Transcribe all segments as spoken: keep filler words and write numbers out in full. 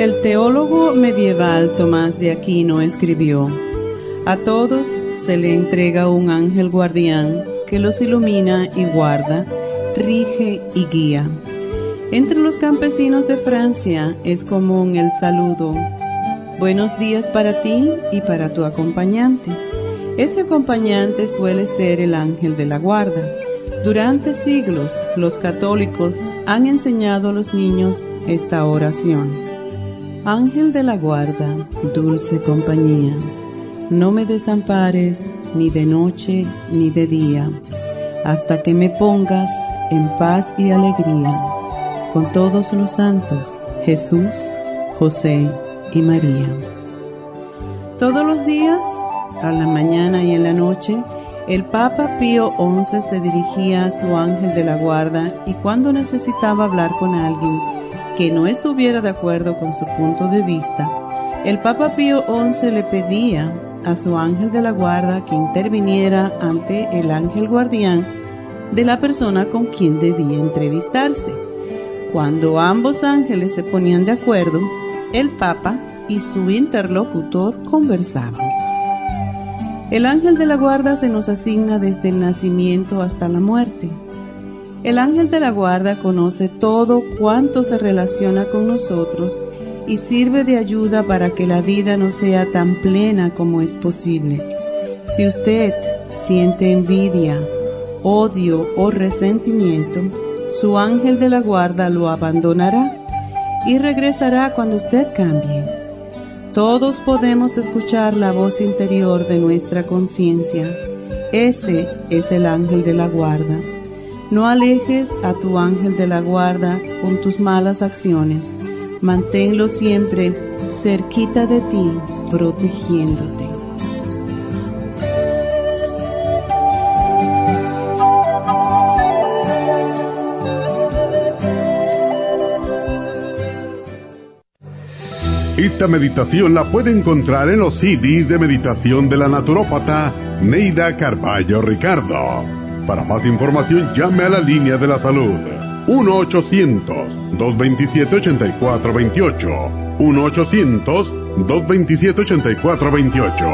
El teólogo medieval Tomás de Aquino escribió: a todos se le entrega un ángel guardián que los ilumina y guarda, rige y guía. Entre los campesinos de Francia es común el saludo: buenos días para ti y para tu acompañante. Ese acompañante suele ser el ángel de la guarda. Durante siglos, los católicos han enseñado a los niños esta oración: ángel de la guarda, dulce compañía, no me desampares ni de noche ni de día, hasta que me pongas en paz y alegría, con todos los santos, Jesús, José y María. Todos los días, a la mañana y en la noche, el Papa Pío once se dirigía a su ángel de la guarda y cuando necesitaba hablar con alguien que no estuviera de acuerdo con su punto de vista, el Papa Pío once le pedía a su ángel de la guarda que interviniera ante el ángel guardián de la persona con quien debía entrevistarse. Cuando ambos ángeles se ponían de acuerdo, el Papa y su interlocutor conversaban. El ángel de la guarda se nos asigna desde el nacimiento hasta la muerte. El ángel de la guarda conoce todo cuanto se relaciona con nosotros y sirve de ayuda para que la vida no sea tan plena como es posible. Si usted siente envidia, odio o resentimiento, su ángel de la guarda lo abandonará y regresará cuando usted cambie. Todos podemos escuchar la voz interior de nuestra conciencia. Ese es el ángel de la guarda. No alejes a tu ángel de la guarda con tus malas acciones. Manténlo siempre cerquita de ti, protegiéndote. Esta meditación la puede encontrar en los C Ds de meditación de la naturópata Neida Carballo Ricardo. Para más información, llame a la Línea de la Salud, uno ochocientos, dos veintisiete, ochenta y cuatro veintiocho, uno ochocientos, dos veintisiete, ochenta y cuatro veintiocho.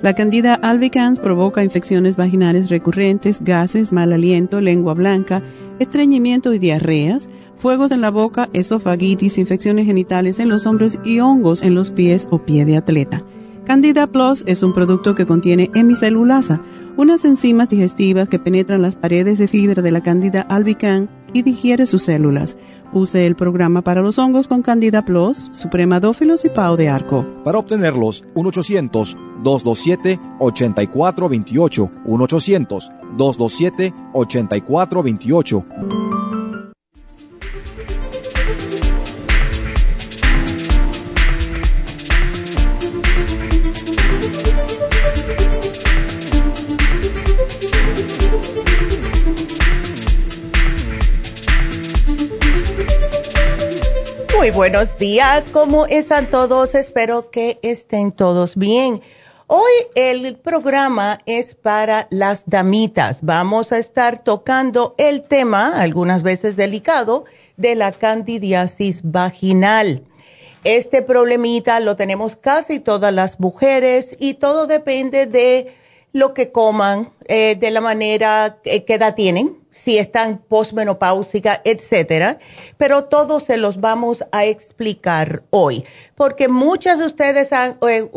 La Candida albicans provoca infecciones vaginales recurrentes, gases, mal aliento, lengua blanca, estreñimiento y diarreas, fuegos en la boca, esofagitis, infecciones genitales en los hombros y hongos en los pies o pie de atleta. Candida Plus es un producto que contiene hemicelulasa, unas enzimas digestivas que penetran las paredes de fibra de la Candida albicans y digiere sus células. Use el programa para los hongos con Candida Plus, Suprema Dófilos y Pau de Arco. Para obtenerlos, uno ochocientos, dos veintisiete, ochenta y cuatro veintiocho, uno ochocientos, dos veintisiete, ochenta y cuatro veintiocho. Muy buenos días, ¿cómo están todos? Espero que estén todos bien. Hoy el programa es para las damitas. Vamos a estar tocando el tema, algunas veces delicado, de la candidiasis vaginal. Este problemita lo tenemos casi todas las mujeres y todo depende de lo que coman, eh, de la manera, eh, qué edad tienen, si están posmenopáusicas, etcétera. Pero todos se los vamos a explicar hoy, porque muchas de ustedes han eh,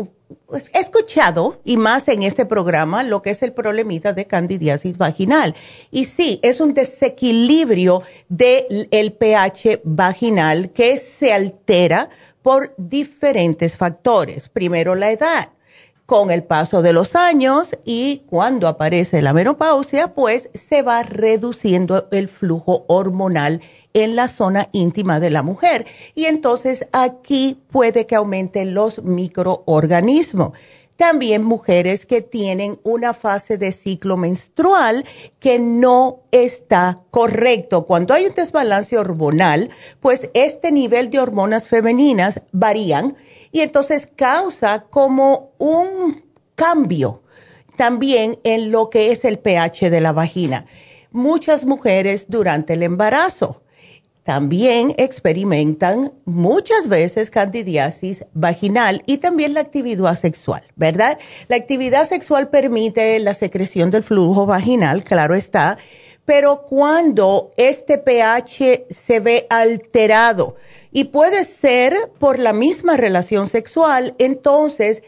escuchado, y más en este programa, lo que es el problemita de candidiasis vaginal. Y sí, es un desequilibrio del pH vaginal que se altera por diferentes factores. Primero, la edad. Con el paso de los años y cuando aparece la menopausia, pues se va reduciendo el flujo hormonal en la zona íntima de la mujer. Y entonces aquí puede que aumenten los microorganismos. También mujeres que tienen una fase de ciclo menstrual que no está correcto. Cuando hay un desbalance hormonal, pues este nivel de hormonas femeninas varían. Y entonces causa como un cambio también en lo que es el pH de la vagina. Muchas mujeres durante el embarazo también experimentan muchas veces candidiasis vaginal y también la actividad sexual, ¿verdad? La actividad sexual permite la secreción del flujo vaginal, claro está, pero cuando este pH se ve alterado, y puede ser por la misma relación sexual, entonces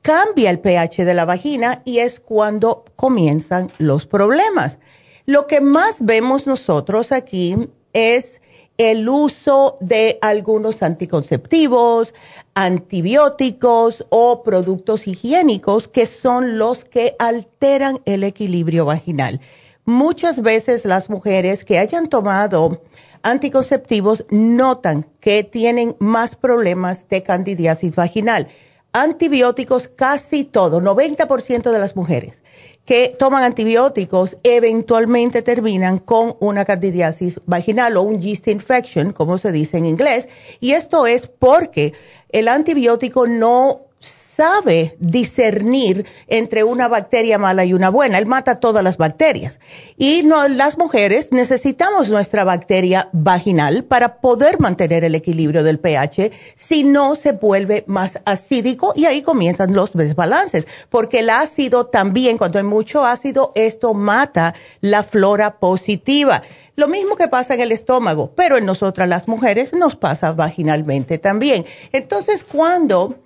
cambia el pH de la vagina y es cuando comienzan los problemas. Lo que más vemos nosotros aquí es el uso de algunos anticonceptivos, antibióticos o productos higiénicos que son los que alteran el equilibrio vaginal. Muchas veces las mujeres que hayan tomado anticonceptivos notan que tienen más problemas de candidiasis vaginal. Antibióticos casi todo, noventa por ciento de las mujeres que toman antibióticos eventualmente terminan con una candidiasis vaginal o un yeast infection, como se dice en inglés. Y esto es porque el antibiótico no sabe discernir entre una bacteria mala y una buena. Él mata todas las bacterias. Y no, las mujeres necesitamos nuestra bacteria vaginal para poder mantener el equilibrio del pH, si no se vuelve más acídico y ahí comienzan los desbalances, porque el ácido también, cuando hay mucho ácido, esto mata la flora positiva. Lo mismo que pasa en el estómago, pero en nosotras las mujeres nos pasa vaginalmente también. Entonces, cuando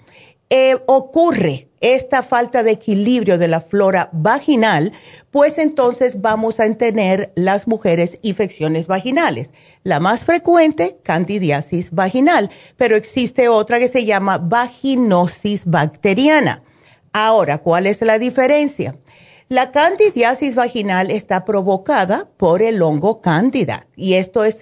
Eh, ocurre esta falta de equilibrio de la flora vaginal, pues entonces vamos a tener las mujeres infecciones vaginales. La más frecuente, candidiasis vaginal, pero existe otra que se llama vaginosis bacteriana. Ahora, ¿cuál es la diferencia? La candidiasis vaginal está provocada por el hongo cándida y esto es,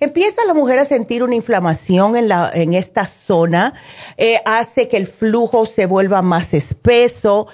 empieza la mujer a sentir una inflamación en la, en esta zona, eh, hace que el flujo se vuelva más espeso,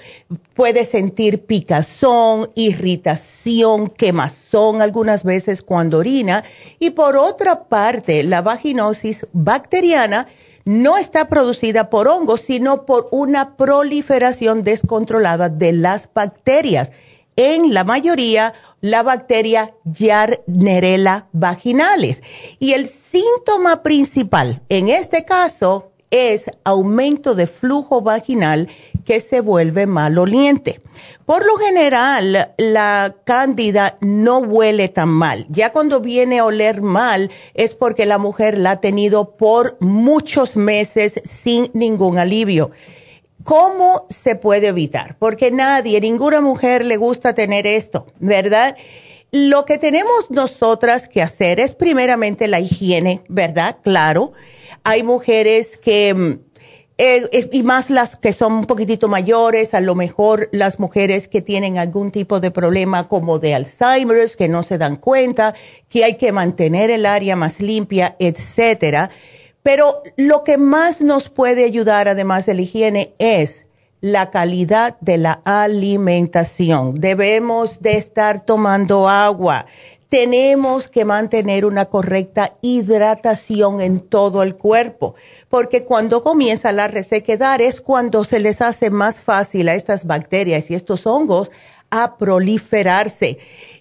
puede sentir picazón, irritación, quemazón algunas veces cuando orina y por otra parte la vaginosis bacteriana no está producida por hongos, sino por una proliferación descontrolada de las bacterias. En la mayoría, la bacteria Yarnérela vaginalis. Y el síntoma principal, en este caso, es aumento de flujo vaginal que se vuelve maloliente. Por lo general, la cándida no huele tan mal. Ya cuando viene a oler mal es porque la mujer la ha tenido por muchos meses sin ningún alivio. ¿Cómo se puede evitar? Porque nadie, ninguna mujer le gusta tener esto, ¿verdad? Lo que tenemos nosotras que hacer es primeramente la higiene, ¿verdad? Claro. Hay mujeres que, eh, y más las que son un poquitito mayores, a lo mejor las mujeres que tienen algún tipo de problema como de Alzheimer's, que no se dan cuenta, que hay que mantener el área más limpia, etcétera. Pero lo que más nos puede ayudar, además de la higiene, es la calidad de la alimentación. Debemos de estar tomando agua. Tenemos que mantener una correcta hidratación en todo el cuerpo, porque cuando comienza la resequedad es cuando se les hace más fácil a estas bacterias y estos hongos a proliferarse.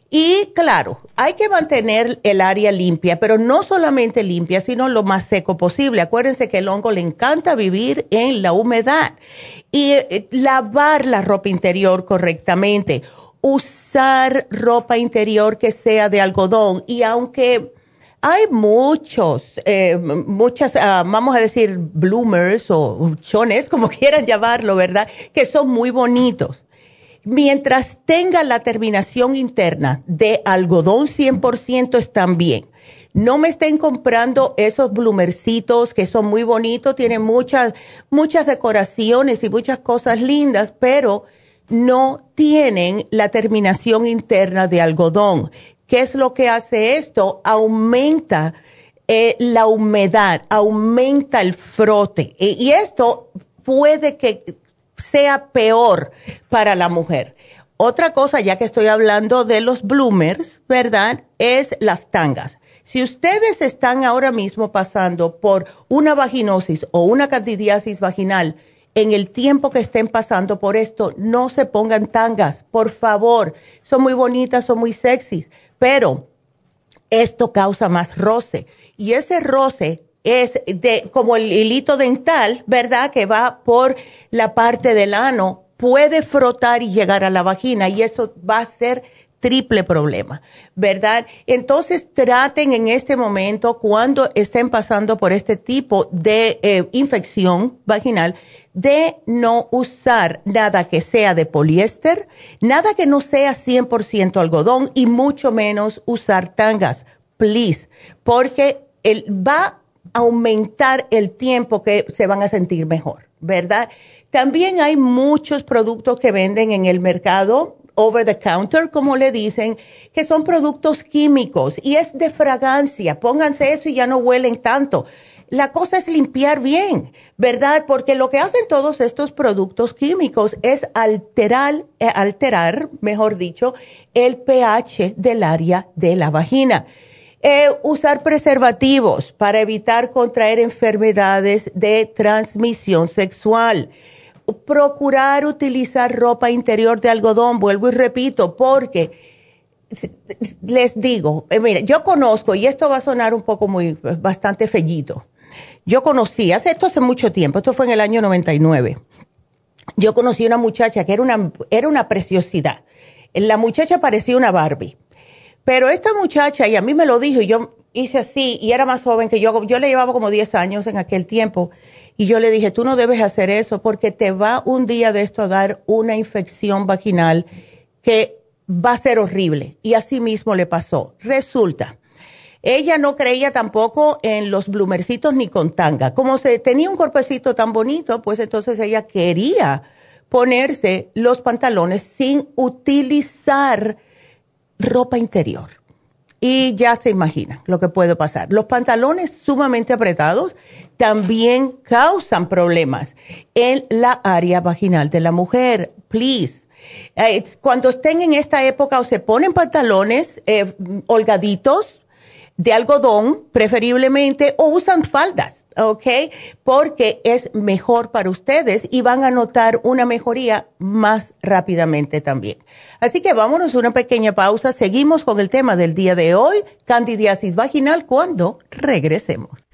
Y claro, hay que mantener el área limpia, pero no solamente limpia, sino lo más seco posible. Acuérdense que el hongo le encanta vivir en la humedad. Y eh, lavar la ropa interior correctamente. usar ropa interior que sea de algodón. Y aunque hay muchos, eh, muchas, uh, vamos a decir, bloomers o chones, como quieran llamarlo, ¿verdad?, que son muy bonitos. Mientras tenga la terminación interna de algodón cien por ciento están bien. No me estén comprando esos bloomercitos que son muy bonitos, tienen muchas, muchas decoraciones y muchas cosas lindas, pero no tienen la terminación interna de algodón. ¿Qué es lo que hace esto? Aumenta eh, la humedad, aumenta el frote. E- y esto puede que sea peor para la mujer. Otra cosa, ya que estoy hablando de los bloomers, ¿verdad?, es las tangas. Si ustedes están ahora mismo pasando por una vaginosis o una candidiasis vaginal, en el tiempo que estén pasando por esto, no se pongan tangas, por favor. Son muy bonitas, son muy sexys, pero esto causa más roce. Y ese roce es de como el hilito dental, ¿verdad?, que va por la parte del ano, puede frotar y llegar a la vagina, y eso va a ser triple problema, ¿verdad? Entonces traten en este momento, cuando estén pasando por este tipo de eh, infección vaginal, de no usar nada que sea de poliéster, nada que no sea cien por ciento algodón, y mucho menos usar tangas, please, porque el, va a aumentar el tiempo que se van a sentir mejor, ¿verdad? También hay muchos productos que venden en el mercado over the counter, como le dicen, que son productos químicos y es de fragancia. Pónganse eso y ya no huelen tanto. La cosa es limpiar bien, ¿verdad? Porque lo que hacen todos estos productos químicos es alterar, alterar, mejor dicho, el pH del área de la vagina. Eh, usar preservativos para evitar contraer enfermedades de transmisión sexual. Procurar utilizar ropa interior de algodón, vuelvo y repito, porque les digo, eh, mira, yo conozco, y esto va a sonar un poco muy, bastante fellito. Yo conocí, hace esto hace mucho tiempo, esto fue en el año noventa y nueve. Yo conocí una muchacha que era una, era una preciosidad. La muchacha parecía una Barbie. Pero esta muchacha, y a mí me lo dijo, y yo hice así, y era más joven que yo, yo le llevaba como diez años en aquel tiempo. Y yo le dije, tú no debes hacer eso porque te va un día de esto a dar una infección vaginal que va a ser horrible. Y así mismo le pasó. Resulta, ella no creía tampoco en los bloomercitos ni con tanga. Como se tenía un cuerpecito tan bonito, pues entonces ella quería ponerse los pantalones sin utilizar ropa interior. Y ya se imaginan lo que puede pasar. Los pantalones sumamente apretados también causan problemas en la área vaginal de la mujer. Please, eh, cuando estén en esta época o se ponen pantalones eh, holgaditos de algodón preferiblemente o usan faldas, ¿ok? Porque es mejor para ustedes y van a notar una mejoría más rápidamente también. Así que vámonos a una pequeña pausa. Seguimos con el tema del día de hoy, candidiasis vaginal, cuando regresemos.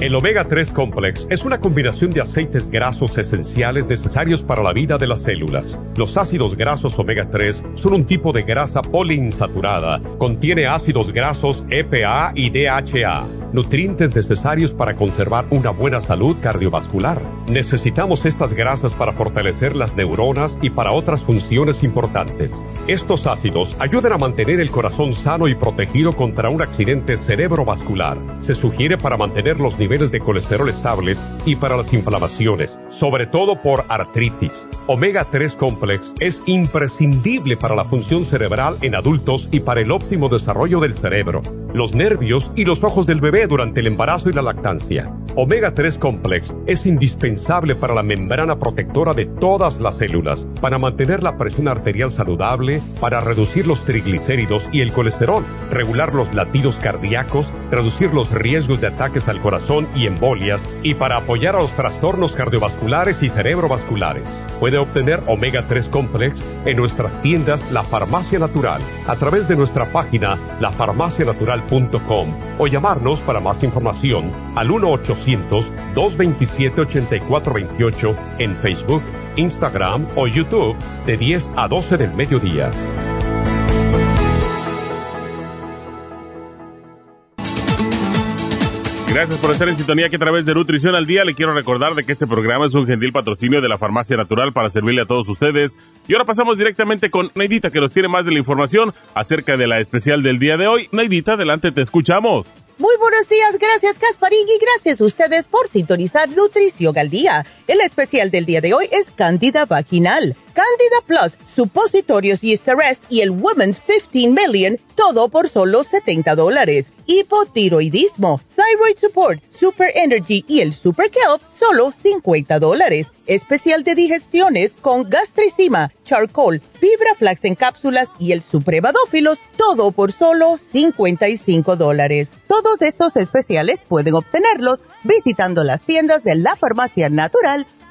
El omega tres Complex es una combinación de aceites grasos esenciales necesarios para la vida de las células. Los ácidos grasos omega tres son un tipo de grasa poliinsaturada. Contiene ácidos grasos E P A y D H A, nutrientes necesarios para conservar una buena salud cardiovascular. Necesitamos estas grasas para fortalecer las neuronas y para otras funciones importantes. Estos ácidos ayudan a mantener el corazón sano y protegido contra un accidente cerebrovascular. Se sugiere para mantener los niveles de colesterol estables y para las inflamaciones, sobre todo por artritis. omega tres Complex es imprescindible para la función cerebral en adultos y para el óptimo desarrollo del cerebro, los nervios y los ojos del bebé durante el embarazo y la lactancia. omega tres Complex es indispensable para la membrana protectora de todas las células, para mantener la presión arterial saludable, para reducir los triglicéridos y el colesterol, regular los latidos cardíacos, reducir los riesgos de ataques al corazón y embolias, y para apoyar a los trastornos cardiovasculares y cerebrovasculares. Puede obtener omega tres Complex en nuestras tiendas La Farmacia Natural, a través de nuestra página la farmacia natural punto com o llamarnos para más información al uno ochocientos, dos veintisiete, ochenta y cuatro veintiocho en Facebook, Instagram o YouTube de diez a doce del mediodía. Gracias por estar en sintonía que a través de Nutrición al Día le quiero recordar de que este programa es un gentil patrocinio de la Farmacia Natural para servirle a todos ustedes. Y ahora pasamos directamente con Neidita, que nos tiene más de la información acerca de la especial del día de hoy. Neidita, adelante, te escuchamos. Muy buenos días, gracias Casparín y gracias a ustedes por sintonizar Nutrición al Día. El especial del día de hoy es Candida Vaginal, Candida Plus, Supositorios Yeast Arrest y el Women's quince million, todo por solo setenta dólares. Hipotiroidismo, Thyroid Support, Super Energy y el Super Kelp, solo cincuenta dólares. Especial de digestiones con Gastricima, Charcoal, Fibra Flax en cápsulas y el Suprema Dófilos, todo por solo cincuenta y cinco dólares. Todos estos especiales pueden obtenerlos visitando las tiendas de la Farmacia Natural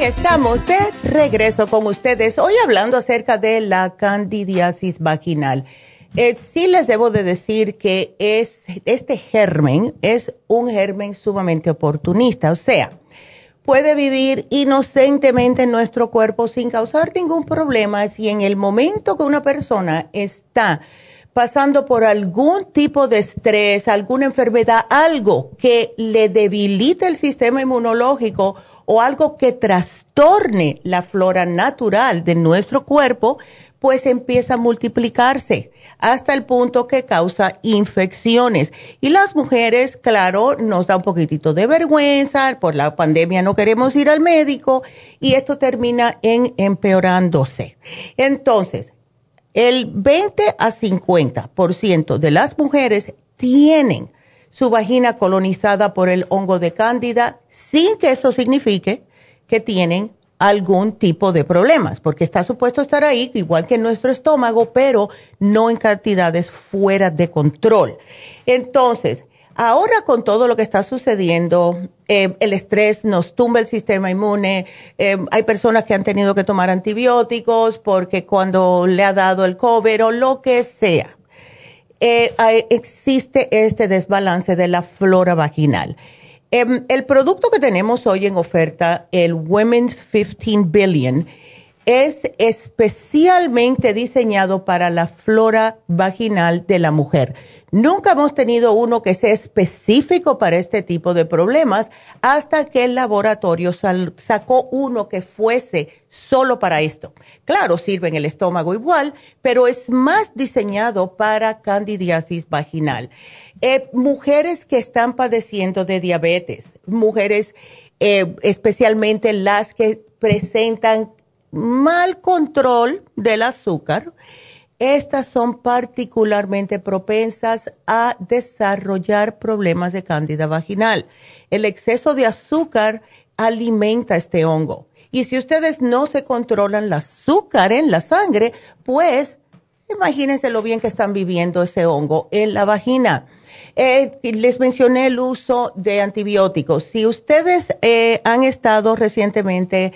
Estamos de regreso con ustedes hoy hablando acerca de la candidiasis vaginal. Eh, sí les debo de decir que es, este germen es un germen sumamente oportunista, o sea, puede vivir inocentemente en nuestro cuerpo sin causar ningún problema si en el momento que una persona está pasando por algún tipo de estrés, alguna enfermedad, algo que le debilite el sistema inmunológico o algo que trastorne la flora natural de nuestro cuerpo, pues empieza a multiplicarse hasta el punto que causa infecciones. Y las mujeres, claro, nos da un poquitito de vergüenza, por la pandemia no queremos ir al médico y esto termina en empeorándose. Entonces, el veinte a cincuenta por ciento de las mujeres tienen su vagina colonizada por el hongo de Cándida sin que esto signifique que tienen algún tipo de problemas, porque está supuesto estar ahí, igual que en nuestro estómago, pero no en cantidades fuera de control. Entonces, ahora con todo lo que está sucediendo, eh, el estrés nos tumba el sistema inmune, eh, hay personas que han tenido que tomar antibióticos porque cuando le ha dado el COVID o lo que sea, eh, hay, existe este desbalance de la flora vaginal. Eh, el producto que tenemos hoy en oferta, el Women's quince billion, es especialmente diseñado para la flora vaginal de la mujer. Nunca hemos tenido uno que sea específico para este tipo de problemas hasta que el laboratorio sal- sacó uno que fuese solo para esto. Claro, sirve en el estómago igual, pero es más diseñado para candidiasis vaginal. Eh, mujeres que están padeciendo de diabetes, mujeres eh, especialmente las que presentan mal control del azúcar, estas son particularmente propensas a desarrollar problemas de cándida vaginal. El exceso de azúcar alimenta este hongo. Y si ustedes no se controlan el azúcar en la sangre, pues imagínense lo bien que están viviendo ese hongo en la vagina. Eh, les mencioné el uso de antibióticos. Si ustedes eh, han estado recientemente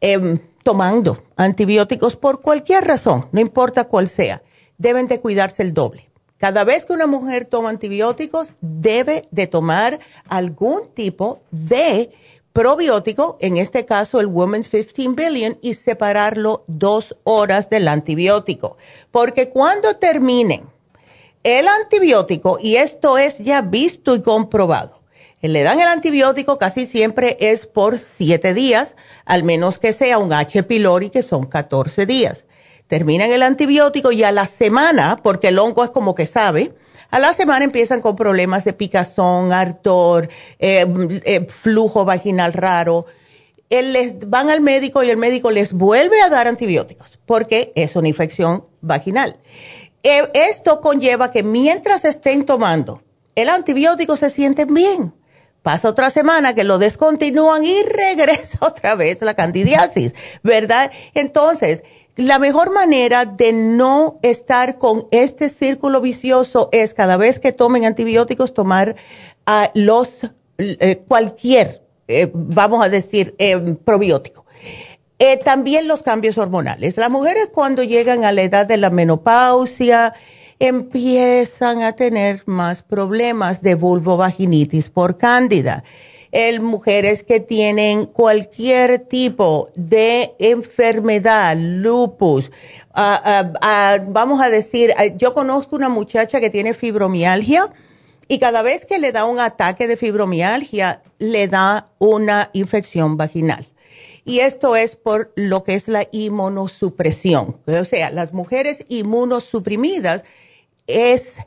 eh, tomando antibióticos por cualquier razón, no importa cuál sea, deben de cuidarse el doble. Cada vez que una mujer toma antibióticos, debe de tomar algún tipo de probiótico, en este caso el Women's quince billion, y separarlo dos horas del antibiótico. Porque cuando terminen el antibiótico, y esto es ya visto y comprobado, le dan el antibiótico casi siempre es por siete días, al menos que sea un H. pylori, que son catorce días. Terminan el antibiótico y a la semana, porque el hongo es como que sabe, a la semana empiezan con problemas de picazón, ardor, eh, eh, flujo vaginal raro. Él les, van al médico y el médico les vuelve a dar antibióticos porque es una infección vaginal. Eh, esto conlleva que mientras estén tomando el antibiótico se sienten bien. Pasa otra semana que lo descontinúan y regresa otra vez la candidiasis, ¿verdad? Entonces, la mejor manera de no estar con este círculo vicioso es cada vez que tomen antibióticos tomar uh, los eh, cualquier, eh, vamos a decir, eh, probiótico. Eh, también los cambios hormonales. Las mujeres cuando llegan a la edad de la menopausia empiezan a tener más problemas de vulvovaginitis por cándida. En mujeres que tienen cualquier tipo de enfermedad, lupus, uh, uh, uh, vamos a decir, uh, yo conozco una muchacha que tiene fibromialgia y cada vez que le da un ataque de fibromialgia, le da una infección vaginal. Y esto es por lo que es la inmunosupresión. O sea, las mujeres inmunosuprimidas es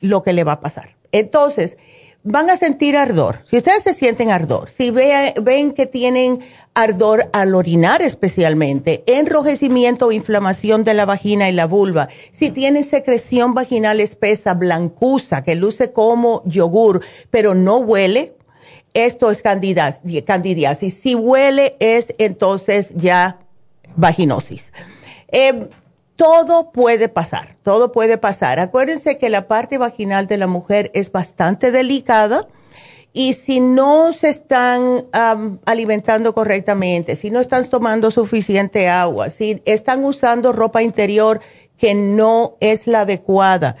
lo que le va a pasar. Entonces, van a sentir ardor. Si ustedes se sienten ardor, si ve, ven que tienen ardor al orinar especialmente, enrojecimiento o inflamación de la vagina y la vulva, si tienen secreción vaginal espesa, blancuza, que luce como yogur, pero no huele, esto es candidiasis. Si huele es entonces ya vaginosis. Eh, Todo puede pasar, todo puede pasar. Acuérdense que la parte vaginal de la mujer es bastante delicada y si no se están um, alimentando correctamente, si no están tomando suficiente agua, si están usando ropa interior que no es la adecuada,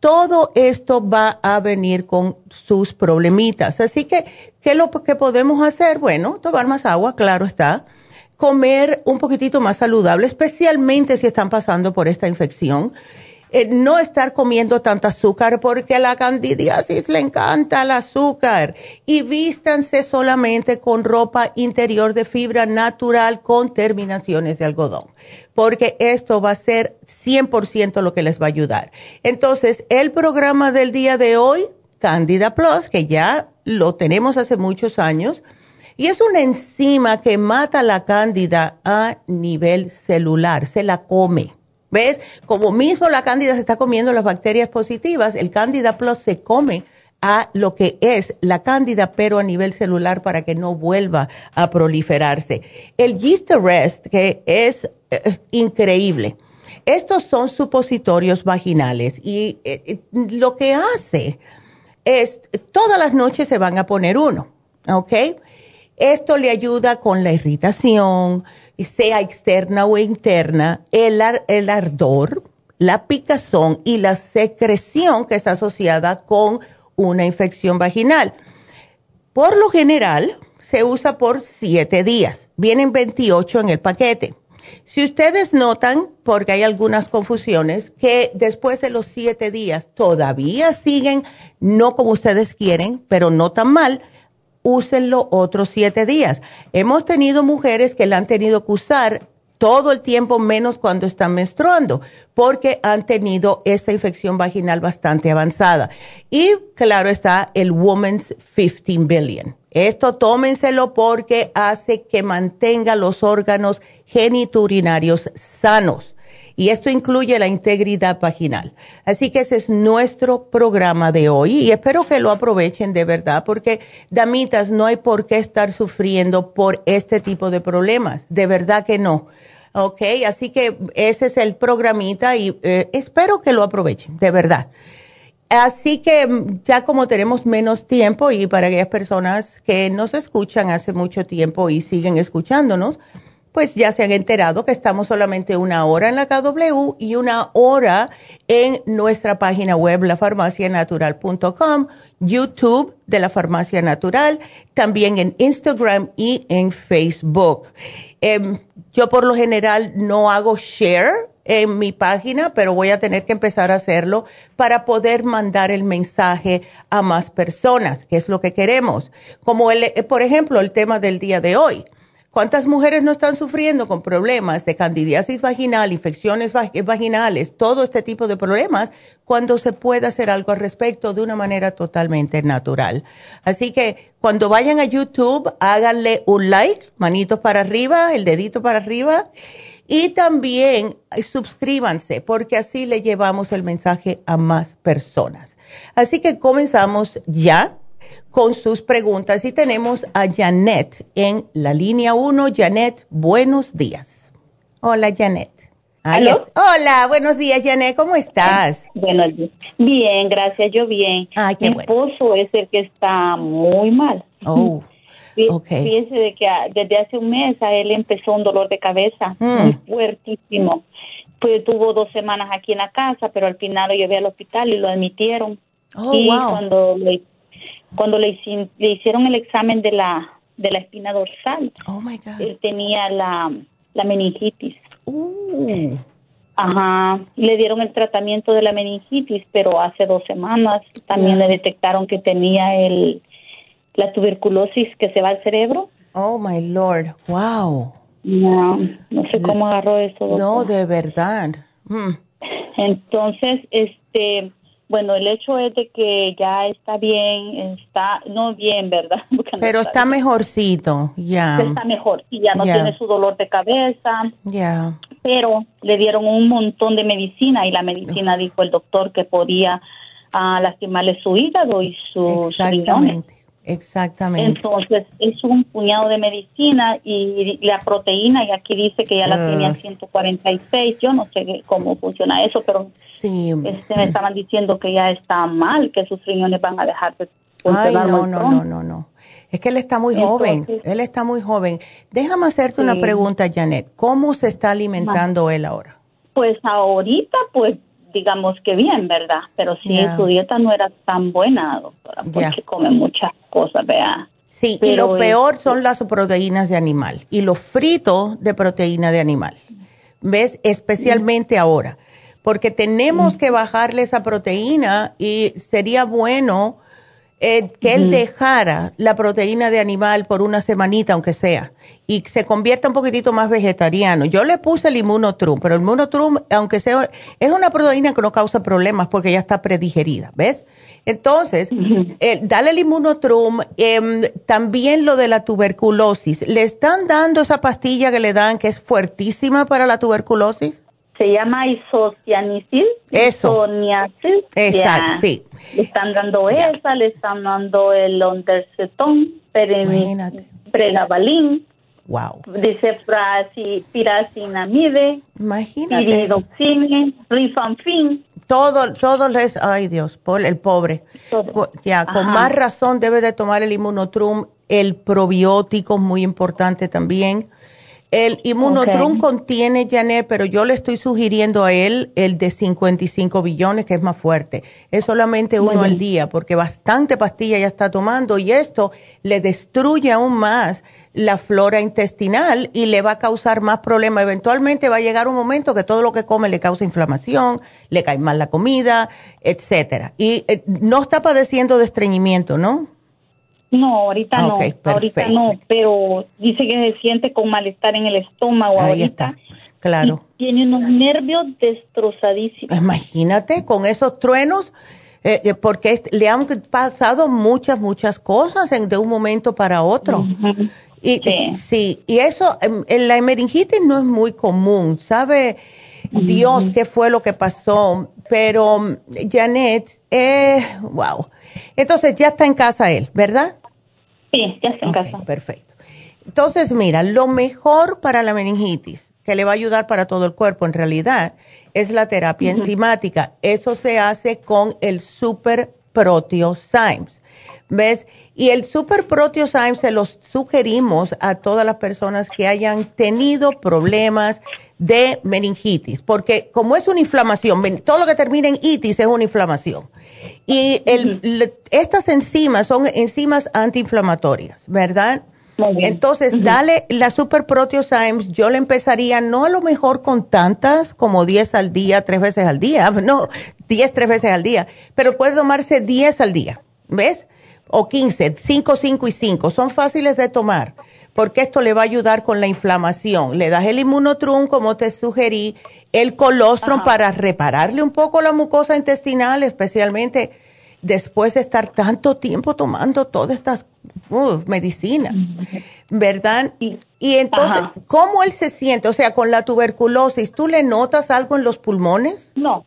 todo esto va a venir con sus problemitas. Así que, ¿qué es lo que podemos hacer? Bueno, tomar más agua, claro está. Comer un poquitito más saludable, especialmente si están pasando por esta infección. Eh, no estar comiendo tanto azúcar porque a la candidiasis le encanta el azúcar. Y vístanse solamente con ropa interior de fibra natural con terminaciones de algodón, porque esto va a ser cien por ciento lo que les va a ayudar. Entonces, el programa del día de hoy, Candida Plus, que ya lo tenemos hace muchos años, y es una enzima que mata la cándida a nivel celular, se la come. ¿Ves? Como mismo la cándida se está comiendo las bacterias positivas, el Candida Plus se come a lo que es la cándida, pero a nivel celular para que no vuelva a proliferarse. El Yeast Arrest, que es eh, increíble. Estos son supositorios vaginales y eh, lo que hace es, todas las noches se van a poner uno, ¿ok? Esto le ayuda con la irritación, sea externa o interna, el, ar, el ardor, la picazón y la secreción que está asociada con una infección vaginal. Por lo general, se usa por siete días. Vienen veintiocho en el paquete. Si ustedes notan, porque hay algunas confusiones, que después de los siete días todavía siguen, no como ustedes quieren, pero no tan mal, úsenlo otros siete días. Hemos tenido mujeres que la han tenido que usar todo el tiempo, menos cuando están menstruando, porque han tenido esta infección vaginal bastante avanzada. Y claro está el Women's quince billion. Esto tómenselo porque hace que mantenga los órganos genitourinarios sanos. Y esto incluye la integridad vaginal. Así que ese es nuestro programa de hoy y espero que lo aprovechen de verdad porque, damitas, no hay por qué estar sufriendo por este tipo de problemas. De verdad que no. ¿Ok? Así que ese es el programita y eh, espero que lo aprovechen, de verdad. Así que ya como tenemos menos tiempo y para aquellas personas que nos escuchan hace mucho tiempo y siguen escuchándonos, pues ya se han enterado que estamos solamente una hora en la K W y una hora en nuestra página web, la farmacia natural punto com, YouTube de La Farmacia Natural, también en Instagram y en Facebook. Eh, yo por lo general no hago share en mi página, pero voy a tener que empezar a hacerlo para poder mandar el mensaje a más personas, que es lo que queremos. Como, el, por ejemplo, el tema del día de hoy. ¿Cuántas mujeres no están sufriendo con problemas de candidiasis vaginal, infecciones vaginales, todo este tipo de problemas, cuando se puede hacer algo al respecto de una manera totalmente natural? Así que cuando vayan a YouTube, háganle un like, manitos para arriba, el dedito para arriba, y también suscríbanse, porque así le llevamos el mensaje a más personas. Así que comenzamos ya con sus preguntas y tenemos a Janet en la línea uno. Janet, buenos días. Hola, Janet. ¿Aló? Hola, buenos días, Janet. ¿Cómo estás? Buenos días. Bien, gracias, yo bien. Ah, qué Mi bueno. esposo es el que está muy mal. Oh. Okay. Fíjese de que desde hace un mes a él empezó un dolor de cabeza mm. muy fuertísimo. Pues tuvo dos semanas aquí en la casa, pero al final lo llevé al hospital y lo admitieron. Oh, y wow. cuando le, cuando le, le hicieron el examen de la de la espina dorsal, oh my God, él tenía la, la meningitis. Uh. Ajá. Le dieron el tratamiento de la meningitis, pero hace dos semanas también yeah. le detectaron que tenía el la tuberculosis que se va al cerebro. Oh, my Lord. Wow. No, no sé cómo agarró eso, doctor. No, de verdad. Mm. Entonces, este, bueno, el hecho es de que ya está bien, está, no bien, ¿verdad? No Pero está, está mejorcito, ya. Yeah. Está mejor, y ya no yeah. tiene su dolor de cabeza. Ya. Yeah. Pero le dieron un montón de medicina, y la medicina Uf. dijo el doctor que podía uh, lastimarle su hígado y sus riñones. Exactamente. Entonces, es un puñado de medicina y la proteína, y aquí dice que ya la uh. tiene a ciento cuarenta y seis. Yo no sé cómo funciona eso, pero sí. este, me estaban diciendo que ya está mal, que sus riñones van a dejar de funcionar. Ay, no, no, no, no, no. Es que él está muy Entonces, joven, él está muy joven. Déjame hacerte sí. una pregunta, Janet. ¿Cómo se está alimentando ah. él ahora? Pues ahorita, pues, digamos que bien, ¿verdad? Pero sí, yeah. su dieta no era tan buena, doctora, porque yeah. come muchas cosas, ¿verdad? Sí, pero y lo peor es, son las proteínas de animal y los fritos de proteína de animal, ¿ves? Especialmente mm. ahora, porque tenemos mm. que bajarle esa proteína y sería bueno eh, que mm. él dejara la proteína de animal por una semanita, aunque sea, y se convierta un poquitito más vegetariano. Yo le puse el Immunotrum, pero el Immunotrum, aunque sea, es una proteína que no causa problemas porque ya está predigerida, ¿ves? Entonces, eh, dale el Immunotrum, eh, también lo de la tuberculosis. ¿Le están dando esa pastilla que le dan que es fuertísima para la tuberculosis? Se llama isocianisil. Eso. Isoniazil. Exacto, ya. sí. Le están dando ya. esa, le están dando el ontercetón, pregabalín. Wow. Dice piracinamide, imagínate, piridoxine, rifampin. Todo, todos les, ay Dios, el pobre. Todo. Ya, Ajá. con más razón debe de tomar el Immunotrum, el probiótico muy importante también. El Immunotrum okay. contiene, Janet, pero yo le estoy sugiriendo a él el de cincuenta y cinco billones, que es más fuerte. Es solamente uno al día, porque bastante pastilla ya está tomando y esto le destruye aún más la flora intestinal y le va a causar más problemas. Eventualmente va a llegar un momento que todo lo que come le causa inflamación, le cae mal la comida, etcétera. Y eh, no está padeciendo de estreñimiento, ¿no? No, ahorita okay, no, perfecto. ahorita no, pero dice que se siente con malestar en el estómago Ahí ahorita. Ahí está, claro. Y tiene unos nervios destrozadísimos. Imagínate, con esos truenos, eh, porque le han pasado muchas, muchas cosas en, de un momento para otro. Uh-huh. Y sí. sí, y eso, en, en la meningitis no es muy común, ¿sabe? Dios, qué fue lo que pasó, pero Janet, eh, wow. Entonces ya está en casa él, ¿verdad? Sí, ya está en okay, casa. Perfecto. Entonces, mira, lo mejor para la meningitis, que le va a ayudar para todo el cuerpo en realidad, es la terapia uh-huh. enzimática. Eso se hace con el Super Proteozymes. ¿Ves? Y el Super Proteozymes se los sugerimos a todas las personas que hayan tenido problemas de meningitis, porque como es una inflamación, todo lo que termina en itis es una inflamación. Y el, uh-huh. le, estas enzimas son enzimas antiinflamatorias, ¿verdad? Entonces, uh-huh. dale la Super Proteozymes. Yo le empezaría, no a lo mejor con tantas, como diez al día, tres veces al día, no, diez, tres veces al día, pero puede tomarse diez al día, ¿ves? O quince, cinco, cinco y cinco. Son fáciles de tomar, porque esto le va a ayudar con la inflamación. Le das el Inmunotrum, como te sugerí, el colostrum uh-huh. para repararle un poco la mucosa intestinal, especialmente después de estar tanto tiempo tomando todas estas uh, medicinas, ¿verdad? Y entonces, Ajá. ¿cómo él se siente? O sea, con la tuberculosis, ¿tú le notas algo en los pulmones? No,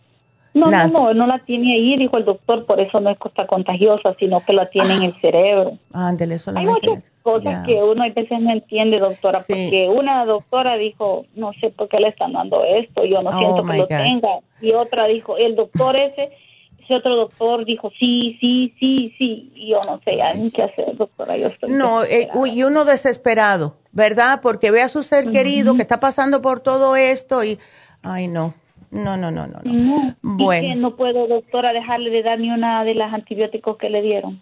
no, no, no, no la tiene ahí, dijo el doctor, por eso no es cosa contagiosa, sino que la tiene ah. en el cerebro. Ándele, solamente. Hay muchas es. cosas yeah. que uno a veces no entiende, doctora, sí. porque una doctora dijo, no sé por qué le están dando esto, yo no oh, siento que lo God. tenga. Y otra dijo, el doctor ese... Ese otro doctor dijo, sí, sí, sí, sí, y yo no sé, hay que hacer, doctora, yo estoy No, eh, y uno desesperado, ¿verdad? Porque ve a su ser uh-huh. querido que está pasando por todo esto y, ay, no, no, no, no, no. no. Bueno. ¿Y que no puedo, doctora, dejarle de dar ni una de las antibióticos que le dieron?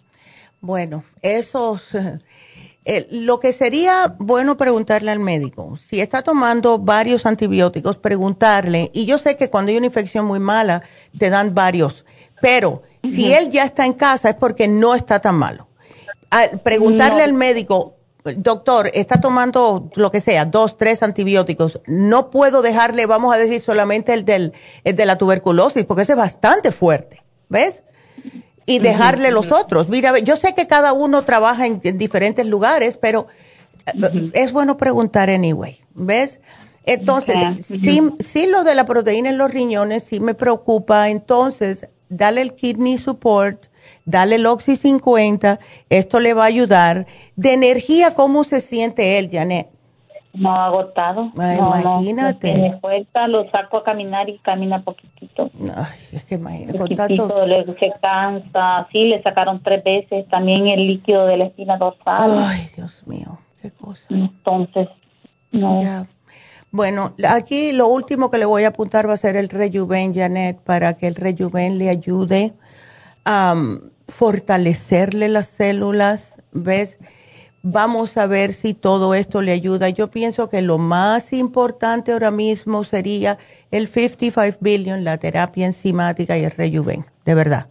Bueno, esos, eh, lo que sería bueno preguntarle al médico, si está tomando varios antibióticos, preguntarle, y yo sé que cuando hay una infección muy mala, te dan varios. Pero uh-huh. si él ya está en casa es porque no está tan malo. Al preguntarle no. al médico, doctor, está tomando lo que sea, dos, tres antibióticos, no puedo dejarle, vamos a decir, solamente el, del, el de la tuberculosis, porque ese es bastante fuerte, ¿ves? Y dejarle uh-huh. los otros. Mira, yo sé que cada uno trabaja en, en diferentes lugares, pero uh-huh. es bueno preguntar anyway, ¿ves? Entonces, uh-huh. sí, sí lo de la proteína en los riñones sí me preocupa, entonces... Dale el kidney support, dale el Oxy cincuenta, esto le va a ayudar. De energía, ¿cómo se siente él, Janet? No, agotado. Ay, no, imagínate. No, me cuesta, lo saco a caminar y camina poquitito. Ay, es que imagínate. Poquitito, tanto... le, se cansa, sí, le sacaron tres veces también el líquido de la espina dorsal. Ay, Dios mío, qué cosa. Entonces, no. Ya. Bueno, aquí lo último que le voy a apuntar va a ser el Rejuven, Janet, para que el Rejuven le ayude a um, fortalecerle las células, ¿ves? Vamos a ver si todo esto le ayuda. Yo pienso que lo más importante ahora mismo sería el fifty-five billion, la terapia enzimática y el Rejuven, de verdad,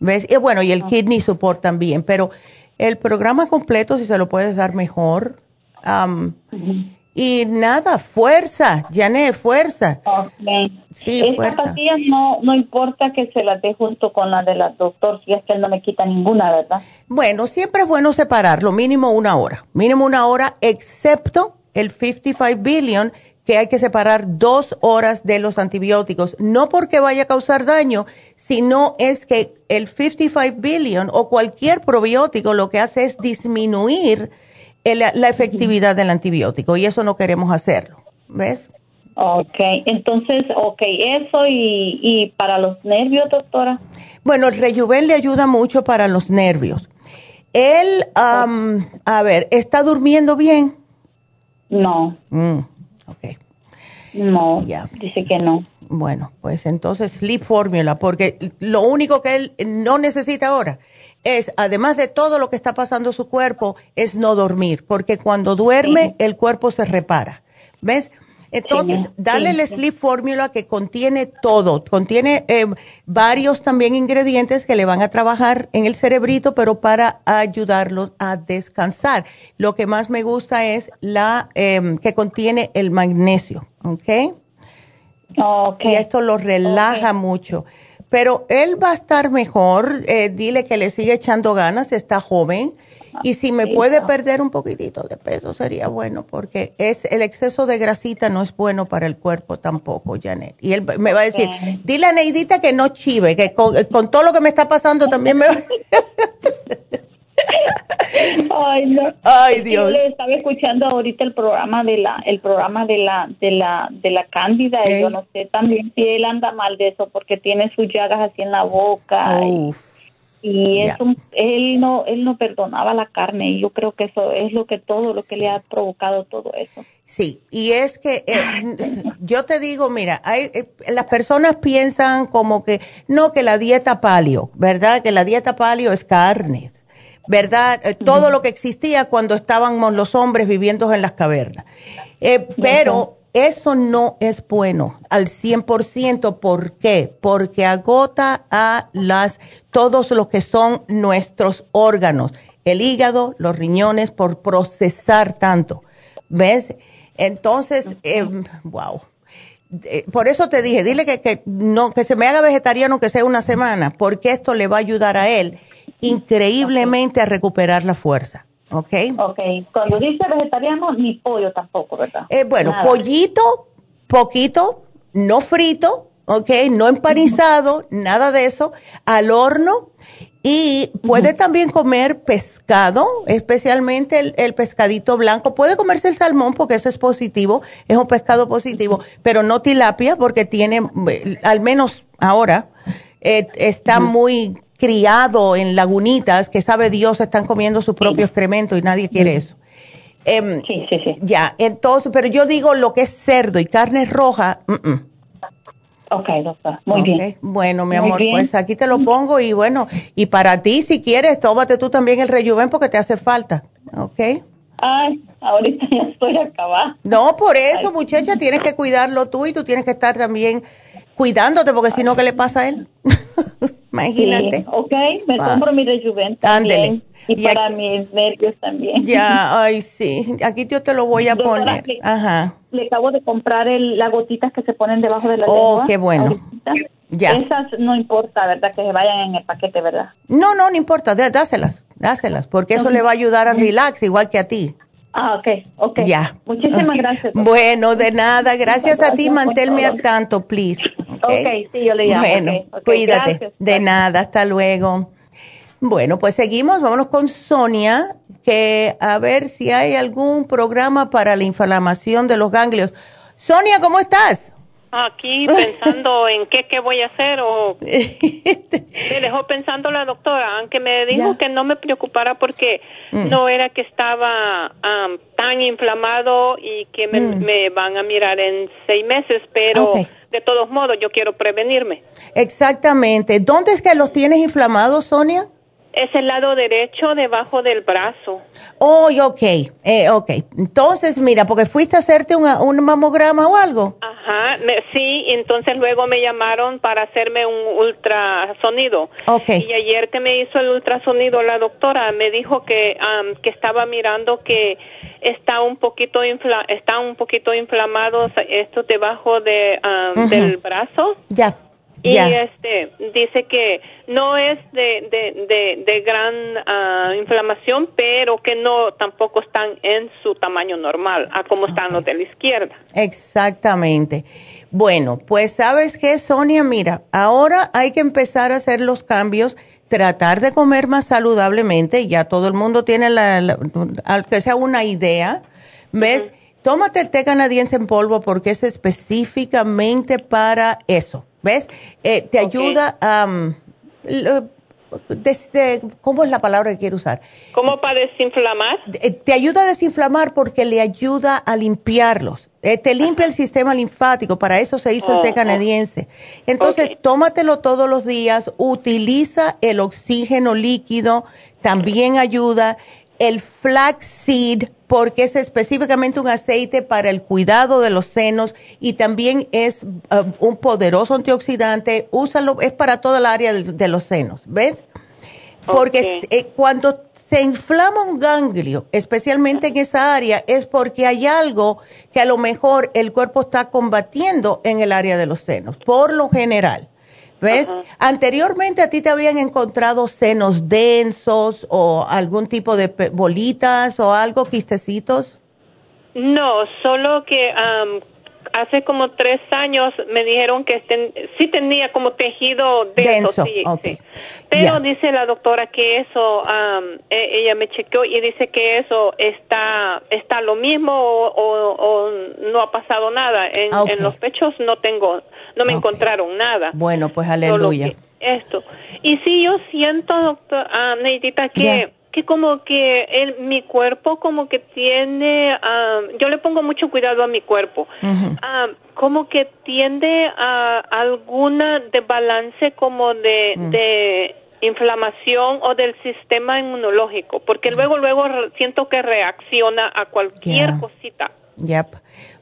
¿ves? Y bueno, y el Kidney Support también, pero el programa completo, si se lo puedes dar mejor, um, uh-huh. Y nada, fuerza, Janet, fuerza. Okay. Sí, esta fuerza. Estas pastillas no, no importa que se las dé junto con la de la doctor, si es que él no me quita ninguna, ¿verdad? Bueno, siempre es bueno separarlo, mínimo una hora. Mínimo una hora, excepto el fifty-five billion, que hay que separar dos horas de los antibióticos. No porque vaya a causar daño, sino es que el fifty-five billion o cualquier probiótico lo que hace es disminuir La, la efectividad del antibiótico, y eso no queremos hacerlo, ¿ves? Okay, entonces, okay, eso y, y para los nervios, doctora. Bueno, el Rejuven le ayuda mucho para los nervios. Él, um, a ver, ¿está durmiendo bien? No. Mm, okay. No, yeah. dice que no. Bueno, pues entonces Sleep Formula, porque lo único que él no necesita ahora es, además de todo lo que está pasando su cuerpo, es no dormir, porque cuando duerme, sí. el cuerpo se repara, ¿ves? Entonces, sí, dale sí, el Sleep Formula que contiene todo, contiene eh, varios también ingredientes que le van a trabajar en el cerebrito, pero para ayudarlos a descansar. Lo que más me gusta es la eh, que contiene el magnesio, ¿ok? Okay. Y esto lo relaja okay. mucho. Pero él va a estar mejor, eh, dile que le sigue echando ganas, está joven. Y si me puede perder un poquitito de peso sería bueno, porque es el exceso de grasita no es bueno para el cuerpo tampoco, Janet. Y él me va a decir, okay. dile a Neidita que no chive, que con, con todo lo que me está pasando también me va a... Ay, no. Ay, Dios. Yo estaba escuchando ahorita el programa de la el programa de la de la de la Cándida, ¿eh? Y yo no sé también si él anda mal de eso porque tiene sus llagas así en la boca. Uf. Y eso, yeah. él no él no perdonaba la carne, y yo creo que eso es lo que todo lo que sí. le ha provocado todo eso. Sí, y es que eh, yo te digo, mira, hay eh, las personas piensan como que no, que la dieta paleo, ¿verdad? Que la dieta paleo es carne, ¿verdad? Eh, todo uh-huh. lo que existía cuando estábamos los hombres viviendo en las cavernas. Eh, pero eso no es bueno al cien por ciento. ¿Por qué? Porque agota a las, todos los que son nuestros órganos, el hígado, los riñones, por procesar tanto. ¿Ves? Entonces, eh, wow. Eh, por eso te dije, dile que, que, no, que se me haga vegetariano, que sea una semana, porque esto le va a ayudar a él increíblemente a recuperar la fuerza. Okay. Okay. Cuando dice vegetariano, ni pollo tampoco, ¿verdad? Eh, bueno, nada. Pollito, poquito, no frito, okay, no empanizado, nada de eso, al horno. Y puede también comer pescado, especialmente el, el pescadito blanco. Puede comerse el salmón porque eso es positivo, es un pescado positivo, pero no tilapia porque tiene, al menos ahora, eh, está muy criado en lagunitas, que sabe Dios, están comiendo su propio excremento y nadie quiere eso. Eh, sí, sí, sí. Ya, entonces, pero yo digo lo que es cerdo y carne roja. Uh-uh. Ok, doctora, muy okay. bien. Bueno, mi amor, pues aquí te lo pongo y bueno, y para ti, si quieres, tómate tú también el Rejuven porque te hace falta, ¿ok? Ay, ahorita ya estoy acabada. No, por eso, Ay. muchacha, tienes que cuidarlo tú y tú tienes que estar también cuidándote porque si no, ¿qué le pasa a él? Imagínate. Sí, ok, me ah. compro mi Rejuven también. Ándele. Y, y para aquí, mis nervios también. Ya, ay, sí. Aquí yo te lo voy a doctora, poner. Le, Ajá. le acabo de comprar el, las gotitas que se ponen debajo de la lengua. Oh, qué bueno. Ahorita. Ya. Esas no importa, ¿verdad? Que se vayan en el paquete, ¿verdad? No, no, no importa. Dáselas, dáselas, porque eso okay. le va a ayudar a relax, igual que a ti. Ah, ok, ok. Ya. Muchísimas gracias. Doctor. Bueno, de nada. Gracias a ti. Manténme al tanto, please. Okay. ok, sí, yo le llamo. Bueno, okay, okay. cuídate. Gracias. De nada. Hasta luego. Bueno, pues seguimos, vámonos con Sonia, que a ver si hay algún programa para la inflamación de los ganglios. Sonia, ¿cómo estás? Aquí pensando en qué, qué voy a hacer o me dejó pensando la doctora, aunque me dijo ya. que no me preocupara porque mm. no era que estaba um, tan inflamado y que me, mm. me van a mirar en seis meses, pero okay. de todos modos yo quiero prevenirme. Exactamente. ¿Dónde es que los tienes inflamados, Sonia? Es el lado derecho debajo del brazo. Oh, ok, eh, ok. Entonces, mira, porque fuiste a hacerte una, un mamograma o algo. Ajá, me, sí, entonces luego me llamaron para hacerme un ultrasonido. Ok. Y ayer que me hizo el ultrasonido la doctora me dijo que, um, que estaba mirando que está un poquito infla, está un poquito inflamado esto debajo de, um, uh-huh. del brazo. Ya. Y yeah. este dice que no es de de de, de gran uh, inflamación, pero que no tampoco están en su tamaño normal, a como están okay. los de la izquierda. Exactamente. Bueno, pues ¿sabes qué, Sonia? Mira, ahora hay que empezar a hacer los cambios, tratar de comer más saludablemente, ya todo el mundo tiene la, la, la que sea una idea, ¿ves? Uh-huh. Tómate el té canadiense en polvo porque es específicamente para eso. ¿Ves? Eh, te okay. ayuda a... Um, desde, ¿cómo es la palabra que quiero usar? ¿Cómo para desinflamar? Te, te ayuda a desinflamar porque le ayuda a limpiarlos. Eh, te limpia el sistema linfático, para eso se hizo oh, el té canadiense. Entonces, okay. tómatelo todos los días, utiliza el oxígeno líquido, también ayuda. El flaxseed, porque es específicamente un aceite para el cuidado de los senos y también es uh, un poderoso antioxidante. Úsalo, es para toda el área de, de los senos, ¿ves? Porque okay. eh, cuando se inflama un ganglio, especialmente en esa área, es porque hay algo que a lo mejor el cuerpo está combatiendo en el área de los senos, por lo general. ¿Ves? Uh-huh. Anteriormente a ti te habían encontrado senos densos o algún tipo de pe- bolitas o algo, quistecitos. No, solo que um, hace como tres años me dijeron que ten- sí tenía como tejido denso. denso. Sí, okay. sí. Pero yeah. dice la doctora que eso, um, e- ella me chequeó y dice que eso está está lo mismo o, o, o no ha pasado nada. En, okay. en los pechos no tengo... No me okay. encontraron nada. Bueno, pues aleluya. esto. Y sí, yo siento, doctor, uh, Neidita, que... Yeah. Que como que el, mi cuerpo como que tiene, um, yo le pongo mucho cuidado a mi cuerpo, uh-huh. um, como que tiende a alguna desbalance como de, uh-huh. de inflamación o del sistema inmunológico, porque luego, luego siento que reacciona a cualquier yeah. cosita. Yep.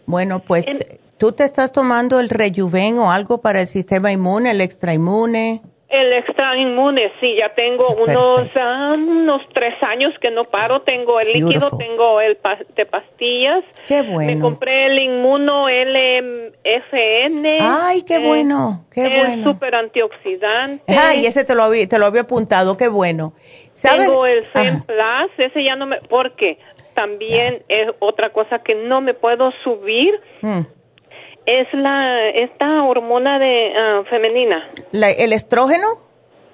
Bueno, pues, en, ¿tú te estás tomando el Rejuven o algo para el sistema inmune, el extrainmune? El extra inmune, sí, ya tengo unos ah, unos tres años que no paro, tengo el Beautiful. líquido, tengo el pa- de pastillas. Qué bueno. Me compré el Inmuno L M F N. Ay, qué el, bueno, qué el bueno. Super antioxidante. Ay, ese te lo había, te lo había apuntado, qué bueno. ¿Sabes? Tengo el Fem Plus, ese ya no me, porque también yeah. es otra cosa que no me puedo subir. Mm. Es la esta hormona de uh, femenina. La, ¿El estrógeno?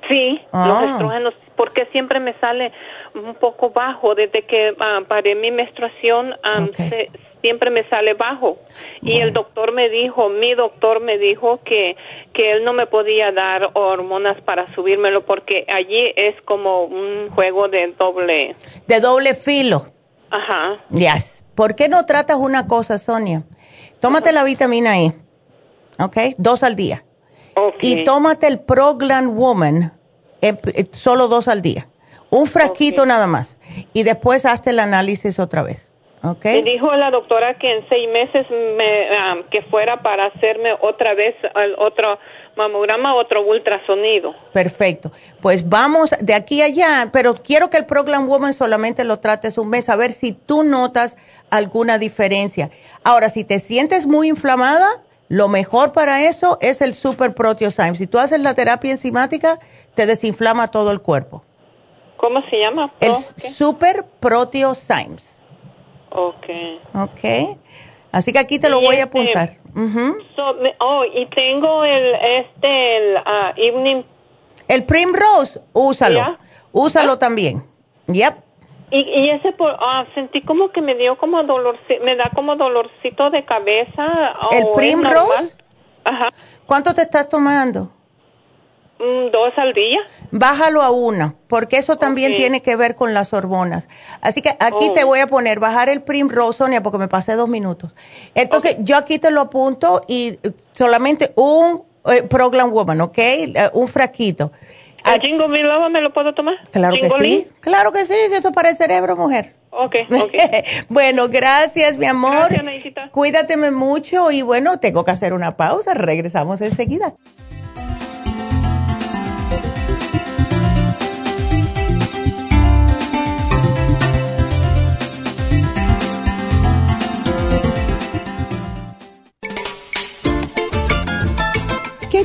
Sí, ah. los estrógenos, porque siempre me sale un poco bajo. Desde que uh, paré mi menstruación, um, okay. se, siempre me sale bajo. Bueno. Y el doctor me dijo, mi doctor me dijo que, que él no me podía dar hormonas para subírmelo, porque allí es como un juego de doble... De doble filo. Ajá. Yes. ¿Por qué no tratas una cosa, Sonia? Tómate la vitamina E, ¿ok? Dos al día. Okay. Y tómate el ProGland Woman, eh, eh, solo dos al día. Un frasquito okay. nada más. Y después hazte el análisis otra vez, ¿ok? Me dijo la doctora que en seis meses me, um, que fuera para hacerme otra vez el otro mamograma, otro ultrasonido. Perfecto. Pues vamos de aquí a allá, pero quiero que el ProGland Woman solamente lo trates un mes, a ver si tú notas alguna diferencia. Ahora, si te sientes muy inflamada, lo mejor para eso es el Super Proteozymes. Si tú haces la terapia enzimática, te desinflama todo el cuerpo. ¿Cómo se llama? El ¿Qué? Super Proteozymes. Ok. Ok. Así que aquí te lo y voy este, a apuntar. Uh-huh. So, oh, y tengo el, este, el uh, evening. El Primrose, úsalo. Yeah. Úsalo yeah. también. Yep. Y, y ese, por, ah, sentí como que me dio como dolor, me da como dolorcito de cabeza. ¿El Primrose? Ajá. ¿Cuánto te estás tomando? Mm, dos al día. Bájalo a una, porque eso también okay. tiene que ver con las hormonas. Así que aquí oh. te voy a poner, bajar el Primrose, Sonia, porque me pasé dos minutos. Entonces, okay. yo aquí te lo apunto y solamente un eh, ProGland Woman, ¿ok? Uh, un frasquito. ¿El Gingolilla me lo puedo tomar? Claro ¿Gingolín? que sí, claro que sí, si eso es para el cerebro, mujer. Ok, ok. Bueno, gracias, mi amor. Gracias, Neidita. Cuídateme mucho y bueno, tengo que hacer una pausa, regresamos enseguida.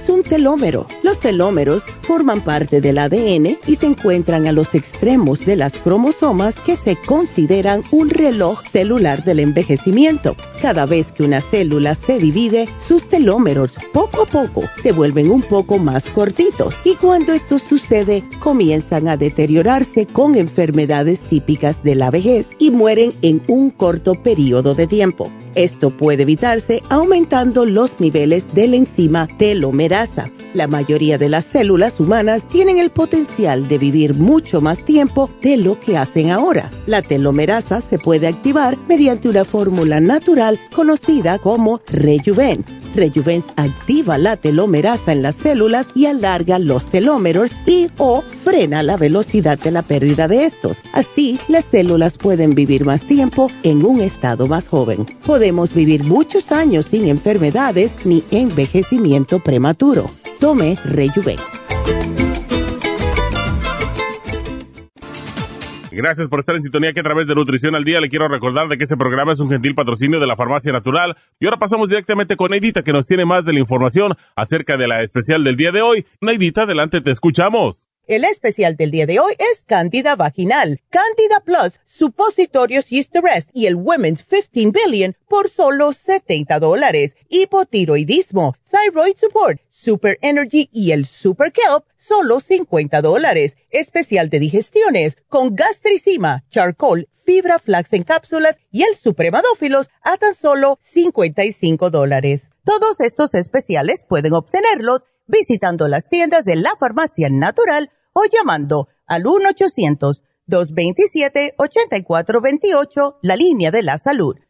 Un telómero. Los telómeros forman parte del A D N y se encuentran a los extremos de las cromosomas que se consideran un reloj celular del envejecimiento. Cada vez que una célula se divide, sus telómeros poco a poco se vuelven un poco más cortitos y cuando esto sucede, comienzan a deteriorarse con enfermedades típicas de la vejez y mueren en un corto periodo de tiempo. Esto puede evitarse aumentando los niveles de la enzima telomerasa. La mayoría de las células humanas tienen el potencial de vivir mucho más tiempo de lo que hacen ahora. La telomerasa se puede activar mediante una fórmula natural conocida como Rejuven. Rejuven activa la telomerasa en las células y alarga los telómeros y o frena la velocidad de la pérdida de estos. Así, las células pueden vivir más tiempo en un estado más joven. Podemos vivir muchos años sin enfermedades ni envejecimiento prematuro. Tome Rejuven. Gracias por estar en sintonía que a través de Nutrición al Día le quiero recordar de que este programa es un gentil patrocinio de la Farmacia Natural. Y ahora pasamos directamente con Neidita que nos tiene más de la información acerca de la especial del día de hoy. Neidita, adelante, te escuchamos. El especial del día de hoy es Candida Vaginal, Candida Plus, Supositorios Yeast Arrest y el Women's quince billion por solo setenta dólares. Hipotiroidismo, Thyroid Support, Super Energy y el Super Kelp, solo cincuenta dólares. Especial de digestiones con gastricima, charcoal, fibra flax en cápsulas y el Suprema Dófilos a tan solo cincuenta y cinco dólares. Todos estos especiales pueden obtenerlos visitando las tiendas de la Farmacia Natural o llamando al uno ochocientos dos veintisiete ochenta y cuatro veintiocho, la línea de la salud.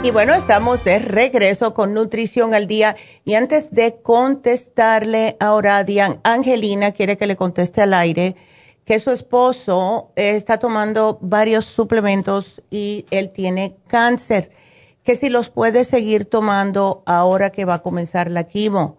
Y bueno, estamos de regreso con Nutrición al Día. Y antes de contestarle a Oradian, Angelina quiere que le conteste al aire que su esposo está tomando varios suplementos y él tiene cáncer, que si los puede seguir tomando ahora que va a comenzar la quimo.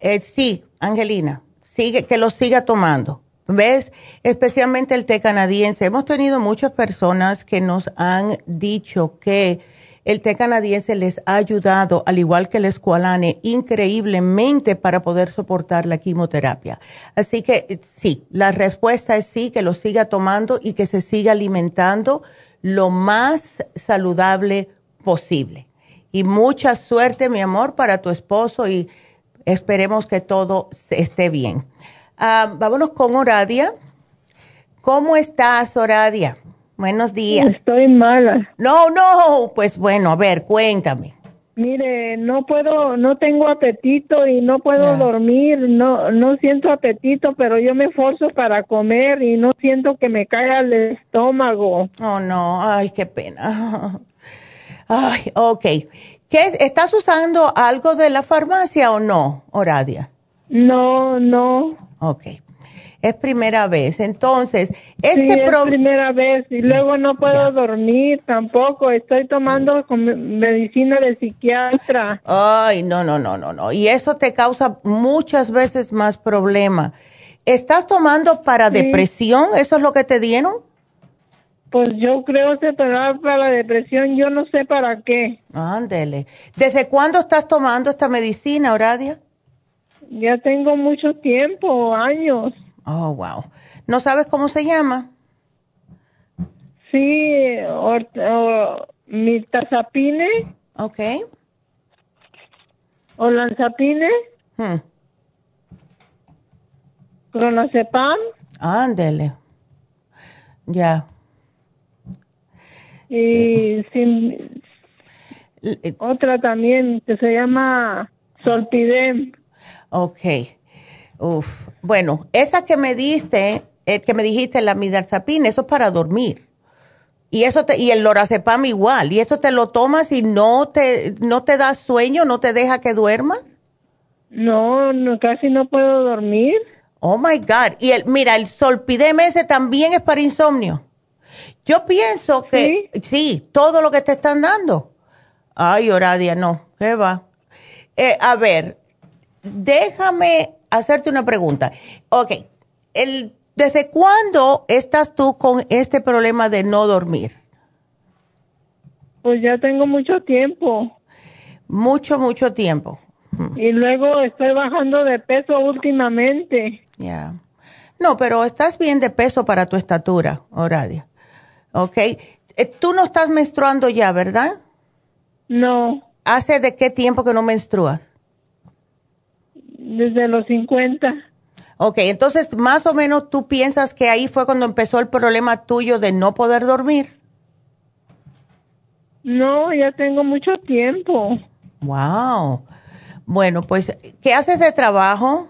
Eh, sí, Angelina, sigue, que los siga tomando. ¿Ves? Especialmente el té canadiense. Hemos tenido muchas personas que nos han dicho que el té canadiense les ha ayudado, al igual que el escualane, increíblemente para poder soportar la quimioterapia. Así que sí, la respuesta es sí, que lo siga tomando y que se siga alimentando lo más saludable posible. Y mucha suerte, mi amor, para tu esposo y esperemos que todo esté bien. Uh, vámonos con Oradia. ¿Cómo estás, Oradia? Buenos días. Estoy mala. No, no, pues bueno, a ver, cuéntame. Mire, no puedo, no tengo apetito y no puedo ah. dormir, no no siento apetito, pero yo me esforzo para comer y no siento que me caiga el estómago. Oh, no, ay, qué pena. Ay, ok. ¿Qué, estás usando algo de la farmacia o no, Oradia? No, no. Ok. Es primera vez, entonces... Este sí, es pro... primera vez, y luego no puedo ya. dormir tampoco, estoy tomando medicina de psiquiatra. Ay, no, no, no, no, no, y eso te causa muchas veces más problema. ¿Estás tomando para sí. depresión? ¿Eso es lo que te dieron? Pues yo creo que para la depresión, yo no sé para qué. Ándele. ¿Desde cuándo estás tomando esta medicina, Oradia? Ya tengo mucho tiempo, años. Oh, wow. ¿No sabes cómo se llama? Sí, o, o, mirtazapine. Ok. O lanzapine. Hmm. Clonazepam. Ándele. Ya. Y sí. sin, otra también que se llama Solpidem. Okay. Uf. Bueno, esa que me diste, el que me dijiste, la mirtazapina, eso es para dormir. Y eso te, y el lorazepam igual, y eso te lo tomas y no te no te da sueño, no te deja que duermas. No, no, casi no puedo dormir. Oh my God. Y el mira, el Solpidem ese también es para insomnio. Yo pienso que sí, sí todo lo que te están dando. Ay, Oradia, no, qué va. Eh, a ver, déjame hacerte una pregunta. Ok, el, ¿desde cuándo estás tú con este problema de no dormir? Pues ya tengo mucho tiempo. Mucho, mucho tiempo. Y luego estoy bajando de peso últimamente. Ya. Yeah. No, pero estás bien de peso para tu estatura, Oradia. Ok, tú no estás menstruando ya, ¿verdad? No. ¿Hace de qué tiempo que no menstruas? Desde los cincuenta. Ok, entonces más o menos tú piensas que ahí fue cuando empezó el problema tuyo de no poder dormir. No, ya tengo mucho tiempo. Wow. Bueno, pues, ¿qué haces de trabajo?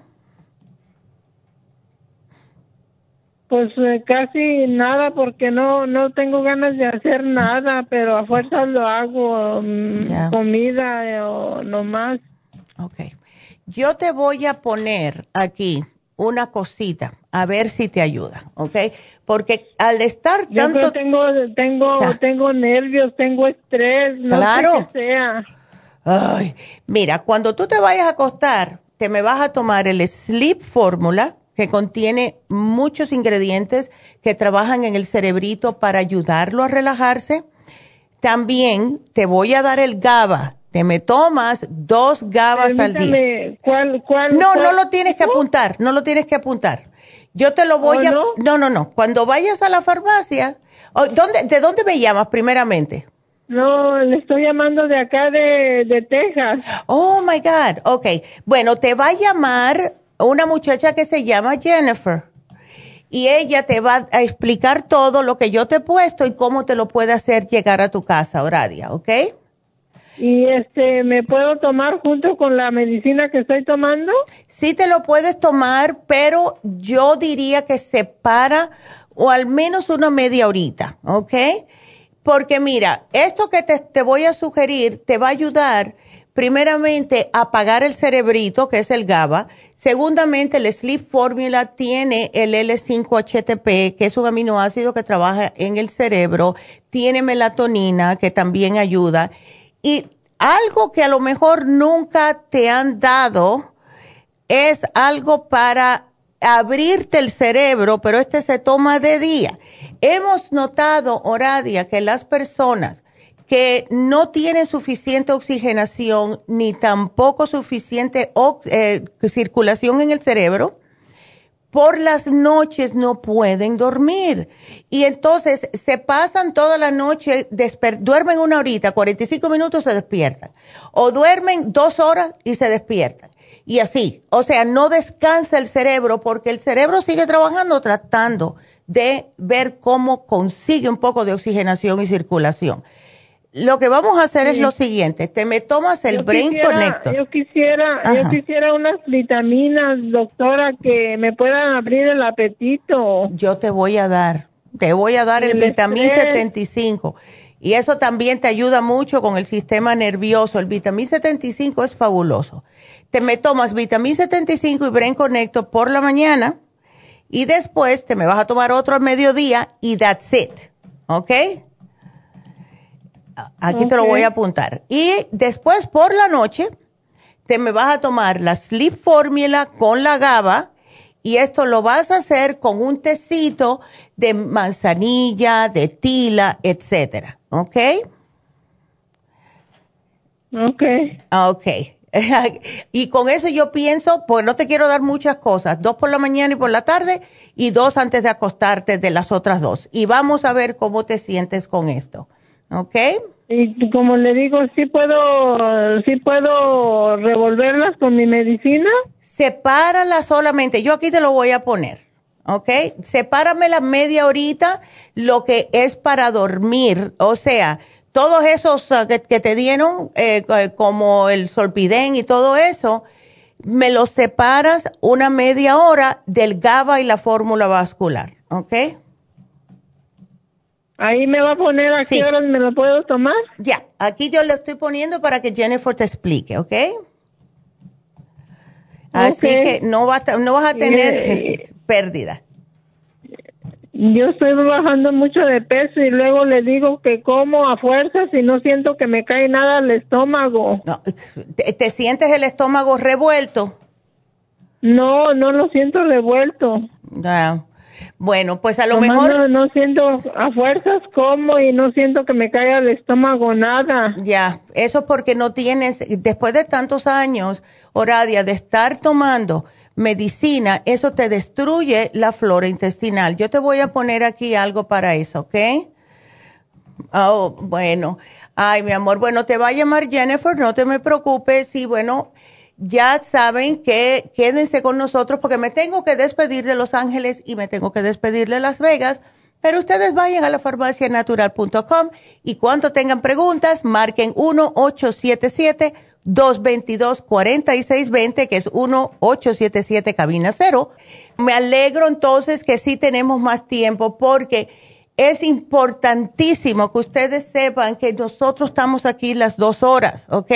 Pues eh, casi nada porque no no tengo ganas de hacer nada, pero a fuerzas lo hago, yeah. comida eh, o nomás. Okay. Yo te voy a poner aquí una cosita, a ver si te ayuda, ¿ok? Porque al estar tanto... Yo creo tengo, tengo, ah. tengo nervios, tengo estrés, no claro. sé qué sea. Ay, mira, cuando tú te vayas a acostar, te me vas a tomar el Sleep Formula, que contiene muchos ingredientes que trabajan en el cerebrito para ayudarlo a relajarse. También te voy a dar el GABA. Te me tomas dos gabas Permítame, al día. ¿cuál, cuál, no, cuál? no lo tienes que apuntar, no lo tienes que apuntar. Yo te lo voy oh, a... ¿no? no, no, no. Cuando vayas a la farmacia... Oh, ¿dónde, ¿de dónde me llamas primeramente? No, le estoy llamando de acá de, de Texas. Oh, my God. Ok. Bueno, te va a llamar una muchacha que se llama Jennifer. Y ella te va a explicar todo lo que yo te he puesto y cómo te lo puede hacer llegar a tu casa, Horadia, ¿ok? ¿Y este, me puedo tomar junto con la medicina que estoy tomando? Sí te lo puedes tomar, pero yo diría que separa o al menos una media horita, ¿ok? Porque mira, esto que te, te voy a sugerir te va a ayudar primeramente a apagar el cerebrito, que es el GABA. Segundamente, el Sleep Formula tiene el L cinco H T P, que es un aminoácido que trabaja en el cerebro. Tiene melatonina, que también ayuda. Y algo que a lo mejor nunca te han dado es algo para abrirte el cerebro, pero este se toma de día. Hemos notado, Horadia, que las personas que no tienen suficiente oxigenación ni tampoco suficiente eh, circulación en el cerebro, por las noches no pueden dormir. Y entonces se pasan toda la noche, duermen una horita, cuarenta y cinco minutos se despiertan. O duermen dos horas y se despiertan. Y así, o sea, no descansa el cerebro porque el cerebro sigue trabajando tratando de ver cómo consigue un poco de oxigenación y circulación. Lo que vamos a hacer sí. es lo siguiente, te me tomas el yo Brain quisiera, Connector. Yo quisiera, Ajá. yo quisiera unas vitaminas, doctora, que me puedan abrir el apetito. Yo te voy a dar, te voy a dar el, el vitamín setenta y cinco y eso también te ayuda mucho con el sistema nervioso. El vitamín setenta y cinco es fabuloso. Te me tomas vitamín setenta y cinco y Brain Connector por la mañana y después te me vas a tomar otro al mediodía y that's it, ¿ok? Aquí okay. te lo voy a apuntar. Y después por la noche te me vas a tomar la Sleep Formula con la GABA y esto lo vas a hacer con un tecito de manzanilla, de tila, etcétera, ¿ok? Ok. Ok. Y con eso yo pienso, porque no te quiero dar muchas cosas, dos por la mañana y por la tarde y dos antes de acostarte de las otras dos. Y vamos a ver cómo te sientes con esto. Okay. Y como le digo, ¿sí puedo, sí puedo revolverlas con mi medicina? Sepáralas solamente. Yo aquí te lo voy a poner, ¿okay? Sepárame la media horita, lo que es para dormir. O sea, todos esos que, que te dieron, eh, como el Solpidem y todo eso, me los separas una media hora del GABA y la fórmula vascular, ¿okay? Ahí me va a poner a sí. qué horas me lo puedo tomar. Ya, aquí yo le estoy poniendo para que Jennifer te explique, ¿ok? Así okay. que no vas a, no vas a tener yo, pérdida. Yo estoy bajando mucho de peso y luego le digo que como a fuerzas y no siento que me cae nada al estómago. No, ¿te, te sientes el estómago revuelto? No, no lo siento revuelto. No. Bueno, pues a lo Además, mejor... No, no siento a fuerzas como y no siento que me caiga el estómago nada. Ya, eso es porque no tienes, después de tantos años, Horadia, de estar tomando medicina, eso te destruye la flora intestinal. Yo te voy a poner aquí algo para eso, ¿ok? Oh, bueno. Ay, mi amor, bueno, te va a llamar Jennifer, no te me preocupes y bueno... Ya saben que quédense con nosotros porque me tengo que despedir de Los Ángeles y me tengo que despedir de Las Vegas, pero ustedes vayan a la farmacia natural punto com y cuando tengan preguntas marquen uno ocho siete siete dos dos dos cuatro seis dos cero, que es uno ocho siete siete cabina cero. Me alegro entonces que sí tenemos más tiempo porque es importantísimo que ustedes sepan que nosotros estamos aquí las dos horas, ¿ok?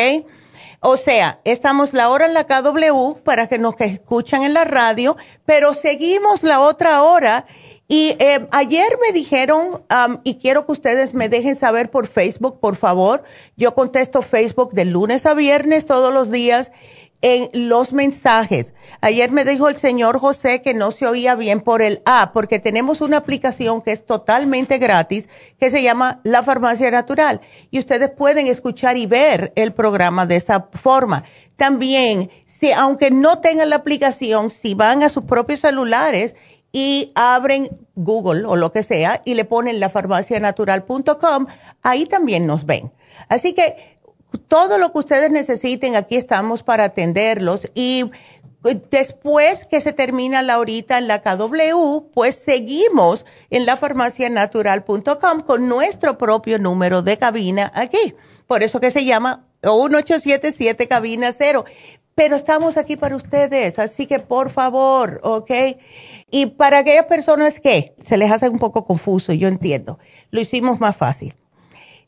O sea, estamos la hora en la K W para que nos que escuchan en la radio, pero seguimos la otra hora. Y eh, ayer me dijeron, um, y quiero que ustedes me dejen saber por Facebook, por favor. Yo contesto Facebook de lunes a viernes todos los días en los mensajes. Ayer me dijo el señor José que no se oía bien por el app, porque tenemos una aplicación que es totalmente gratis, que se llama La Farmacia Natural, y ustedes pueden escuchar y ver el programa de esa forma. También, si aunque no tengan la aplicación, si van a sus propios celulares y abren Google o lo que sea y le ponen la farmacia natural punto com, ahí también nos ven. Así que todo lo que ustedes necesiten, aquí estamos para atenderlos. Y después que se termina la horita en la K W, pues seguimos en la farmacia natural punto com con nuestro propio número de cabina aquí. Por eso que se llama uno ocho siete siete cabina cero. Pero estamos aquí para ustedes, así que por favor, ¿ok? Y para aquellas personas que se les hace un poco confuso, yo entiendo, lo hicimos más fácil.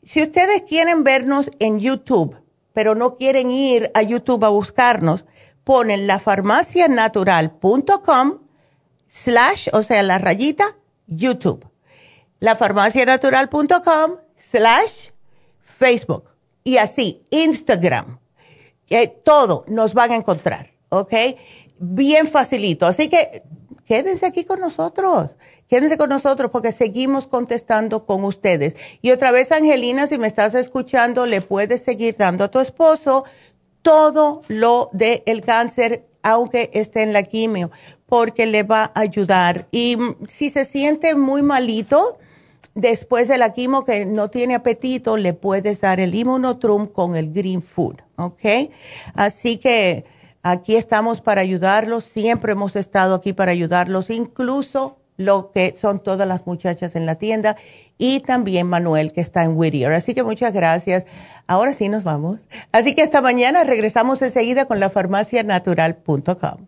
Si ustedes quieren vernos en YouTube, pero no quieren ir a YouTube a buscarnos, ponen la farmacia natural punto com slash, o sea, la rayita, YouTube. la farmacia natural punto com slash Facebook. Y así, Instagram. Eh, todo nos van a encontrar, ¿ok? Bien facilito. Así que quédense aquí con nosotros. Quédense con nosotros porque seguimos contestando con ustedes. Y otra vez, Angelina, si me estás escuchando, le puedes seguir dando a tu esposo todo lo del cáncer, aunque esté en la quimio, porque le va a ayudar. Y si se siente muy malito después de la quimio, que no tiene apetito, le puedes dar el Immunotrum con el Green Food, ¿ok? Así que aquí estamos para ayudarlos. Siempre hemos estado aquí para ayudarlos, incluso lo que son todas las muchachas en la tienda y también Manuel, que está en Whittier. Así que muchas gracias. Ahora sí nos vamos. Así que hasta mañana. Regresamos enseguida con la farmacia natural punto com.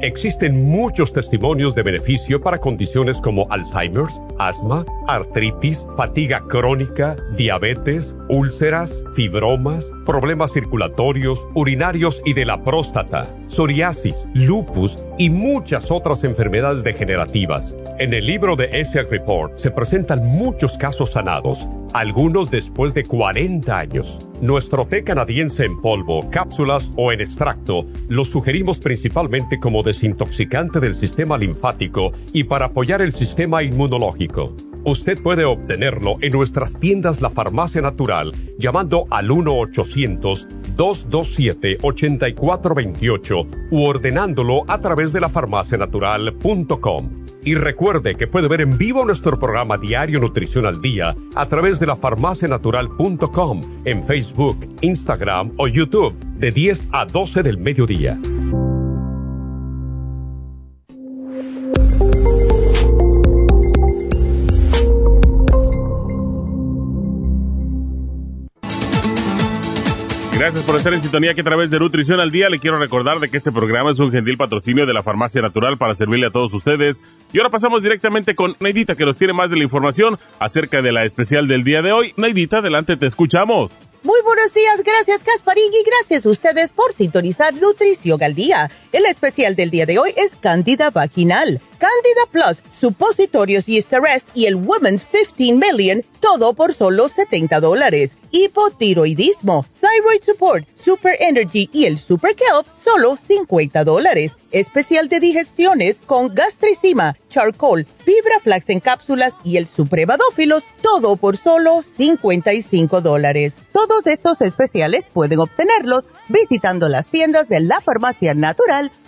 existen muchos testimonios de beneficio para condiciones como Alzheimer's, asma, artritis, fatiga crónica, diabetes, úlceras, fibromas, problemas circulatorios, urinarios y de la próstata, psoriasis, lupus y muchas otras enfermedades degenerativas. En el libro de E S I A C Report se presentan muchos casos sanados, algunos después de cuarenta años. Nuestro té canadiense en polvo, cápsulas o en extracto lo sugerimos principalmente como desintoxicante del sistema linfático y para apoyar el sistema inmunológico. Usted puede obtenerlo en nuestras tiendas La Farmacia Natural llamando al uno ocho cero cero dos dos siete ocho cuatro dos ocho u ordenándolo a través de la farmacia natural punto com. Y recuerde que puede ver en vivo nuestro programa diario Nutrición al Día a través de la farmacia natural punto com en Facebook, Instagram o YouTube de diez a doce del mediodía. Gracias por estar en sintonía que a través de Nutrición al Día le quiero recordar de que este programa es un gentil patrocinio de la Farmacia Natural para servirle a todos ustedes. Y ahora pasamos directamente con Neidita, que nos tiene más de la información acerca de la especial del día de hoy. Neidita, adelante, te escuchamos. Muy buenos días, gracias Gasparín y gracias a ustedes por sintonizar Nutrición al Día. El especial del día de hoy es Candida Vaginal, Candida Plus, Supositorios Yeast Arrest y el Women's quince million, todo por solo setenta dólares. Hipotiroidismo, Thyroid Support, Super Energy y el Super Kelp, solo cincuenta dólares. Especial de digestiones con gastricima, charcoal, fibra flax en cápsulas y el Suprema Dófilos, todo por solo cincuenta y cinco dólares. Todos estos especiales pueden obtenerlos visitando las tiendas de La Farmacia Natural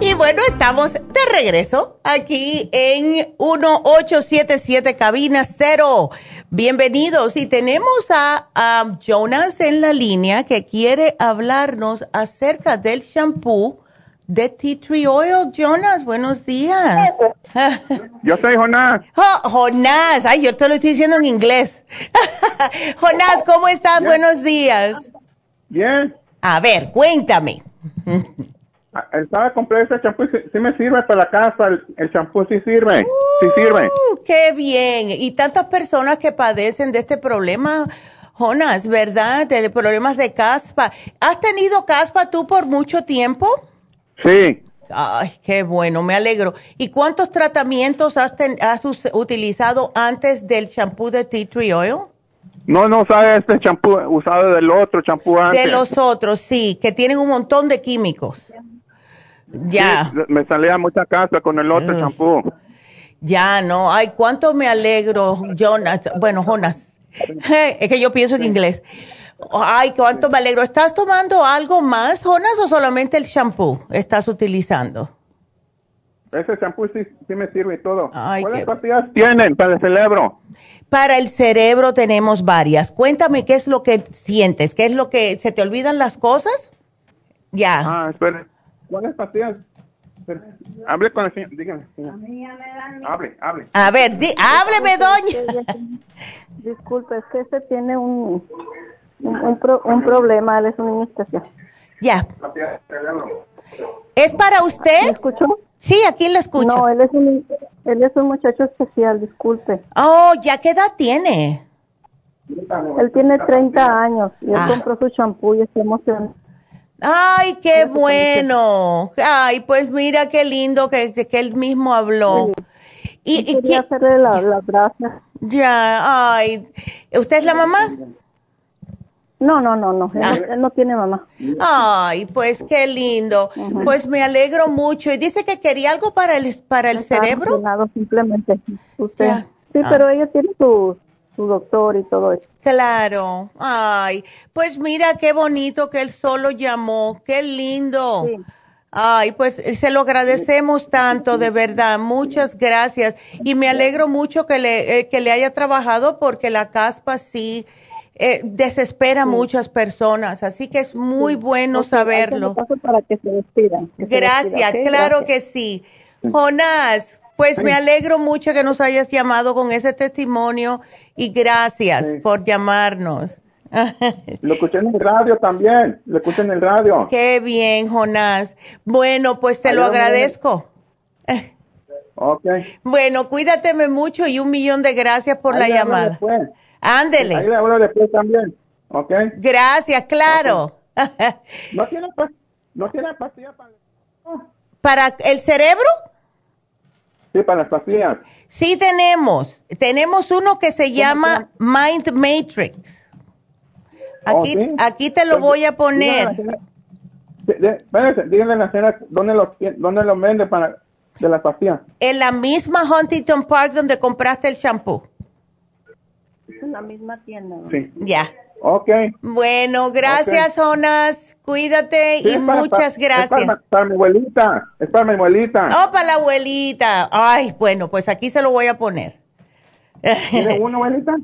Y bueno, estamos de regreso aquí en uno ocho siete siete cabina cero. Bienvenidos. Y tenemos a, a Jonas en la línea que quiere hablarnos acerca del shampoo de Tea Tree Oil. Jonas, buenos días. Yo soy Jonas. Oh, Jonas. Ay, yo te lo estoy diciendo en inglés. Jonas, ¿cómo estás? Bien. Buenos días. Bien. A ver, cuéntame. Estaba comprando ese champú, sí, sí me sirve para la casa, el champú sí sirve, uh, sí sirve. ¡Qué bien! Y tantas personas que padecen de este problema, Jonas, ¿verdad? De problemas de caspa. ¿Has tenido caspa tú por mucho tiempo? Sí. Ay, qué bueno, me alegro. ¿Y cuántos tratamientos has, ten, has us, utilizado antes del champú de Tea Tree Oil? No, no usaba este champú, usaba del otro champú antes. De los otros, sí, que tienen un montón de químicos. Ya. Sí, me salía mucha casa con el otro champú. Ya, no. Ay, cuánto me alegro, Jonas. Bueno, Jonas. Es que yo pienso en inglés. Ay, cuánto me alegro. ¿Estás tomando algo más, Jonas, o solamente el champú estás utilizando? Ese champú sí, sí me sirve y todo. Ay, ¿cuáles cantidades tienen para el cerebro? Para el cerebro tenemos varias. Cuéntame qué es lo que sientes. ¿Qué es lo que... ¿Se te olvidan las cosas? Ya. Ah, espera. ¿Cuáles pastillas? Hable con el señor, dígame. Hable, hable. A ver, di, hábleme, doña. Disculpe, es que este tiene un, un, un, pro, un problema, él es una inestación. Ya. ¿Es para usted? ¿Me escuchó? Sí, aquí la escucho. No, él es un, él es un muchacho especial, disculpe. Oh, ¿ya qué edad tiene? Él tiene treinta años y él ah. compró su champú y está emocionado. Ay, qué bueno. Ay, pues mira qué lindo que, que él mismo habló. Y, y quería hacerle la, la gracia. Ya, ay. ¿Usted es la mamá? No, no, no, no. Ah. Él, él no tiene mamá. Ay, pues qué lindo. Uh-huh. Pues me alegro mucho. Y dice que quería algo para el para el Estaba cerebro. Simplemente. Usted. Ya. Sí, ah. pero ella tiene su... su doctor y todo eso. Claro. Ay, pues mira qué bonito que él solo llamó. Qué lindo. Sí. Ay, pues se lo agradecemos tanto, de verdad. Muchas gracias. Y me alegro mucho que le, eh, que le haya trabajado porque la caspa sí eh, desespera a sí. muchas personas. Así que es muy sí. bueno o sea, saberlo. Para que se despidan. Que gracias, se despida, ¿okay? Claro gracias. Que sí. Jonás. Pues me alegro mucho que nos hayas llamado con ese testimonio y gracias sí. por llamarnos. Lo escuché en el radio también, lo escuché en el radio. Qué bien, Jonás. Bueno, pues te Ay, lo agradezco. Bien. Okay. Bueno, cuídateme mucho y un millón de gracias por Ahí la le llamada. Después. Ándele. Ahí le hablo después también, ¿ok? Gracias, claro. Okay. ¿No tiene no tiene pastilla para... Oh. para el cerebro? Sí, para las pastillas. Sí tenemos, tenemos uno que se llama Mind Matrix. Aquí, oh, ¿sí? aquí te lo voy a poner. Díganle a la señora dónde lo, dónde lo vende para de las pastillas. En la misma Huntington Park donde compraste el shampoo. En la misma tienda. ¿No? Sí. Ya. Okay. Bueno, gracias, okay. Jonas. Cuídate sí, y para, muchas para, gracias. Es para, para mi abuelita, es para mi abuelita. Oh, para la abuelita. Ay, bueno, pues aquí se lo voy a poner. ¿Tiene una abuelita?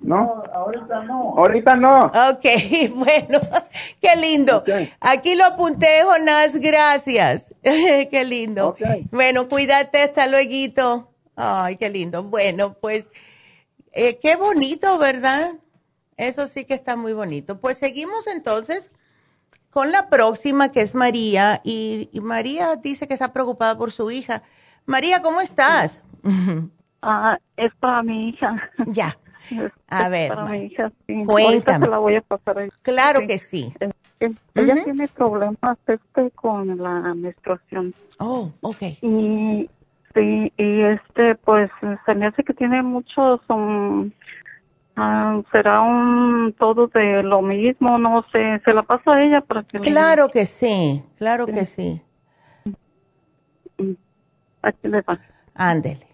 No. no, ahorita no. Ahorita no. Okay, bueno, qué lindo. Okay. Aquí lo apunté, Jonas, gracias. Qué lindo. Okay. Bueno, cuídate, hasta luego. Ay, qué lindo. Bueno, pues, eh, qué bonito, ¿verdad? Eso sí que está muy bonito. Pues seguimos entonces con la próxima, que es María. Y, y María dice que está preocupada por su hija. María, ¿cómo estás? Ah, es para mi hija. Ya. Es, a es ver. Para Mar... mi hija, sí. Cuéntame. Se la voy a pasar ahí. Claro sí. que sí. Es que ella uh-huh. tiene problemas este con la menstruación. Oh, ok. Y Sí, y este, pues se me hace que tiene muchos, um, uh, será un todo de lo mismo, no sé, se la paso a ella para que... Claro le... que sí, claro sí. que sí. Aquí le va. Ándele.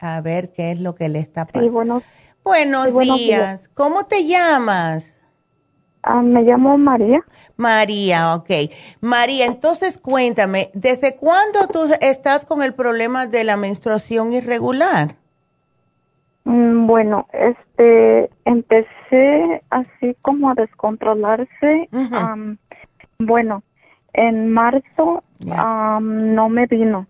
A ver qué es lo que le está pasando. Sí, bueno, buenos, sí, buenos días. días. ¿Cómo te llamas? Ah, me llamo María. María, ok. María, entonces cuéntame, ¿desde cuándo tú estás con el problema de la menstruación irregular? Mm, bueno, este, empecé así como a descontrolarse. Uh-huh. um, bueno, en marzo yeah. um, no me vino.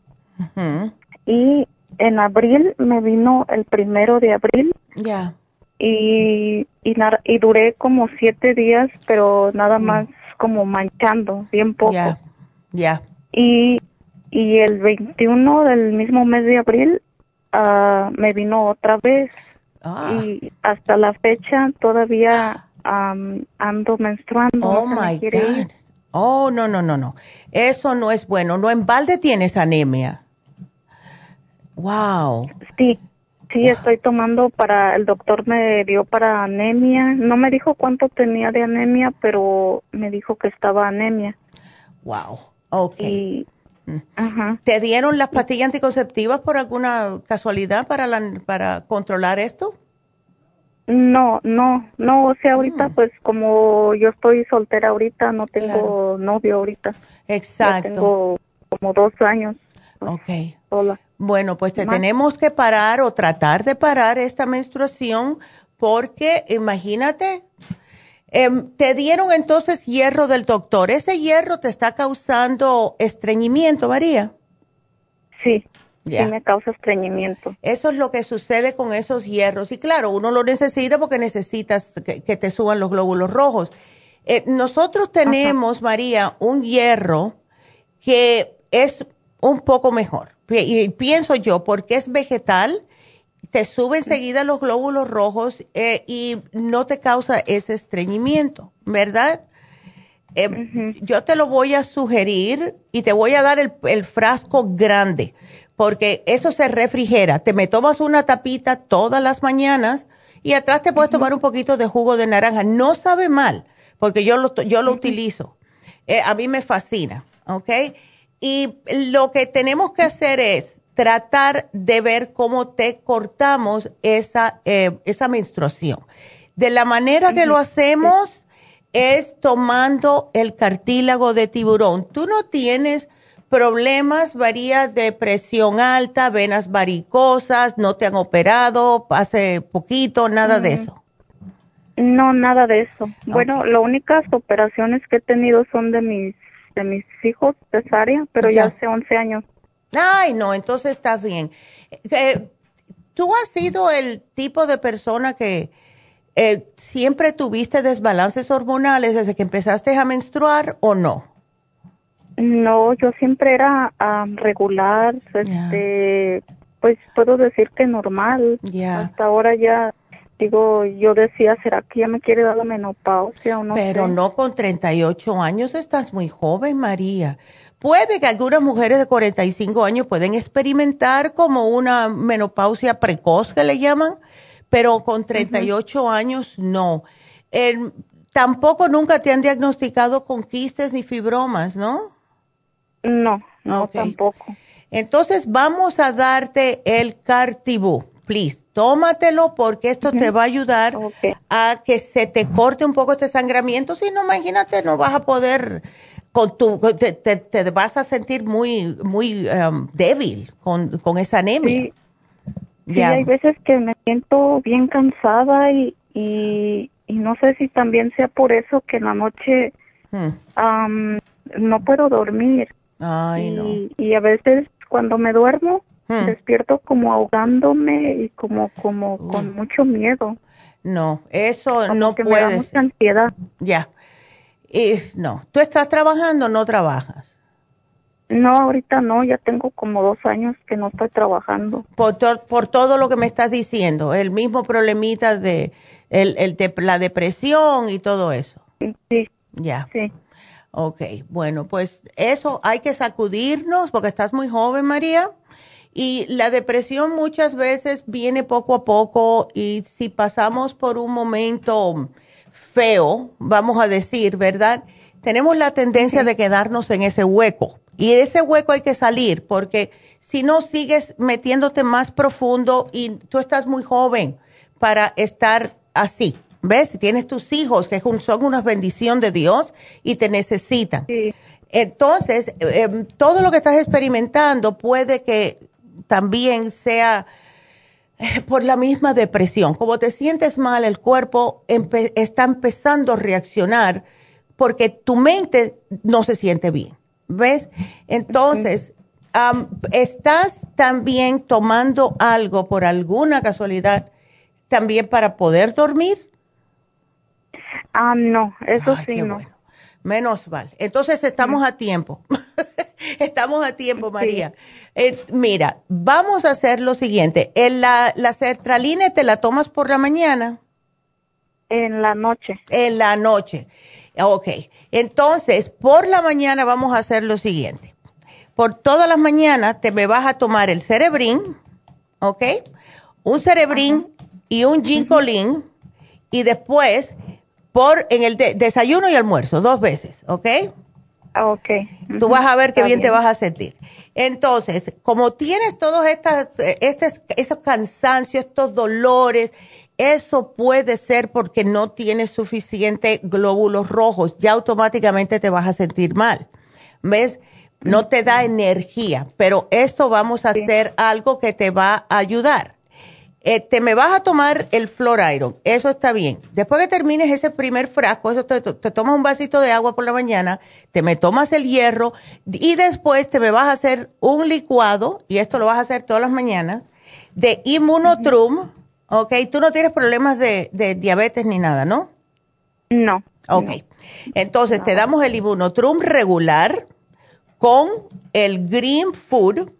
Uh-huh. Y en abril me vino el primero de abril. Ya. Yeah. Y, y, y duré como siete días, pero nada más como manchando, bien poco. Ya, yeah, ya. Yeah. Y, y el veintiuno del mismo mes de abril uh, me vino otra vez. Ah. Y hasta la fecha todavía um, ando menstruando. Oh, no my God. Ir. Oh, no, no, no, no. Eso no es bueno. No, en balde tienes anemia. Wow. Sí. Sí, estoy tomando para, el doctor me dio para anemia, no me dijo cuánto tenía de anemia, pero me dijo que estaba anemia. Wow, okay. Y, mm. ajá. ¿Te dieron las pastillas anticonceptivas por alguna casualidad para la, para controlar esto? No, no, no, o sea, ahorita mm. pues como yo estoy soltera ahorita, no tengo claro. novio ahorita. Exacto. Yo tengo como dos años. Pues, okay. Sola. Bueno, pues te tenemos que parar o tratar de parar esta menstruación porque, imagínate, eh, te dieron entonces hierro del doctor. ¿Ese hierro te está causando estreñimiento, María? Sí, yeah. sí me causa estreñimiento. Eso es lo que sucede con esos hierros. Y claro, uno lo necesita porque necesitas que, que te suban los glóbulos rojos. Eh, nosotros tenemos, ajá, María, un hierro que es un poco mejor. Y pienso yo, porque es vegetal, te sube enseguida los glóbulos rojos eh, y no te causa ese estreñimiento, ¿verdad? Eh, uh-huh. Yo te lo voy a sugerir y te voy a dar el, el frasco grande, porque eso se refrigera. Te me tomas una tapita todas las mañanas y atrás te puedes uh-huh. tomar un poquito de jugo de naranja. No sabe mal, porque yo lo, yo lo uh-huh. utilizo. Eh, a mí me fascina, ¿ok? Y lo que tenemos que hacer es tratar de ver cómo te cortamos esa, eh, esa menstruación. De la manera que lo hacemos es tomando el cartílago de tiburón. Tú no tienes problemas, varía de presión alta, venas varicosas, no te han operado hace poquito, nada de eso. No, nada de eso. Okay. Bueno, las únicas operaciones que he tenido son de mis de mis hijos cesárea, pero ya. ya hace once años. Ay, no, entonces estás bien. Eh, ¿Tú has sido el tipo de persona que eh, siempre tuviste desbalances hormonales desde que empezaste a menstruar o no? No, yo siempre era um, regular, este, yeah. pues puedo decir que normal. Yeah. Hasta ahora ya... Digo, yo decía, ¿será que ya me quiere dar la menopausia o no? Pero sé? No, con treinta y ocho años estás muy joven, María. Puede que algunas mujeres de cuarenta y cinco años pueden experimentar como una menopausia precoz, que le llaman, pero con treinta y ocho uh-huh. años no. Eh, tampoco nunca te han diagnosticado con quistes ni fibromas, ¿no? No, no okay. tampoco. Entonces vamos a darte el Cartibú. Please, tómatelo porque esto te va a ayudar okay. a que se te corte un poco este sangramiento. Si no, imagínate, no vas a poder, con tu, te, te, te vas a sentir muy muy um, débil con, con esa anemia. Sí, yeah. sí, hay veces que me siento bien cansada y, y, y no sé si también sea por eso que en la noche hmm. um, no puedo dormir. Ay, y, no. y a veces cuando me duermo, Hmm. despierto como ahogándome y como como uh. con mucho miedo. No, eso como no que puedes. Me da mucha ansiedad. Ya. Y no, ¿tú estás trabajando o no trabajas? No, ahorita no, ya tengo como dos años que no estoy trabajando. Por, to- por todo lo que me estás diciendo, el mismo problemita de, el, el de la depresión y todo eso. Sí. Ya. Sí. Ok, bueno, pues eso hay que sacudirnos porque estás muy joven, María. Y la depresión muchas veces viene poco a poco y si pasamos por un momento feo, vamos a decir, ¿verdad? Tenemos la tendencia de quedarnos en ese hueco y de ese hueco hay que salir porque si no sigues metiéndote más profundo y tú estás muy joven para estar así, ¿ves? Tienes tus hijos que son una bendición de Dios y te necesitan. Sí. Entonces, eh, todo lo que estás experimentando puede que también sea por la misma depresión. Como te sientes mal, el cuerpo empe- está empezando a reaccionar porque tu mente no se siente bien, ¿ves? Entonces, um, estás también tomando algo por alguna casualidad también para poder dormir. Ah, um, no, eso Ay, sí, no. Bueno. Menos mal. Entonces estamos a tiempo. Estamos a tiempo, María. Sí. Eh, mira, vamos a hacer lo siguiente. ¿En la, la sertralina te la tomas por la mañana? En la noche. En la noche. Ok. Entonces, por la mañana vamos a hacer lo siguiente. Por todas las mañanas te me vas a tomar el cerebrín, ¿ok? Un cerebrín y un gincolín y después... Por en el de, desayuno y almuerzo, dos veces, ¿ok? Ok. Uh-huh. Tú vas a ver qué bien, bien te vas a sentir. Entonces, como tienes todos estas, estos, estos cansancios, estos dolores, eso puede ser porque no tienes suficiente glóbulos rojos. Ya automáticamente te vas a sentir mal, ¿ves? No te da energía, pero esto vamos a sí. hacer algo que te va a ayudar. Eh, te me vas a tomar el Flor Iron, eso está bien. Después que termines ese primer frasco, eso te, te tomas un vasito de agua por la mañana, te me tomas el hierro y después te me vas a hacer un licuado, y esto lo vas a hacer todas las mañanas, de Immunotrum, ¿ok? Tú no tienes problemas de, de diabetes ni nada, ¿no? No. Ok. No. Entonces no. te damos el Immunotrum regular con el Green Food,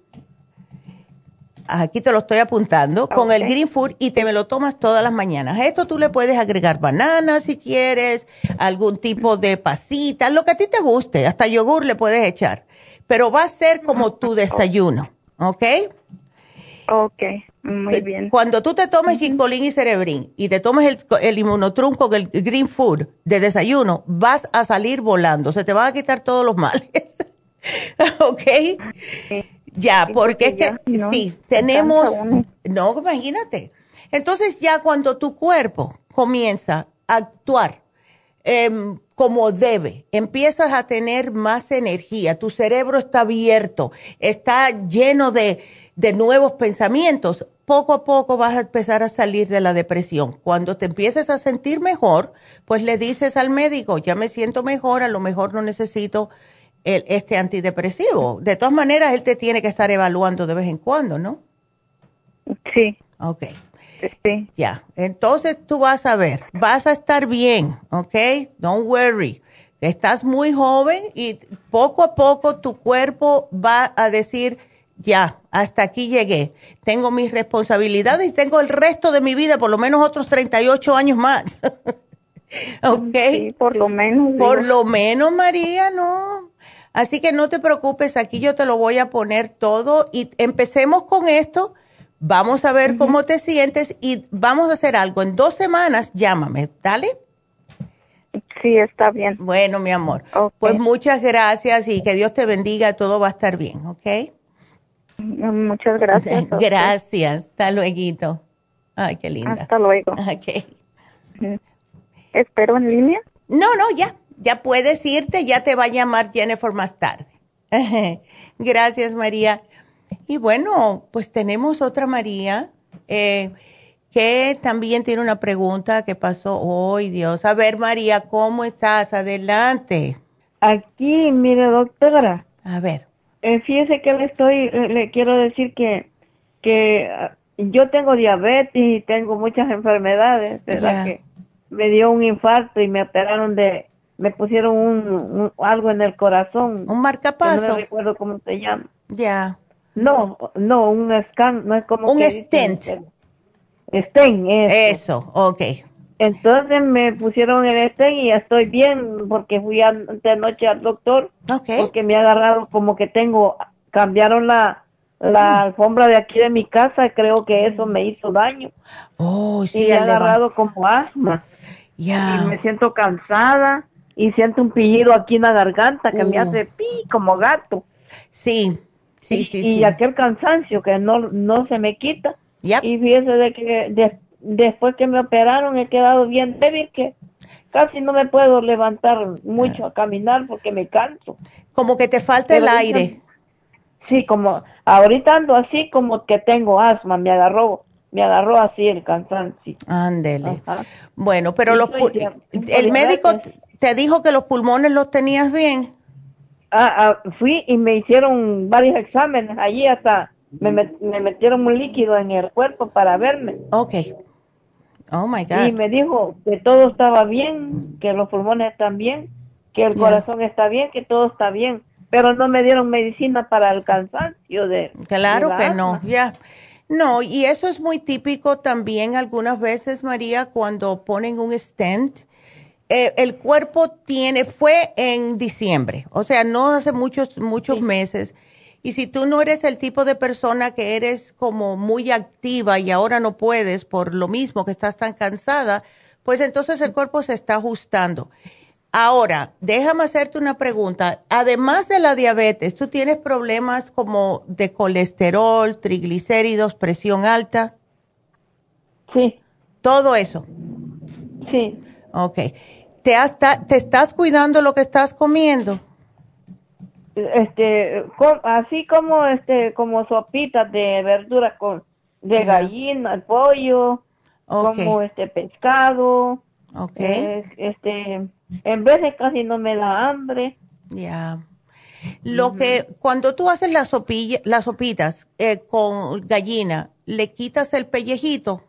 aquí te lo estoy apuntando, okay. con el Green Food y te me lo tomas todas las mañanas. A esto tú le puedes agregar bananas si quieres, algún tipo de pasita, lo que a ti te guste, hasta yogur le puedes echar, pero va a ser como tu desayuno, ¿ok? Ok, muy bien. Cuando tú te tomes gincolín y cerebrín y te tomes el, el Immunotrum con el Green Food de desayuno, vas a salir volando, se te van a quitar todos los males, ¿ok? Okay. Ya, porque es que, no, sí, tenemos, no, imagínate. Entonces ya cuando tu cuerpo comienza a actuar eh, como debe, empiezas a tener más energía, tu cerebro está abierto, está lleno de, de nuevos pensamientos, poco a poco vas a empezar a salir de la depresión. Cuando te empieces a sentir mejor, pues le dices al médico, ya me siento mejor, a lo mejor no necesito El, este antidepresivo. De todas maneras, él te tiene que estar evaluando de vez en cuando, ¿no? Sí. Ok. Sí. Ya. Entonces tú vas a ver, vas a estar bien, ¿ok? Don't worry. Estás muy joven y poco a poco tu cuerpo va a decir, ya, hasta aquí llegué. Tengo mis responsabilidades y tengo el resto de mi vida, por lo menos otros treinta y ocho años más. ¿Ok? Sí, por lo menos. Por lo menos, María, no. Así que no te preocupes, aquí yo te lo voy a poner todo y empecemos con esto, vamos a ver uh-huh. cómo te sientes y vamos a hacer algo. En dos semanas, llámame, ¿dale? Sí, está bien. Bueno, mi amor, okay. pues muchas gracias y que Dios te bendiga, todo va a estar bien, ¿ok? Muchas gracias. Gracias, hasta luego. Ay, qué linda. Hasta luego. Ok. ¿Espero en línea? No, no, ya. Ya puedes irte, ya te va a llamar Jennifer más tarde. Gracias, María. Y bueno, pues tenemos otra María eh, que también tiene una pregunta que pasó. ¡Ay, oh, Dios! A ver, María, ¿cómo estás? Adelante. Aquí, mire, doctora. A ver. Eh, fíjese que le estoy, le, le quiero decir que, que yo tengo diabetes y tengo muchas enfermedades, ¿verdad? Yeah. Que me dio un infarto y me operaron de... Me pusieron un, un algo en el corazón. ¿Un marcapaso? No recuerdo cómo se llama. Ya. Yeah. No, no, un scan, no es como... Un stent. Stent, eso, ok. Entonces me pusieron el estén y ya estoy bien, porque fui ante noche al doctor, okay. porque me agarraron como que tengo, cambiaron la, la oh. alfombra de aquí de mi casa, creo que eso me hizo daño. Oh, sí, y he agarrado como asma. Yeah. Y me siento cansada y siento un pillido aquí en la garganta que uh. me hace pi como gato. Sí, sí, y, sí. Y sí. aquel cansancio que no, no se me quita. Yep. Y fíjese de que... De, después que me operaron he quedado bien débil que casi no me puedo levantar mucho a caminar porque me canso. Como que te falta el aire. Sí, como ahorita ando así como que tengo asma, me agarró, me agarró así el cansancio. Ándele. Ajá. Bueno, pero los pul- bien, el médico gracias. Te dijo que los pulmones los tenías bien. Ah, ah, fui y me hicieron varios exámenes allí hasta me, met- me metieron un líquido en el cuerpo para verme. Okay. Oh my God. Y me dijo que todo estaba bien, que los pulmones están bien, que el yeah. corazón está bien, que todo está bien. Pero no me dieron medicina para el cansancio de. Claro de que asma. No, ya. Yeah. No, y eso es muy típico también algunas veces, María, cuando ponen un stent. Eh, el cuerpo tiene, fue en diciembre, o sea, no hace muchos, muchos sí. meses. Y si tú no eres el tipo de persona que eres como muy activa y ahora no puedes por lo mismo que estás tan cansada, pues entonces el cuerpo se está ajustando. Ahora, déjame hacerte una pregunta. Además de la diabetes, ¿tú tienes problemas como de colesterol, triglicéridos, presión alta? Sí. ¿Todo eso? Sí. Ok. ¿Te, hasta, te estás cuidando lo que estás comiendo? Este, así como este, como sopitas de verduras con de uh-huh. gallina, pollo, okay. como este pescado, okay. eh, este, en veces casi no me da hambre. Ya. Yeah. Lo uh-huh. que cuando tú haces las sopilla, las sopitas eh, con gallina, ¿le quitas el pellejito?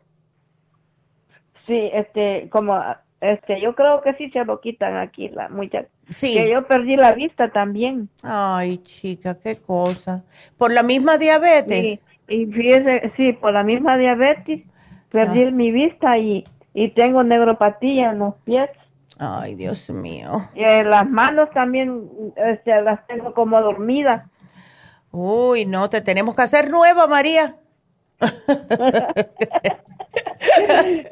Sí, este, como este, yo creo que sí se lo quitan aquí la muchas. Sí. Que yo perdí la vista también. Ay, chica, qué cosa. ¿Por la misma diabetes? Sí, y fíjese, sí, por la misma diabetes perdí ah. mi vista y, y tengo neuropatía en los pies. Ay, Dios mío. Y eh, las manos también este, las tengo como dormidas. Uy, no, te tenemos que hacer nueva, María.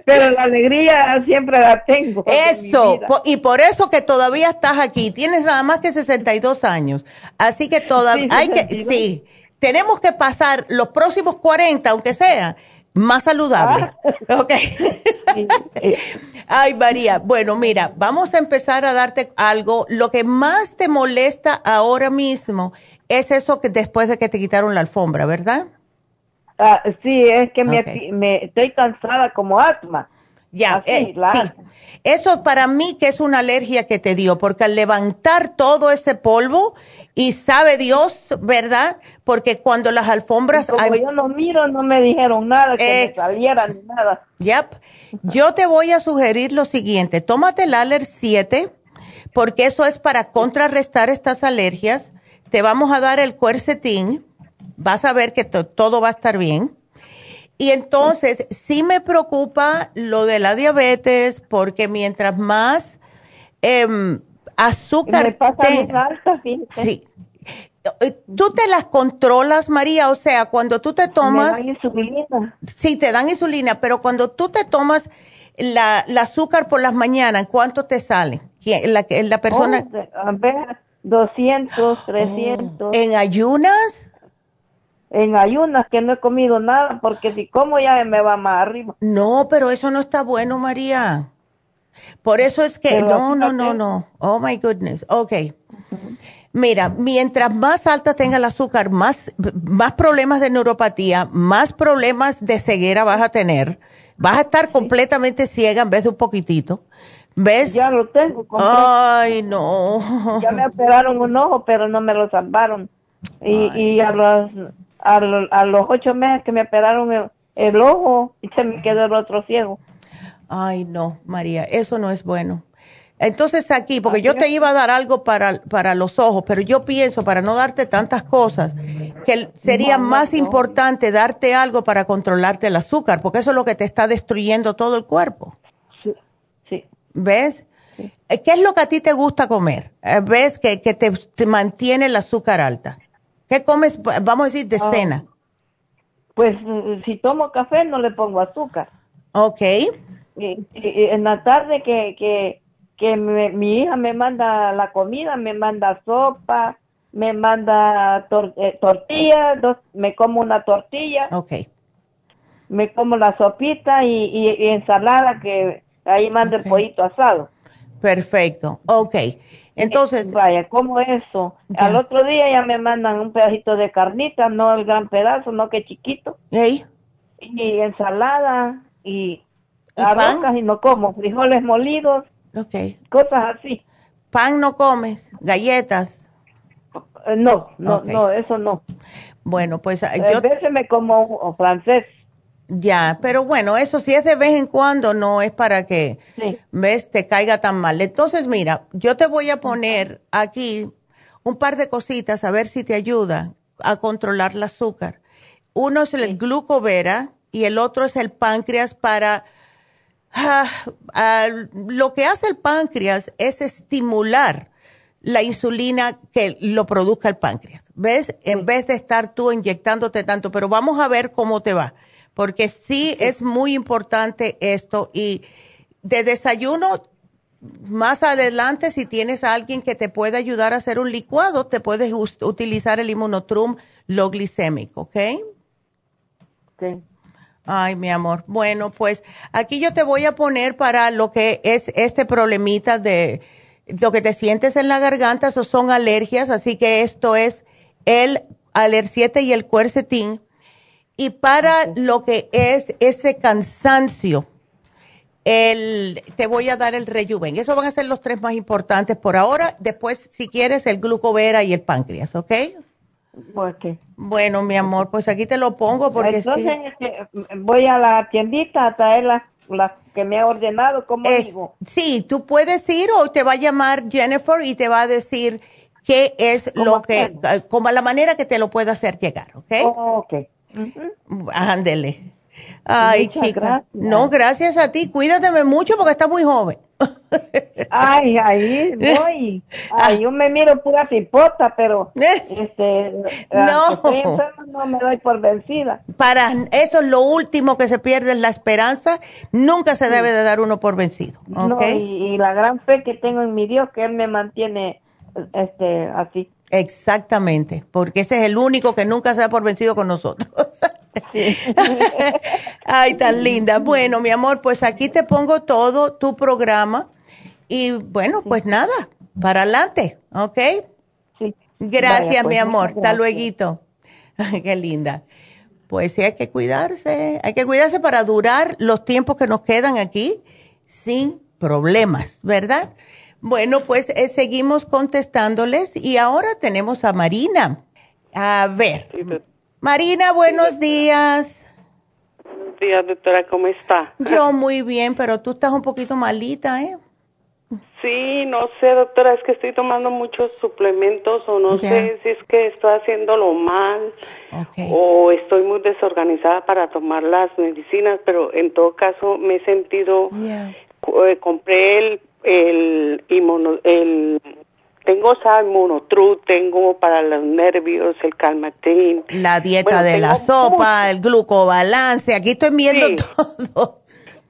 Pero la alegría siempre la tengo. Eso, y por eso que todavía estás aquí. Tienes nada más que sesenta y dos años. Así que todavía sí, hay que, sí, tenemos que pasar los próximos cuarenta, aunque sea, más saludable. Ah. Ok. Sí, sí. Ay, María. Bueno, mira, vamos a empezar a darte algo. Lo que más te molesta ahora mismo es eso que después de que te quitaron la alfombra, ¿verdad? Ah, sí, es que me, okay. me estoy cansada como asma. Ya, Así, eh, la... sí. Eso para mí que es una alergia que te dio, porque al levantar todo ese polvo, y sabe Dios, ¿verdad? Porque cuando las alfombras... Y como hay... yo no miro, no me dijeron nada, que eh, me salieran ni nada. Yep. Yo te voy a sugerir lo siguiente, tómate el Aller siete, porque eso es para contrarrestar estas alergias. Te vamos a dar el Quercetin. Vas a ver que to- todo va a estar bien. Y entonces, sí me preocupa lo de la diabetes, porque mientras más eh, azúcar... Me pasa te- alta, sí. sí. ¿Tú te las controlas, María? O sea, cuando tú te tomas... Me dan insulina. Sí, te dan insulina, pero cuando tú te tomas la, la azúcar por las mañanas, ¿cuánto te sale? La, la persona... Oh, a ver, doscientos, trescientos. Oh, ¿en ayunas? En ayunas, que no he comido nada, porque si como ya me va más arriba. No, pero eso no está bueno, María. Por eso es que, pero no, no, no, no. Oh, my goodness. Ok. Uh-huh. Mira, mientras más alta tenga el azúcar, más, más problemas de neuropatía, más problemas de ceguera vas a tener. Vas a estar sí. completamente ciega en vez de un poquitito. ¿Ves? Ya lo tengo. Completo. Ay, no. Ya me operaron un ojo, pero no me lo salvaron. Y, Ay, y a los... A, lo, a los ocho meses que me operaron el, el ojo y se me quedó el otro ciego. Ay, no, María, eso no es bueno. Entonces aquí, porque yo te iba a dar algo para, para los ojos, pero yo pienso, para no darte tantas cosas, que sería no, no, más no. importante darte algo para controlarte el azúcar, porque eso es lo que te está destruyendo todo el cuerpo. Sí, Sí. ¿Ves? Sí. ¿Qué es lo que a ti te gusta comer? ¿Ves que, que te, te mantiene el azúcar alta? ¿Qué comes, vamos a decir, de ah, cena? Pues si tomo café no le pongo azúcar. Ok. Y, y, en la tarde que, que, que me, mi hija me manda la comida, me manda sopa, me manda tor eh, tortilla, dos, me como una tortilla. Okay. Me como la sopita y, y, y ensalada que ahí manda okay. el pollito asado. Perfecto, ok. Entonces... Eh, vaya, como eso. Ya. Al otro día ya me mandan un pedacito de carnita, no el gran pedazo, no que chiquito. ¿Y? Y ensalada y, ¿y arroz casi no como, frijoles molidos, okay. cosas así. ¿Pan no comes? ¿Galletas? No, no, okay. no, eso no. Bueno, pues yo... A veces me como o francés. Ya, pero bueno, eso sí es de vez en cuando, no es para que, sí. ves, te caiga tan mal. Entonces, mira, yo te voy a poner aquí un par de cositas a ver si te ayuda a controlar el azúcar. Uno es el sí. glucovera y el otro es el páncreas para... Ah, ah, lo que hace el páncreas es estimular la insulina que lo produzca el páncreas, ¿ves? Sí. En vez de estar tú inyectándote tanto, pero vamos a ver cómo te va. Porque sí es muy importante esto y de desayuno, más adelante si tienes a alguien que te pueda ayudar a hacer un licuado, te puedes utilizar el Immunotrum low glycemic, ¿ok? Sí. Ay, mi amor. Bueno, pues aquí yo te voy a poner para lo que es este problemita de lo que te sientes en la garganta, eso son alergias, así que esto es el Alersiete y el Quercetín. Y para okay. lo que es ese cansancio, el, te voy a dar el Rejuven. Esos van a ser los tres más importantes por ahora. Después, si quieres, el glucovera y el páncreas, ¿ok? Okay. Bueno, mi amor, pues aquí te lo pongo porque entonces sí. voy a la tiendita a traer las, las que me ha ordenado, ¿cómo es, digo? Sí, tú puedes ir o te va a llamar Jennifer y te va a decir qué es lo que, hacerlo? como la manera que te lo pueda hacer llegar, ¿ok? Oh, ok. Uh-huh. Ándele. Ay, muchas chica. Gracias. No, gracias a ti. Cuídateme mucho porque estás muy joven. Ay, ahí voy. Ay, yo me miro pura cipota, pero este, no. Estoy enferma, no me doy por vencida. Para eso es lo último que se pierde, es la esperanza. Nunca se debe de dar uno por vencido. ¿Okay? No, y, y la gran fe que tengo en mi Dios, que Él me mantiene este, así. Exactamente, porque ese es el único que nunca se da por vencido con nosotros. Sí. Ay, tan linda. Bueno, mi amor, pues aquí te pongo todo tu programa y bueno, pues nada, para adelante, ¿ok? Sí. Gracias, Vaya, pues, mi amor. Gracias. Hasta lueguito. Qué linda. Pues sí, hay que cuidarse, hay que cuidarse para durar los tiempos que nos quedan aquí sin problemas, ¿verdad? Bueno, pues eh, seguimos contestándoles y ahora tenemos a Marina. A ver. Sí, Marina, buenos sí, días. Buenos días, doctora, ¿cómo está? Yo muy bien, pero tú estás un poquito malita, ¿eh? Sí, no sé, doctora, es que estoy tomando muchos suplementos o no yeah. sé si es que estoy haciéndolo mal okay. o estoy muy desorganizada para tomar las medicinas, pero en todo caso me he sentido... Yeah. Eh, compré el... el inmuno, el tengo Salmonotru, tengo para los nervios, el Calmatín, la dieta bueno, de la sopa, mucho. el glucobalance, aquí estoy viendo sí, todo.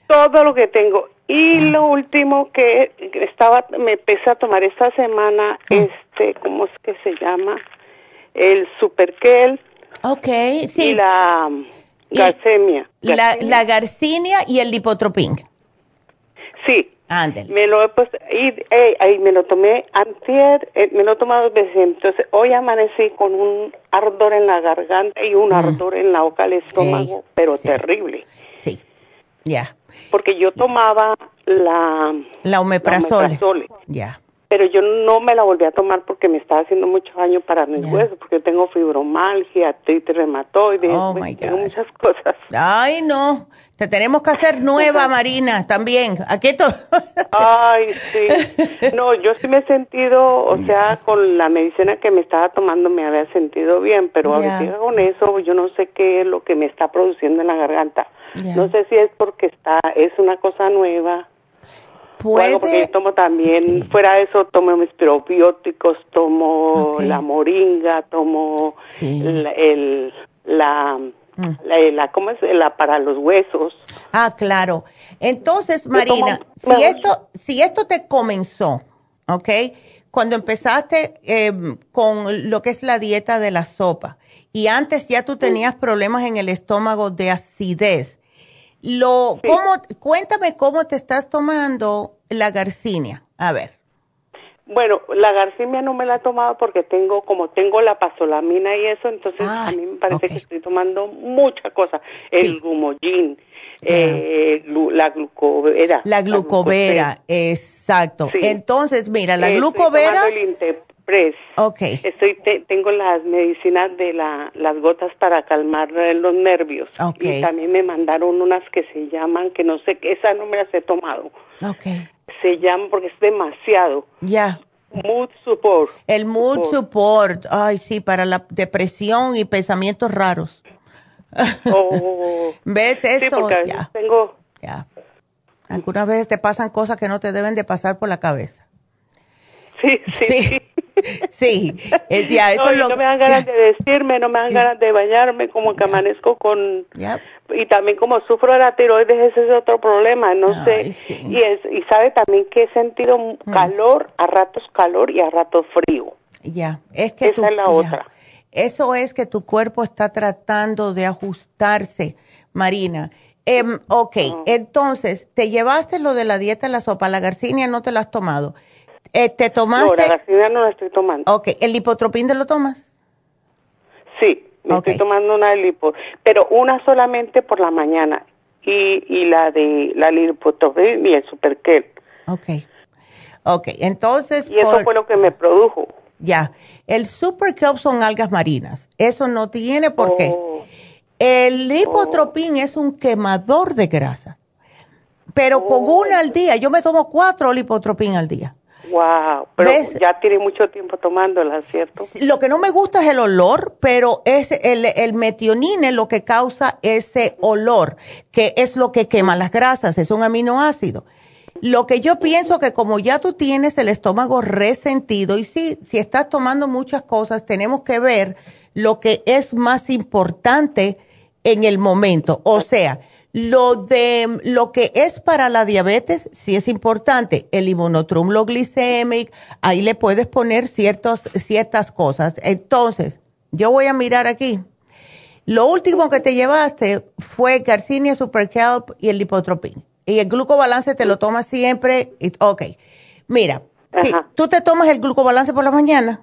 Todo lo que tengo. Y ah. lo último que estaba me empecé a tomar esta semana, ah. este, ¿cómo es que se llama? El Super Kelp. Okay, sí. Y la Garcinia. La, la Garcinia y el Lipotropín. Sí. Ándale. Me lo he puesto, y, hey, hey, me lo tomé antier, eh, me lo he tomado dos veces, entonces hoy amanecí con un ardor en la garganta y un mm. ardor en la boca del estómago, hey, pero sí. terrible. Sí, ya. Yeah. Porque yo tomaba yeah. la... La omeprazole. La omeprazole. Ya. Yeah. Pero yo no me la volví a tomar porque me estaba haciendo mucho daño para mis yeah. huesos, porque tengo fibromialgia, artritis reumatoide, oh pues, tengo muchas cosas. Ay, no, te tenemos que hacer nueva, Marina, también. Aquí todo. Ay, sí. No, yo sí me he sentido, o yeah. sea, con la medicina que me estaba tomando me había sentido bien, pero yeah. a veces con eso yo no sé qué es lo que me está produciendo en la garganta. Yeah. No sé si es porque está es una cosa nueva. puede... Algo porque tomo también, sí. Fuera de eso, tomo mis probióticos, tomo okay. la moringa, tomo sí. el, el, la... La, la, ¿cómo es? La para los huesos. Ah, claro. Entonces, Marina, tomo, si bueno. esto si esto te comenzó, ¿ok? Cuando empezaste eh, con lo que es la dieta de la sopa y antes ya tú tenías sí. problemas en el estómago de acidez. Lo, sí. ¿cómo, cuéntame cómo te estás tomando la Garcinia? A ver. Bueno, la Garcinia no me la he tomado porque tengo, como tengo la pazolamina y eso, entonces ah, a mí me parece okay. que estoy tomando muchas cosas. El sí. glumulgin, yeah. eh, la glucovera. La glucovera, exacto. Sí. Entonces, mira, la eh, glucovera... Estoy tomando el Interfresh. Okay. Estoy, te, tengo las medicinas de la, las gotas para calmar los nervios. Okay. Y también me mandaron unas que se llaman, que no sé, esas no me las he tomado. Okay. Se llama porque es demasiado. Ya. Yeah. Mood support. El mood support. support. Ay, sí, para la depresión y pensamientos raros. Oh. ¿Ves eso? Sí, porque a veces yeah. tengo... Ya. Yeah. Algunas veces te pasan cosas que no te deben de pasar por la cabeza. Sí, sí, sí. sí. Sí, eh, ya, eso no, es lo... no me dan ganas yeah. de vestirme, no me dan yeah. ganas de bañarme, como que yeah. amanezco con... Yeah. Y también como sufro de la tiroides, ese es otro problema, no Ay, sé. Sí. Y, es, y sabe también que he sentido mm. calor, a ratos calor y a ratos frío. Ya, yeah. es que... Esa tu, es la yeah. otra. Eso es que tu cuerpo está tratando de ajustarse, Marina. Eh, ok, no. Entonces, te llevaste lo de la dieta de la sopa, la Garcinia no te la has tomado. Eh, ¿Te tomaste? No, la Garcinia no la estoy tomando. Ok, ¿el Lipotropín te lo tomas? Sí, me okay. estoy tomando una de lipo, pero una solamente por la mañana y, y la de la Lipotropín y el Super Kelp. Ok, ok, entonces... Y eso por... fue lo que me produjo. Ya, el Super Kelp son algas marinas, eso no tiene por oh. qué. El Lipotropín oh. es un quemador de grasa, pero oh. con una al día, yo me tomo cuatro Lipotropín al día. Wow, pero ¿ves? Ya tiene mucho tiempo tomándola, ¿cierto? Lo que no me gusta es el olor, pero es el, el metionine lo que causa ese olor, que es lo que quema las grasas, es un aminoácido. Lo que yo pienso que como ya tú tienes el estómago resentido, y sí, si estás tomando muchas cosas, tenemos que ver lo que es más importante en el momento, o sea... Lo de lo que es para la diabetes sí es importante, el inmunotrum, lo glicémico, ahí le puedes poner ciertos, ciertas cosas. Entonces, yo voy a mirar aquí. Lo último que te llevaste fue Garcinia, Super Kelp y el Lipotropín. Y el glucobalance te lo tomas siempre. Y, ok. Mira, sí, ¿tú te tomas el glucobalance por la mañana?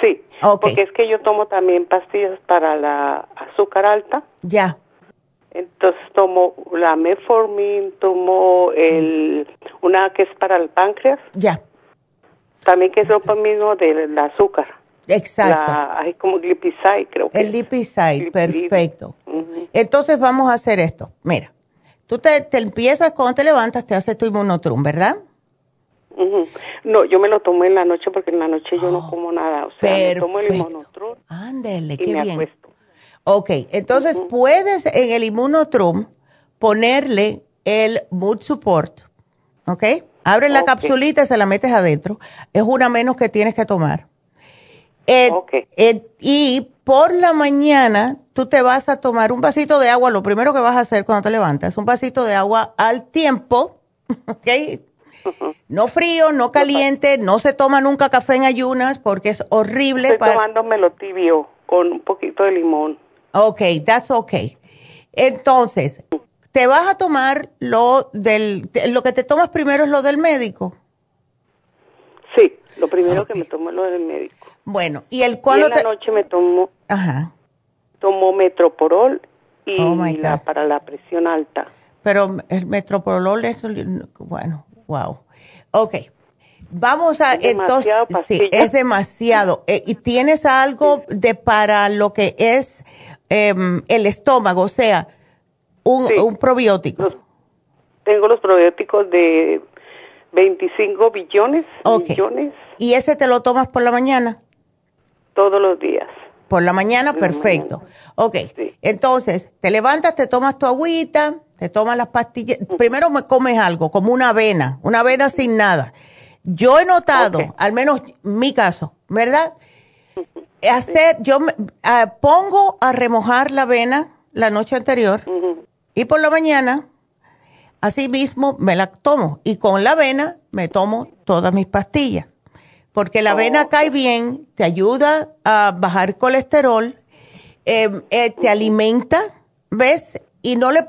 Sí, okay. Porque es que yo tomo también pastillas para la azúcar alta. Ya. Entonces tomo la metformin, tomo el una que es para el páncreas. Ya. También que es lo mismo del azúcar. Exacto. La, hay como glipizide, creo que. El glipizide, perfecto. Uh-huh. Entonces vamos a hacer esto. Mira, tú te, te empiezas cuando te levantas, te haces tu inmunotrum, ¿verdad? Uh-huh. No, yo me lo tomo en la noche porque en la noche oh, yo no como nada. O sea, perfecto. Me tomo el inmunotrum. Ándele, qué me bien. Acuesto. Ok, entonces uh-huh. puedes en el Immunotrum ponerle el Mood Support, ¿ok? Abres la okay. capsulita y se la metes adentro. Es una menos que tienes que tomar. Eh, okay. eh, y por la mañana tú te vas a tomar un vasito de agua. Lo primero que vas a hacer cuando te levantas, un vasito de agua al tiempo, ¿ok? Uh-huh. No frío, no caliente, no se toma nunca café en ayunas porque es horrible. Estoy para... tomándomelo tibio con un poquito de limón. Okay, that's okay. Entonces, ¿te vas a tomar lo del, lo que te tomas primero es lo del médico? Sí, lo primero okay. que me tomo es lo del médico. Bueno, y el cuando y en te... la noche me tomo, ajá, tomo metoprolol y oh la, para la presión alta. Pero el metoprolol es, bueno, wow, okay. Vamos a, es entonces, sí, es demasiado. Eh, ¿Y tienes algo de para lo que es eh, el estómago, o sea, un, sí. un probiótico? Los, tengo los probióticos de veinticinco billones, okay. millones. ¿Y ese te lo tomas por la mañana? Todos los días. Por la mañana, por perfecto. La mañana. Ok, sí. Entonces, te levantas, te tomas tu agüita, te tomas las pastillas, primero me comes algo, como una avena, una avena sin nada. Yo he notado, okay. al menos mi caso, ¿verdad? Hacer, yo me, eh, pongo a remojar la avena la noche anterior uh-huh. y por la mañana, así mismo me la tomo. Y con la avena me tomo todas mis pastillas. Porque la avena oh. cae bien, te ayuda a bajar colesterol, eh, eh, te alimenta, ¿ves? Y no le,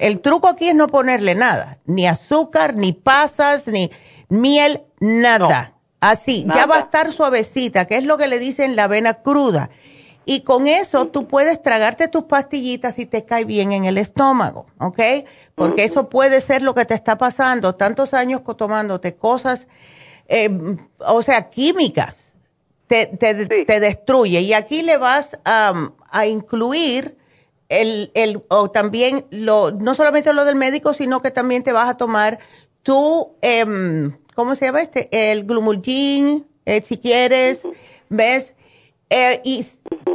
el truco aquí es no ponerle nada, ni azúcar, ni pasas, ni miel, nada. No, así, nada. Ya va a estar suavecita, que es lo que le dicen la avena cruda. Y con eso tú puedes tragarte tus pastillitas si te cae bien en el estómago, ¿ok? Porque eso puede ser lo que te está pasando, tantos años tomándote cosas, eh, o sea, químicas, te, te, sí. te destruye. Y aquí le vas um, a incluir... El, el, o también, lo, no solamente lo del médico, sino que también te vas a tomar tu, eh, ¿cómo se llama este? El glumulgin, eh, si quieres, ¿ves? Eh, y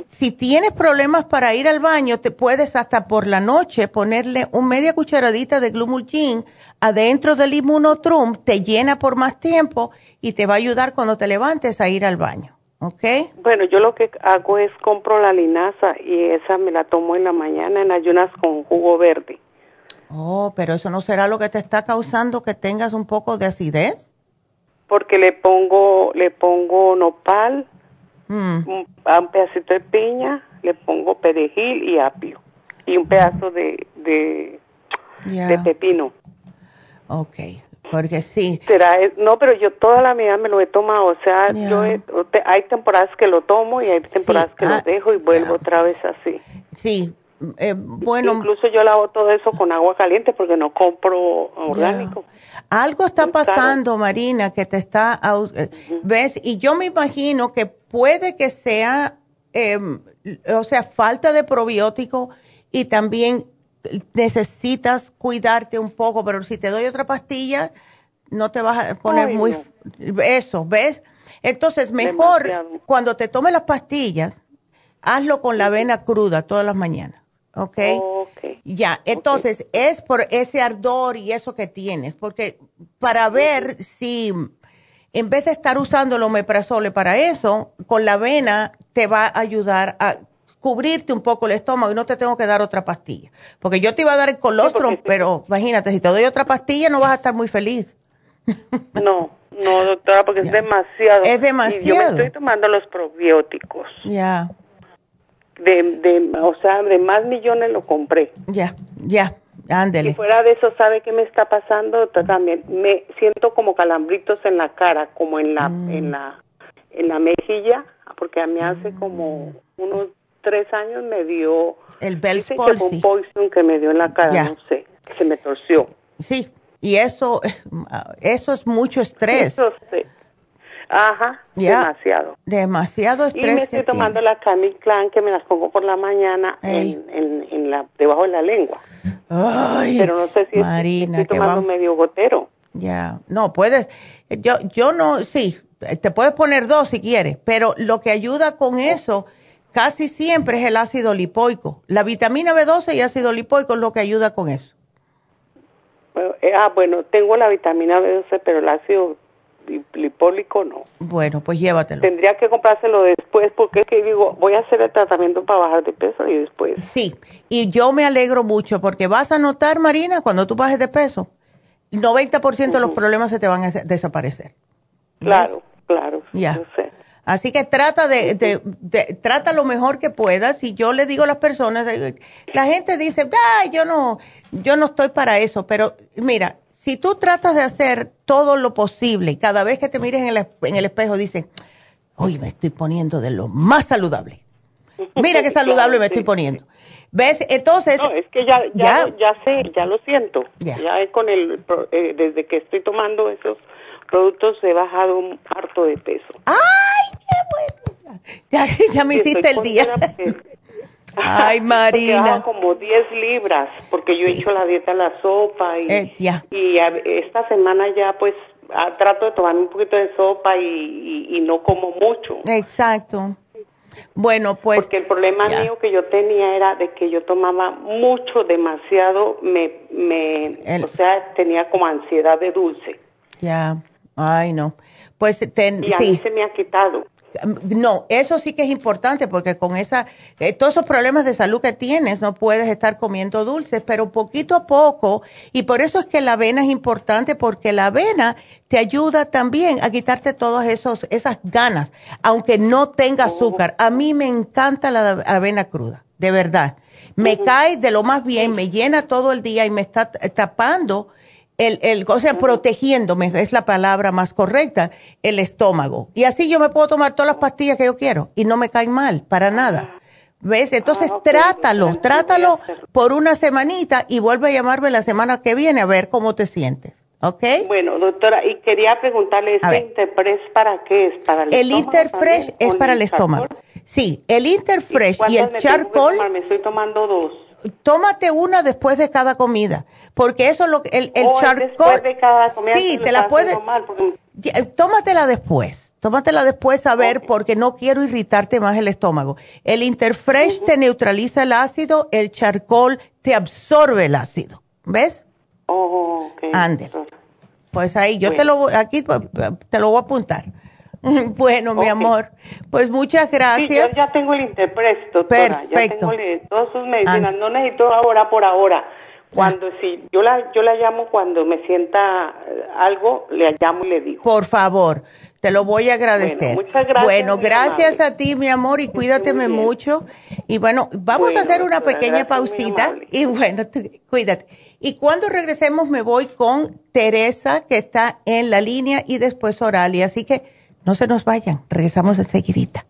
si tienes problemas para ir al baño, te puedes hasta por la noche ponerle una media cucharadita de glumulgin adentro del inmunotrum, te llena por más tiempo y te va a ayudar cuando te levantes a ir al baño. Okay. Bueno, yo lo que hago es compro la linaza y esa me la tomo en la mañana en ayunas con jugo verde. Oh, pero eso no será lo que te está causando que tengas un poco de acidez. Porque le pongo, le pongo nopal, mm. un, un pedacito de piña, le pongo perejil y apio y un pedazo de de, yeah. de pepino. Okay. Porque sí. Será, no, pero yo toda la vida me lo he tomado, o sea, yeah. yo he, hay temporadas que lo tomo y hay temporadas sí, que ah, lo dejo y vuelvo yeah. otra vez así. Sí, eh, bueno. Incluso yo lavo todo eso con agua caliente porque no compro orgánico. Yeah. Algo está es pasando, caro. Marina, que te está, ¿ves? Y yo me imagino que puede que sea, eh, o sea, falta de probiótico y también... necesitas cuidarte un poco, pero si te doy otra pastilla, no te vas a poner Ay, muy... No. Eso, ¿ves? Entonces, mejor Demasiado. Cuando te tomes las pastillas, hazlo con la avena cruda todas las mañanas, ¿ok? okay. Ya, entonces, okay. es por ese ardor y eso que tienes, porque para ver okay. si, en vez de estar usando el omeprazole para eso, con la avena te va a ayudar a... cubrirte un poco el estómago y no te tengo que dar otra pastilla. Porque yo te iba a dar el colostrum, sí, porque... pero imagínate, si te doy otra pastilla no vas a estar muy feliz. No, no, doctora, porque yeah. es demasiado. Es demasiado. Y yo me estoy tomando los probióticos. Ya. Yeah. De, de, o sea, de más millones lo compré. Ya, yeah. ya, yeah. ándele. Y fuera de eso, ¿sabe qué me está pasando, doctora? También me siento como calambritos en la cara, como en la, mm. en la, en la mejilla, porque a mí hace como unos tres años me dio el Bell's palsy, que un poison que me dio en la cara, yeah. no sé, que se me torció. Sí, y eso, eso es mucho estrés. Eso sí. Ajá, yeah. demasiado. Demasiado estrés. Y me estoy tomando tiene. la Camiclan, que me las pongo por la mañana en, en, en la debajo de la lengua. Ay, pero no sé si Marina, estoy tomando medio gotero. Ya, yeah. no puedes. Yo, yo no, sí, te puedes poner dos si quieres, pero lo que ayuda con eso casi siempre es el ácido lipoico. La vitamina B doce y ácido lipoico es lo que ayuda con eso. Bueno, eh, ah, bueno, tengo la vitamina B doce, pero el ácido lipólico no. Bueno, pues llévatelo. Tendría que comprárselo después porque es que digo, voy a hacer el tratamiento para bajar de peso y después. Sí, y yo me alegro mucho porque vas a notar, Marina, cuando tú bajes de peso, el noventa por ciento de los problemas se te van a desaparecer. ¿Ves? Claro, claro. Ya. Yo sé. Así que trata de, de, de, trata lo mejor que puedas. Y yo le digo a las personas, la gente dice, ay, yo no, yo no estoy para eso. Pero mira, si tú tratas de hacer todo lo posible, cada vez que te mires en el, en el espejo, dices, uy, me estoy poniendo de lo más saludable. Mira qué saludable me estoy poniendo. ¿Ves? Entonces... No, es que ya, ya, ya, ya sé, ya lo siento. Ya, ya con el, eh, desde que estoy tomando esos productos he bajado un harto de peso. ¡Ay, qué bueno! Ya, ya me sí, hiciste el día. Porque, ¡ay, Marina! He bajado como diez libras, porque yo sí. he hecho la dieta de la sopa. Y, eh, ya. y a, esta semana ya, pues, a, trato de tomar un poquito de sopa y, y, y no como mucho. Exacto. Bueno, pues... Porque el problema ya. mío que yo tenía era de que yo tomaba mucho, demasiado, me, me el, o sea, tenía como ansiedad de dulce. Ya, ay no. Pues ten, y sí. a mí se me ha quitado. No, eso sí que es importante porque con esa, eh, todos esos problemas de salud que tienes no puedes estar comiendo dulces, pero poquito a poco, y por eso es que la avena es importante, porque la avena te ayuda también a quitarte todas esas ganas, aunque no tenga azúcar. A mí me encanta la avena cruda, de verdad. Me uh-huh. cae de lo más bien, me llena todo el día y me está tapando El, el, o sea, protegiéndome, es la palabra más correcta, el estómago. Y así yo me puedo tomar todas las pastillas que yo quiero y no me caen mal, para nada. ¿Ves? Entonces ah, okay. trátalo, trátalo por una semanita y vuelve a llamarme la semana que viene a ver cómo te sientes. ¿Ok? Bueno, doctora, y quería preguntarle, ¿este Interfresh para qué es? ¿Para el, el estómago? Interfresh es el el para el estómago. Sí, el Interfresh y, y el Charcoal. Me estoy tomando dos. Tómate una después de cada comida, porque eso es lo que el, el oh, charcoal. Después de cada comida. Sí, te la puedes. Porque... Tómatela después, tómatela después a ver, okay. porque no quiero irritarte más el estómago. El Interfresh uh-huh. te neutraliza el ácido, el Charcoal te absorbe el ácido, ¿ves? Oh, okay. Ándale. Pues ahí, yo bueno. te lo aquí te lo voy a apuntar. Bueno, okay. mi amor, pues muchas gracias. Sí, yo ya tengo el Interfresh, doctora. Perfecto. Ya tengo el, todas sus medicinas. And no necesito ahora por ahora. Cuando ah. sí, yo la yo la llamo cuando me sienta algo, le llamo y le digo. Por favor, te lo voy a agradecer. Bueno, muchas gracias. Bueno, gracias a ti, mi amor, y cuídateme mucho. Y bueno, vamos bueno, a hacer una doctora, pequeña pausita. Y bueno, t- cuídate. Y cuando regresemos me voy con Teresa, que está en la línea, y después Oralia. Así que no se nos vayan, regresamos enseguidita.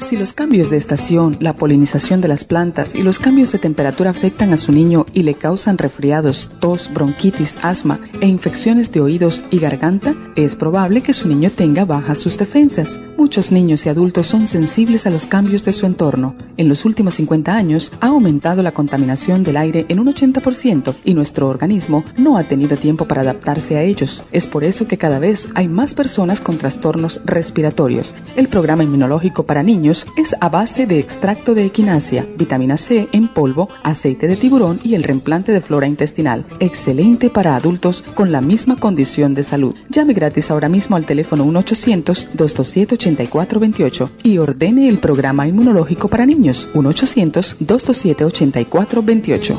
Si los cambios de estación, la polinización de las plantas y los cambios de temperatura afectan a su niño y le causan resfriados, tos, bronquitis, asma e infecciones de oídos y garganta, es probable que su niño tenga bajas sus defensas. Muchos niños y adultos son sensibles a los cambios de su entorno. En los últimos cincuenta años ha aumentado la contaminación del aire en un ochenta por ciento y nuestro organismo no ha tenido tiempo para adaptarse a ellos. Es por eso que cada vez hay más personas con trastornos respiratorios. El programa inmunológico para niños es a base de extracto de equinácea, vitamina C en polvo, aceite de tiburón y el reemplante de flora intestinal. Excelente para adultos con la misma condición de salud. Llame gratis ahora mismo al teléfono uno ochocientos, dos dos siete, ocho cuatro dos ocho y ordene el programa inmunológico para niños uno ochocientos, dos dos siete, ocho cuatro dos ocho.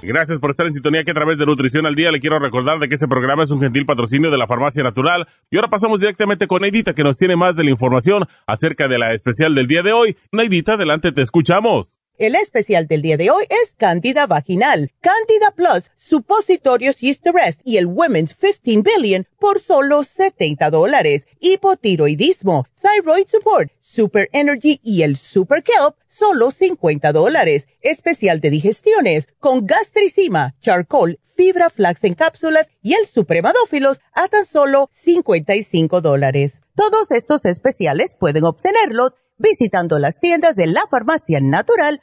Gracias por estar en sintonía, que a través de Nutrición al Día le quiero recordar de que este programa es un gentil patrocinio de la Farmacia Natural. Y ahora pasamos directamente con Neidita, que nos tiene más de la información acerca de la especial del día de hoy. Neidita, adelante, te escuchamos. El especial del día de hoy es Candida Vaginal, Candida Plus, Supositorios Yeast Arrest y el Women's quince billion por solo setenta dólares. Hipotiroidismo, Thyroid Support, Super Energy y el Super Kelp, solo cincuenta dólares. Especial de digestiones con gastricima, charcoal, fibra flax en cápsulas y el Suprema Dófilos a tan solo cincuenta y cinco dólares. Todos estos especiales pueden obtenerlos visitando las tiendas de la Farmacia Natural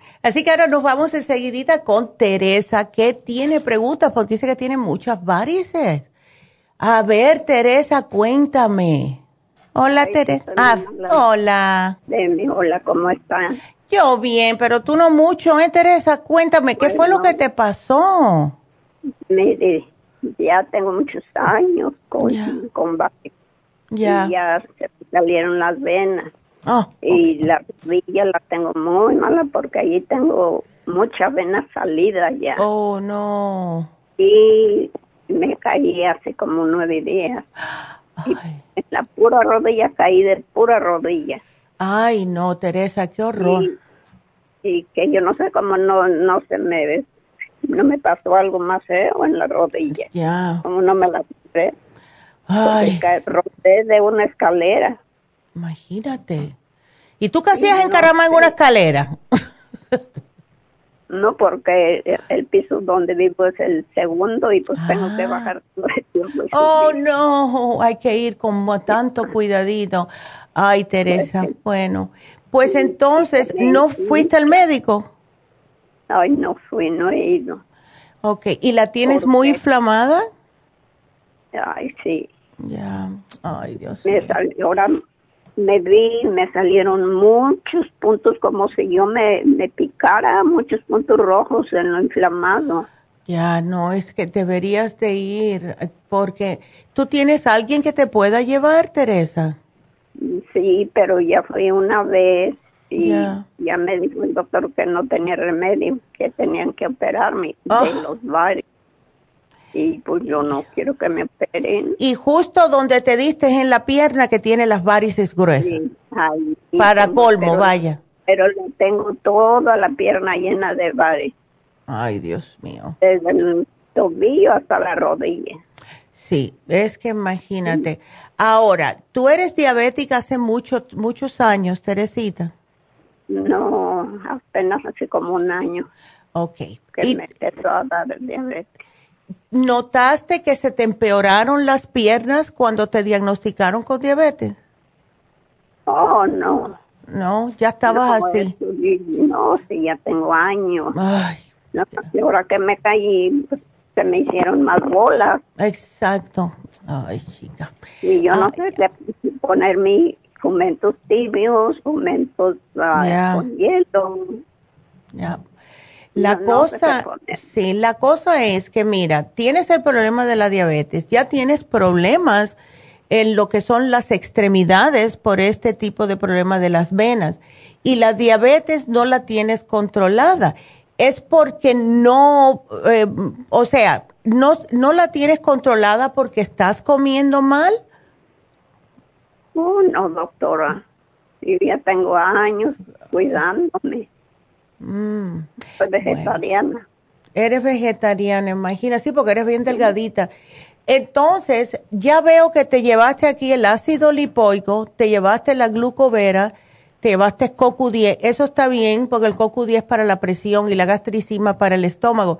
Así que ahora nos vamos enseguidita con Teresa, que tiene preguntas, porque dice que tiene muchas varices. A ver, Teresa, cuéntame. Hola, Ay, Teresa. Ah, hola. Demi, hola, ¿cómo estás? Yo bien, pero tú no mucho, ¿eh, Teresa? Cuéntame, ¿qué bueno, fue lo que te pasó? Mire, ya tengo muchos años con, yeah. con varices. Yeah. Y ya se salieron las venas. Oh, okay. Y la rodilla la tengo muy mala porque allí tengo muchas venas salidas ya. Oh, no. Y me caí hace como nueve días. Ay. Y en la pura rodilla caí de pura rodilla. Ay, no, Teresa, qué horror. y que yo no sé cómo no no se me no me pasó algo más feo en la rodilla. Ya. Como no me la compré. Ay. Rompé de una escalera. Imagínate. ¿Y tú qué hacías encaramada en una escalera? No, porque el piso donde vivo es el segundo y pues ah. tengo que bajar. Oh, no, hay que ir con tanto cuidadito. Ay, Teresa, pues, bueno. Pues entonces, ¿no fuiste al médico? Ay, no fui, no he ido. Ok, ¿y la tienes muy inflamada? Ay, sí. Ya, ay, Dios mío. Me salió, ahora me vi, me salieron muchos puntos como si yo me, me picara, muchos puntos rojos en lo inflamado. Ya, no, es que deberías de ir, porque tú tienes a alguien que te pueda llevar, Teresa. Sí, pero ya fui una vez y ya, ya me dijo el doctor que no tenía remedio, que tenían que operarme oh. de los varios. Y pues yo no quiero que me operen. Y justo donde te diste es en la pierna que tiene las varices gruesas. Sí, ahí, para tengo, colmo, pero, vaya. Pero tengo toda la pierna llena de varices. Ay, Dios mío. Desde el tobillo hasta la rodilla. Sí, es que imagínate. Sí. Ahora, ¿tú eres diabética hace mucho, muchos años, Teresita? No, apenas hace como un año. Ok. Que y, me empezó a dar diabetes. ¿Notaste que se te empeoraron las piernas cuando te diagnosticaron con diabetes? Oh, no. No, ya estabas no, así. Es, no, sí, ya tengo años. Ay. No, ahora que me caí, pues, se me hicieron más bolas. Exacto. Ay, chica. Y yo ay, no sé qué poner mis jumentos tibios, jumentos uh, yeah. con hielo. Ya. Yeah. La no, cosa, no sí, la cosa es que mira, tienes el problema de la diabetes, ya tienes problemas en lo que son las extremidades por este tipo de problema de las venas y la diabetes no la tienes controlada. Es porque no, eh, o sea, no, no la tienes controlada porque estás comiendo mal. Oh, no, doctora, yo ya tengo años cuidándome. Mm. Soy vegetariana. Bueno, eres vegetariana, imagina, sí, porque eres bien delgadita. Entonces, ya veo que te llevaste aquí el ácido lipoico, te llevaste la glucovera, te llevaste C O Q diez. Eso está bien, porque el C O Q diez es para la presión y la gastricima para el estómago.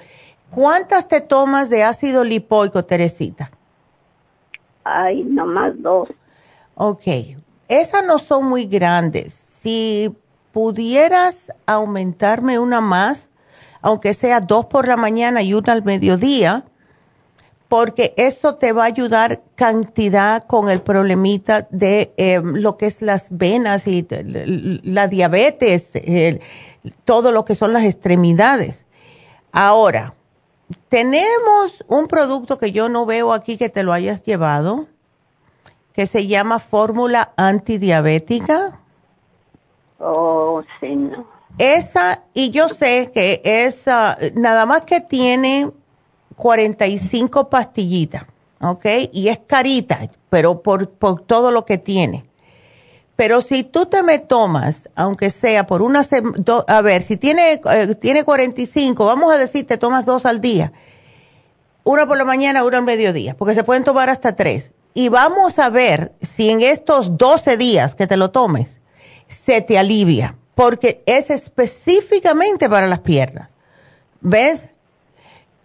¿Cuántas te tomas de ácido lipoico, Teresita? Ay, nomás dos. Ok. Esas no son muy grandes. Si pudieras aumentarme una más, aunque sea dos por la mañana y una al mediodía, porque eso te va a ayudar cantidad con el problemita de eh, lo que es las venas y la diabetes, eh, todo lo que son las extremidades. Ahora, tenemos un producto que yo no veo aquí que te lo hayas llevado, que se llama fórmula antidiabética. Oh, sí, no. Esa, y yo sé que esa, nada más que tiene cuarenta y cinco pastillitas, ¿ok? Y es carita, pero por, por todo lo que tiene. Pero si tú te me tomas, aunque sea por una semana, a ver, si tiene, eh, tiene cuarenta y cinco, vamos a decir, te tomas dos al día. Una por la mañana, una al mediodía, porque se pueden tomar hasta tres. Y vamos a ver si en estos doce días que te lo tomes, se te alivia, porque es específicamente para las piernas. ¿Ves?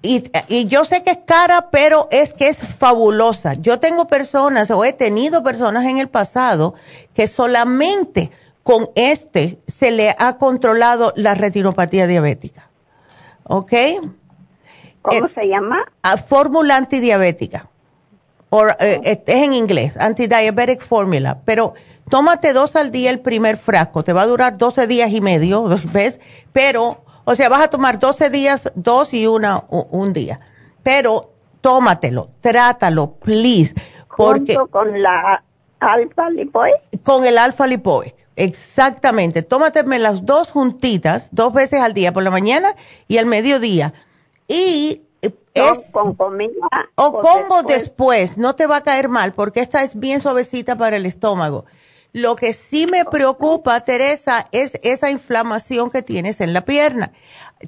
Y, y yo sé que es cara, pero es que es fabulosa. Yo tengo personas, o he tenido personas en el pasado, que solamente con este se le ha controlado la retinopatía diabética. ¿Ok? ¿Cómo eh, se llama? Fórmula antidiabética. Or, eh, es en inglés, antidiabetic formula, pero tómate dos al día el primer frasco, te va a durar doce días y medio, ¿ves? Pero, o sea, vas a tomar doce días, dos y una, un día, pero tómatelo, trátalo, please. Porque ¿junto con la alfa lipoic? Con el alfa lipoic, exactamente, tómateme las dos juntitas, dos veces al día, por la mañana y al mediodía, y es, con comida, o con después. después, no te va a caer mal porque esta es bien suavecita para el estómago. Lo que sí me preocupa, Teresa, es esa inflamación que tienes en la pierna.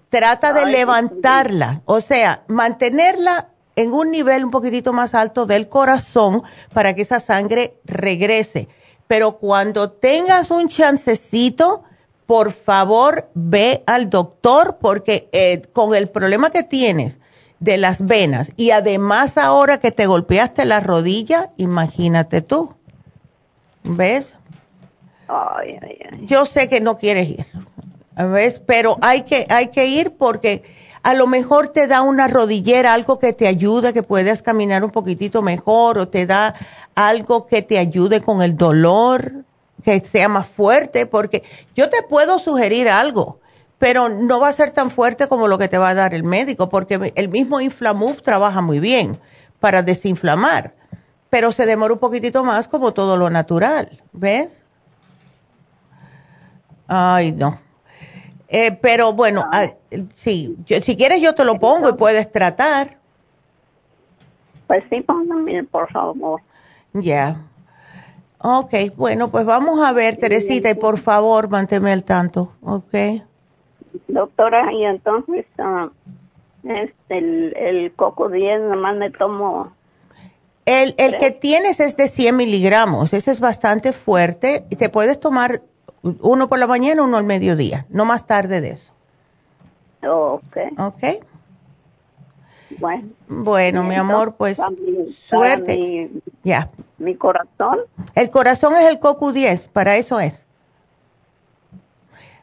Trata de Ay, levantarla, o sea, mantenerla en un nivel un poquitito más alto del corazón para que esa sangre regrese. Pero cuando tengas un chancecito, por favor, ve al doctor porque eh, con el problema que tienes de las venas y además ahora que te golpeaste la rodilla, imagínate tú. ¿Ves? Ay, ay, ay. Yo sé que no quieres ir, ¿ves? Pero hay que, hay que ir porque a lo mejor te da una rodillera, algo que te ayude, que puedas caminar un poquitito mejor, o te da algo que te ayude con el dolor, que sea más fuerte, porque yo te puedo sugerir algo, pero no va a ser tan fuerte como lo que te va a dar el médico, porque el mismo Inflamuf trabaja muy bien para desinflamar, pero se demora un poquitito más como todo lo natural, ¿ves? Ay, no. Eh, pero bueno, ah, sí, yo, si quieres yo te lo pongo y puedes tratar. Pues sí, póngame, por favor. Ya. Yeah. Ok, bueno, pues vamos a ver, Teresita, y por favor, manténme al tanto, ¿ok? Doctora, y entonces, uh, este, el, el coco diez, nada más me tomo... El, el que tienes es de cien miligramos, ese es bastante fuerte, y te puedes tomar uno por la mañana, uno al mediodía, no más tarde de eso. Ok. Ok. Bueno, bueno mi amor, pues mi, suerte. Mi, ya. Mi corazón. El corazón es el coco diez, para eso es.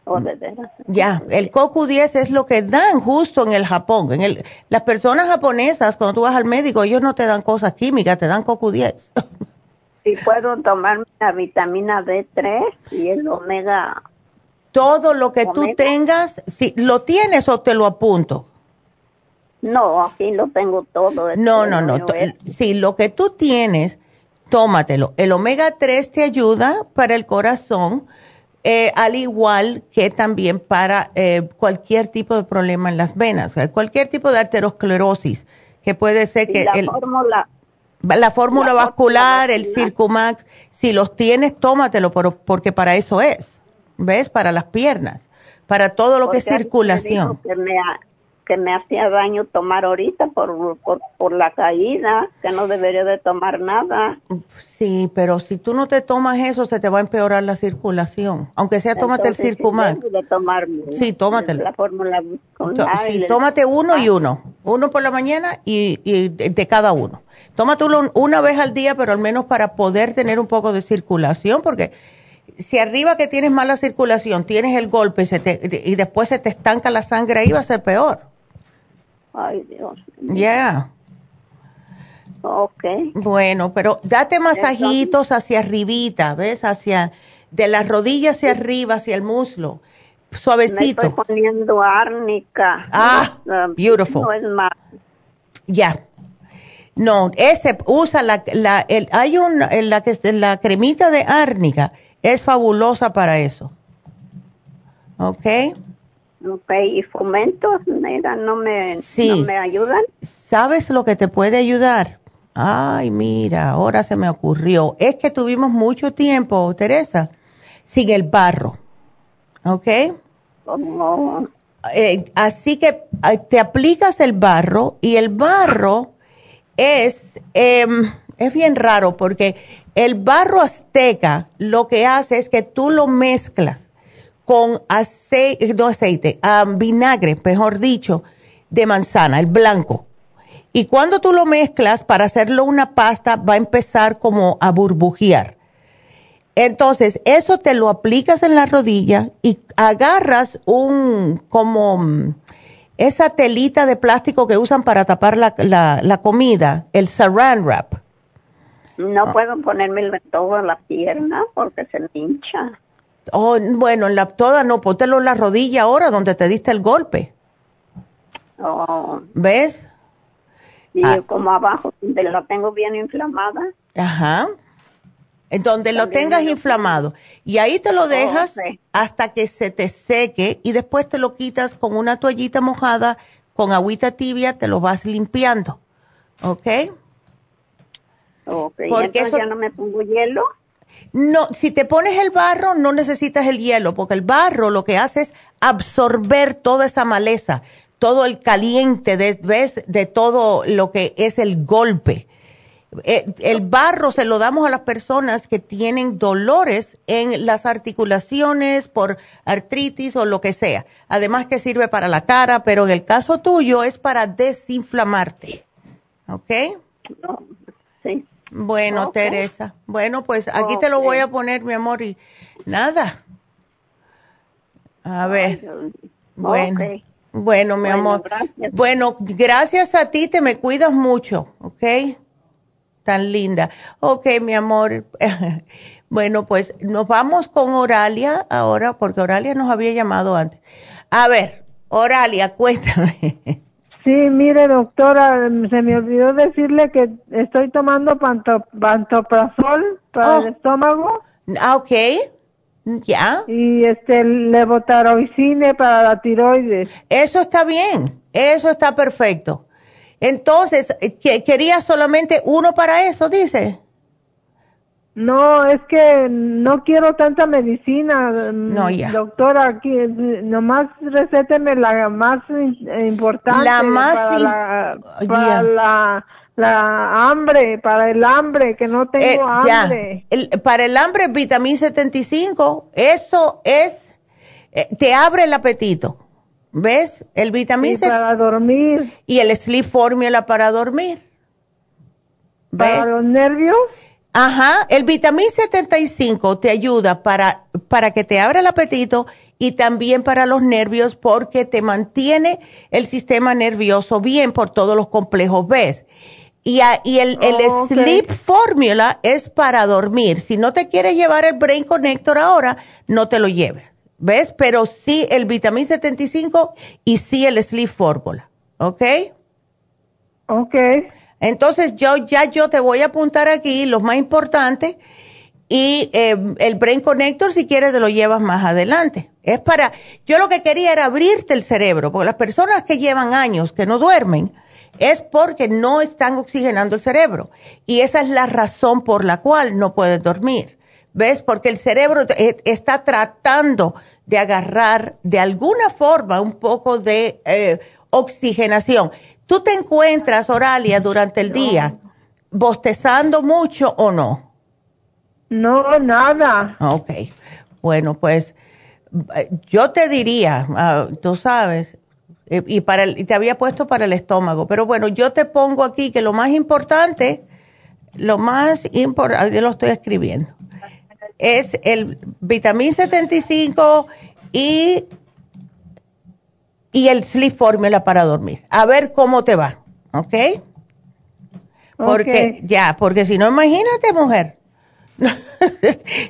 Oh, de veras. Ya, el coco diez es lo que dan justo en el Japón. En el, las personas japonesas, cuando tú vas al médico, ellos no te dan cosas químicas, te dan coco diez. ¿Y puedo tomarme la vitamina D tres y el omega? Todo lo que omega. Tú tengas, si lo tienes o te lo apunto. No, aquí lo tengo todo. Este no, no, no. Sí, lo que tú tienes, tómatelo. El omega tres te ayuda para el corazón, eh, al igual que también para eh, cualquier tipo de problema en las venas, o sea, cualquier tipo de arteriosclerosis, que puede ser que... La el, fórmula. La fórmula la vascular, fórmula el Circumax, si los tienes, tómatelo, por, porque para eso es, ¿ves? Para las piernas, para todo lo porque que es circulación. Me que me hacía daño tomar ahorita por, por, por la caída, que no debería de tomar nada. Sí, pero si tú no te tomas eso, se te va a empeorar la circulación. Aunque sea, tómate entonces, el Circumax. Sí, tomarlo, sí, tómatelo. La fórmula sí, tómate uno y uno. Uno por la mañana y, y de cada uno. Tómatelo una vez al día, pero al menos para poder tener un poco de circulación, porque... Si arriba que tienes mala circulación, tienes el golpe y, se te, y después se te estanca la sangre ahí, va a ser peor. Ay, Dios. Ya. Yeah. Ok. Bueno, pero date masajitos hacia arribita, ¿ves? Hacia, de las rodillas hacia arriba, hacia el muslo. Suavecito. Me estoy poniendo árnica. Ah, uh, beautiful. No es más. Ya. Yeah. No, ese, usa la, la, el, hay un, la que, la cremita de árnica. Es fabulosa para eso. ¿Ok? Ok, ¿y fomentos? Mira, no me, sí. ¿No me ayudan? ¿Sabes lo que te puede ayudar? Ay, mira, ahora se me ocurrió. Es que tuvimos mucho tiempo, Teresa, sin el barro. ¿Ok? Oh. Eh, así que te aplicas el barro y el barro es... Eh, es bien raro porque el barro azteca lo que hace es que tú lo mezclas con aceite, no aceite, um, vinagre, mejor dicho, de manzana, el blanco. Y cuando tú lo mezclas para hacerlo una pasta, va a empezar como a burbujear. Entonces, eso te lo aplicas en la rodilla y agarras un, como esa telita de plástico que usan para tapar la, la, la comida, el saran wrap. No puedo ponerme el todo en la pierna porque se me hincha. Oh, bueno, en la toda no, póntelo en la rodilla ahora donde te diste el golpe. Oh. ¿Ves? Y ah. como abajo, donde la tengo bien inflamada. Ajá. En donde también lo tengas lo... inflamado. Y ahí te lo dejas oh, sí. hasta que se te seque y después te lo quitas con una toallita mojada, con agüita tibia, te lo vas limpiando. ¿Ok? Okay, porque entonces eso, ya no me pongo hielo. No, si te pones el barro, no necesitas el hielo, porque el barro lo que hace es absorber toda esa maleza, todo el caliente, de, ¿ves? De todo lo que es el golpe. El barro se lo damos a las personas que tienen dolores en las articulaciones por artritis o lo que sea. Además que sirve para la cara, pero en el caso tuyo es para desinflamarte. ¿Ok? No, sí. Bueno, okay. Teresa. Bueno, pues aquí okay. te lo voy a poner, mi amor, y nada. A ver. Okay. Bueno. Okay. Bueno, mi bueno, amor. Gracias. Bueno, gracias a ti, te me cuidas mucho, ¿ok? Tan linda. Ok, mi amor. Bueno, pues nos vamos con Oralia ahora, porque Oralia nos había llamado antes. A ver, Oralia, cuéntame. Sí, mire, doctora, se me olvidó decirle que estoy tomando pantoprazol para oh. el estómago. Ah, ok. Ya. Y este, levotaroicine para la tiroides. Eso está bien. Eso está perfecto. Entonces, ¿que, ¿quería solamente uno para eso, dice? No, es que no quiero tanta medicina, no, ya. doctora. Aquí, nomás recéteme la más importante. La más... Para, in... la, para yeah. la, la hambre, para el hambre, que no tengo eh, hambre. El, para el hambre, vitamina setenta y cinco, eso es, eh, te abre el apetito. ¿Ves? El vitamina C. Y para dormir. Y el Sleep Formula para dormir. ¿Ves? ¿Para los nervios? Ajá. El vitamina setenta y cinco te ayuda para, para que te abra el apetito y también para los nervios porque te mantiene el sistema nervioso bien por todos los complejos B. Y, y el, el oh, okay. Sleep Formula es para dormir. Si no te quieres llevar el Brain Connector ahora, no te lo lleves. ¿Ves? Pero sí el vitamina setenta y cinco y sí el Sleep Formula. ¿Ok? Ok. Entonces yo ya yo te voy a apuntar aquí los más importantes y eh, el Brain Connector si quieres te lo llevas más adelante. Es para, yo lo que quería era abrirte el cerebro, porque las personas que llevan años que no duermen es porque no están oxigenando el cerebro y esa es la razón por la cual no pueden dormir. ¿Ves? Porque el cerebro está tratando de agarrar de alguna forma un poco de eh, oxigenación. ¿Tú te encuentras, Oralia, durante el no. día bostezando mucho o no? No, nada. Ok. Bueno, pues yo te diría, uh, tú sabes, y, para el, y te había puesto para el estómago, pero bueno, yo te pongo aquí que lo más importante, lo más importante, yo lo estoy escribiendo. Es el vitamina setenta y cinco y, y el Sleep Formula para dormir. A ver cómo te va, ¿ok? Porque, okay. ya, porque si no, imagínate, mujer.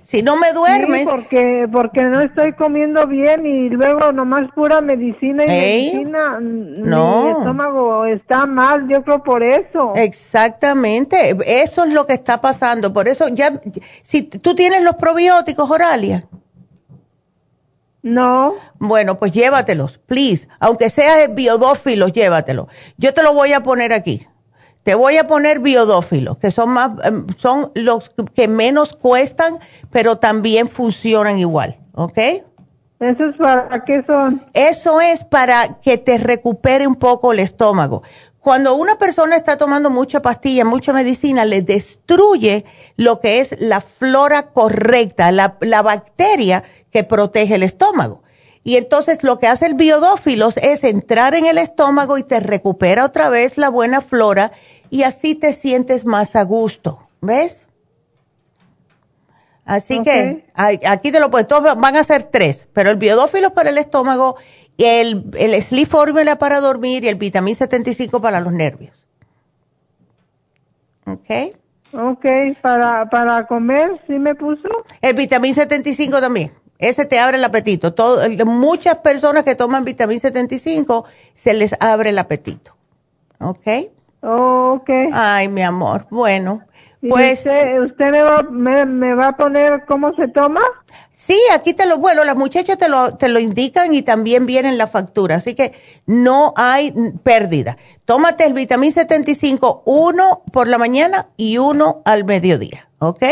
Si no me duermes. Sí, porque, porque no estoy comiendo bien y luego nomás pura medicina y ¿Eh? medicina. No. Mi estómago está mal, yo creo por eso. Exactamente, eso es lo que está pasando. Por eso ya, si tú tienes los probióticos, Oralia. No. Bueno, pues llévatelos, please. Aunque seas biodófilos, llévatelos. Yo te lo voy a poner aquí. Te voy a poner biodófilos, que son más, son los que menos cuestan, pero también funcionan igual, ¿ok? ¿Eso es para qué son? Eso es para que te recupere un poco el estómago. Cuando una persona está tomando mucha pastilla, mucha medicina, le destruye lo que es la flora correcta, la, la bacteria que protege el estómago. Y entonces lo que hace el biodófilos es entrar en el estómago y te recupera otra vez la buena flora y así te sientes más a gusto, ¿ves? Así okay. que aquí te lo pues todos van a ser tres, pero el biodófilos para el estómago, el, el Sleep Formula para dormir y el vitamina setenta y cinco para los nervios. ¿Ok? Ok, para, para comer, ¿sí me puso? El vitamina setenta y cinco también. Ese te abre el apetito. Todo, muchas personas que toman vitamina setenta y cinco se les abre el apetito. ¿Ok? Oh, ok. Ay, mi amor. Bueno, pues. ¿Usted, usted me, va, me, me va a poner cómo se toma? Sí, aquí te lo, bueno, las muchachas te lo, te lo indican y también viene en la factura. Así que no hay pérdida. Tómate el vitamina setenta y cinco, uno por la mañana y uno al mediodía. ¿Ok?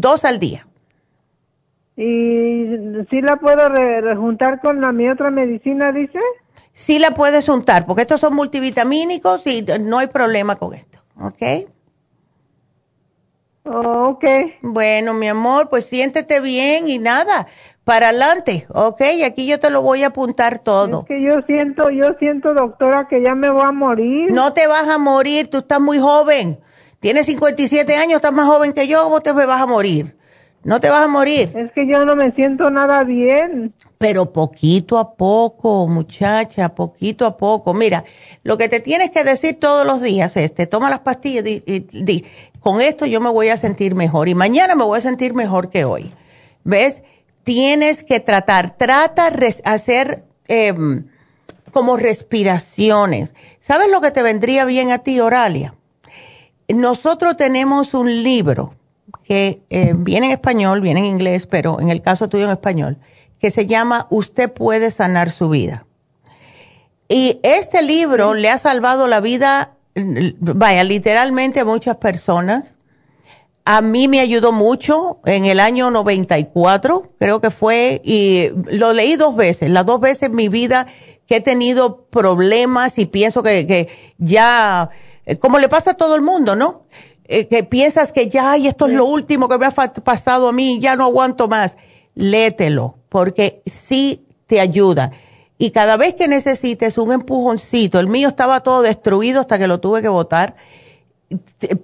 dos al día. ¿Y si la puedo re- rejuntar con la, mi otra medicina, dice? Sí la puedes juntar, porque estos son multivitamínicos y no hay problema con esto, ¿ok? Oh, ok. Bueno, mi amor, pues siéntete bien y nada, para adelante, ¿ok? Y aquí yo te lo voy a apuntar todo. Es que yo siento, yo siento, doctora, que ya me voy a morir. No te vas a morir, tú estás muy joven. Tienes cincuenta y siete años, estás más joven que yo, ¿cómo te vas a morir? No te vas a morir. Es que yo no me siento nada bien. Pero poquito a poco, muchacha, poquito a poco. Mira, lo que te tienes que decir todos los días es, te toma las pastillas, di, di, di, con esto yo me voy a sentir mejor y mañana me voy a sentir mejor que hoy. ¿Ves? Tienes que tratar, trata res, hacer eh, como respiraciones. ¿Sabes lo que te vendría bien a ti, Oralia? Nosotros tenemos un libro que eh, viene en español, viene en inglés, pero en el caso tuyo en español, que se llama Usted puede sanar su vida. Y este libro le ha salvado la vida, vaya, literalmente a muchas personas. A mí me ayudó mucho en el año noventa y cuatro, creo que fue, y lo leí dos veces, las dos veces en mi vida que he tenido problemas y pienso que, que ya, como le pasa a todo el mundo, ¿no? Que piensas que ya, y esto es lo último que me ha pasado a mí, ya no aguanto más, léetelo, porque sí te ayuda. Y cada vez que necesites un empujoncito, el mío estaba todo destruido hasta que lo tuve que botar,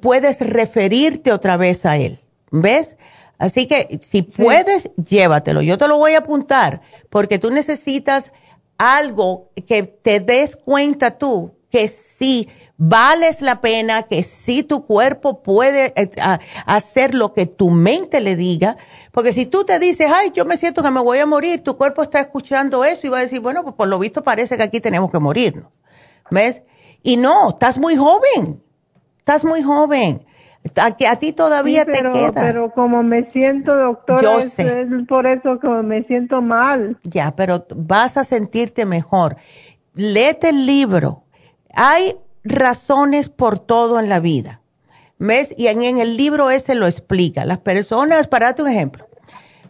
puedes referirte otra vez a él, ¿ves? Así que si puedes, llévatelo. Yo te lo voy a apuntar, porque tú necesitas algo que te des cuenta tú, que sí vales la pena, que sí tu cuerpo puede hacer lo que tu mente le diga, porque si tú te dices, ay, yo me siento que me voy a morir, tu cuerpo está escuchando eso y va a decir, bueno, pues por lo visto parece que aquí tenemos que morirnos, ¿ves? Y no, estás muy joven, estás muy joven, a, que a ti todavía sí, pero, te queda. Pero como me siento, doctora, yo es, sé. es por eso que me siento mal. Ya, pero vas a sentirte mejor. Léete el libro. Hay razones por todo en la vida, ¿ves? Y en, en el libro ese lo explica. Las personas, para darte un ejemplo,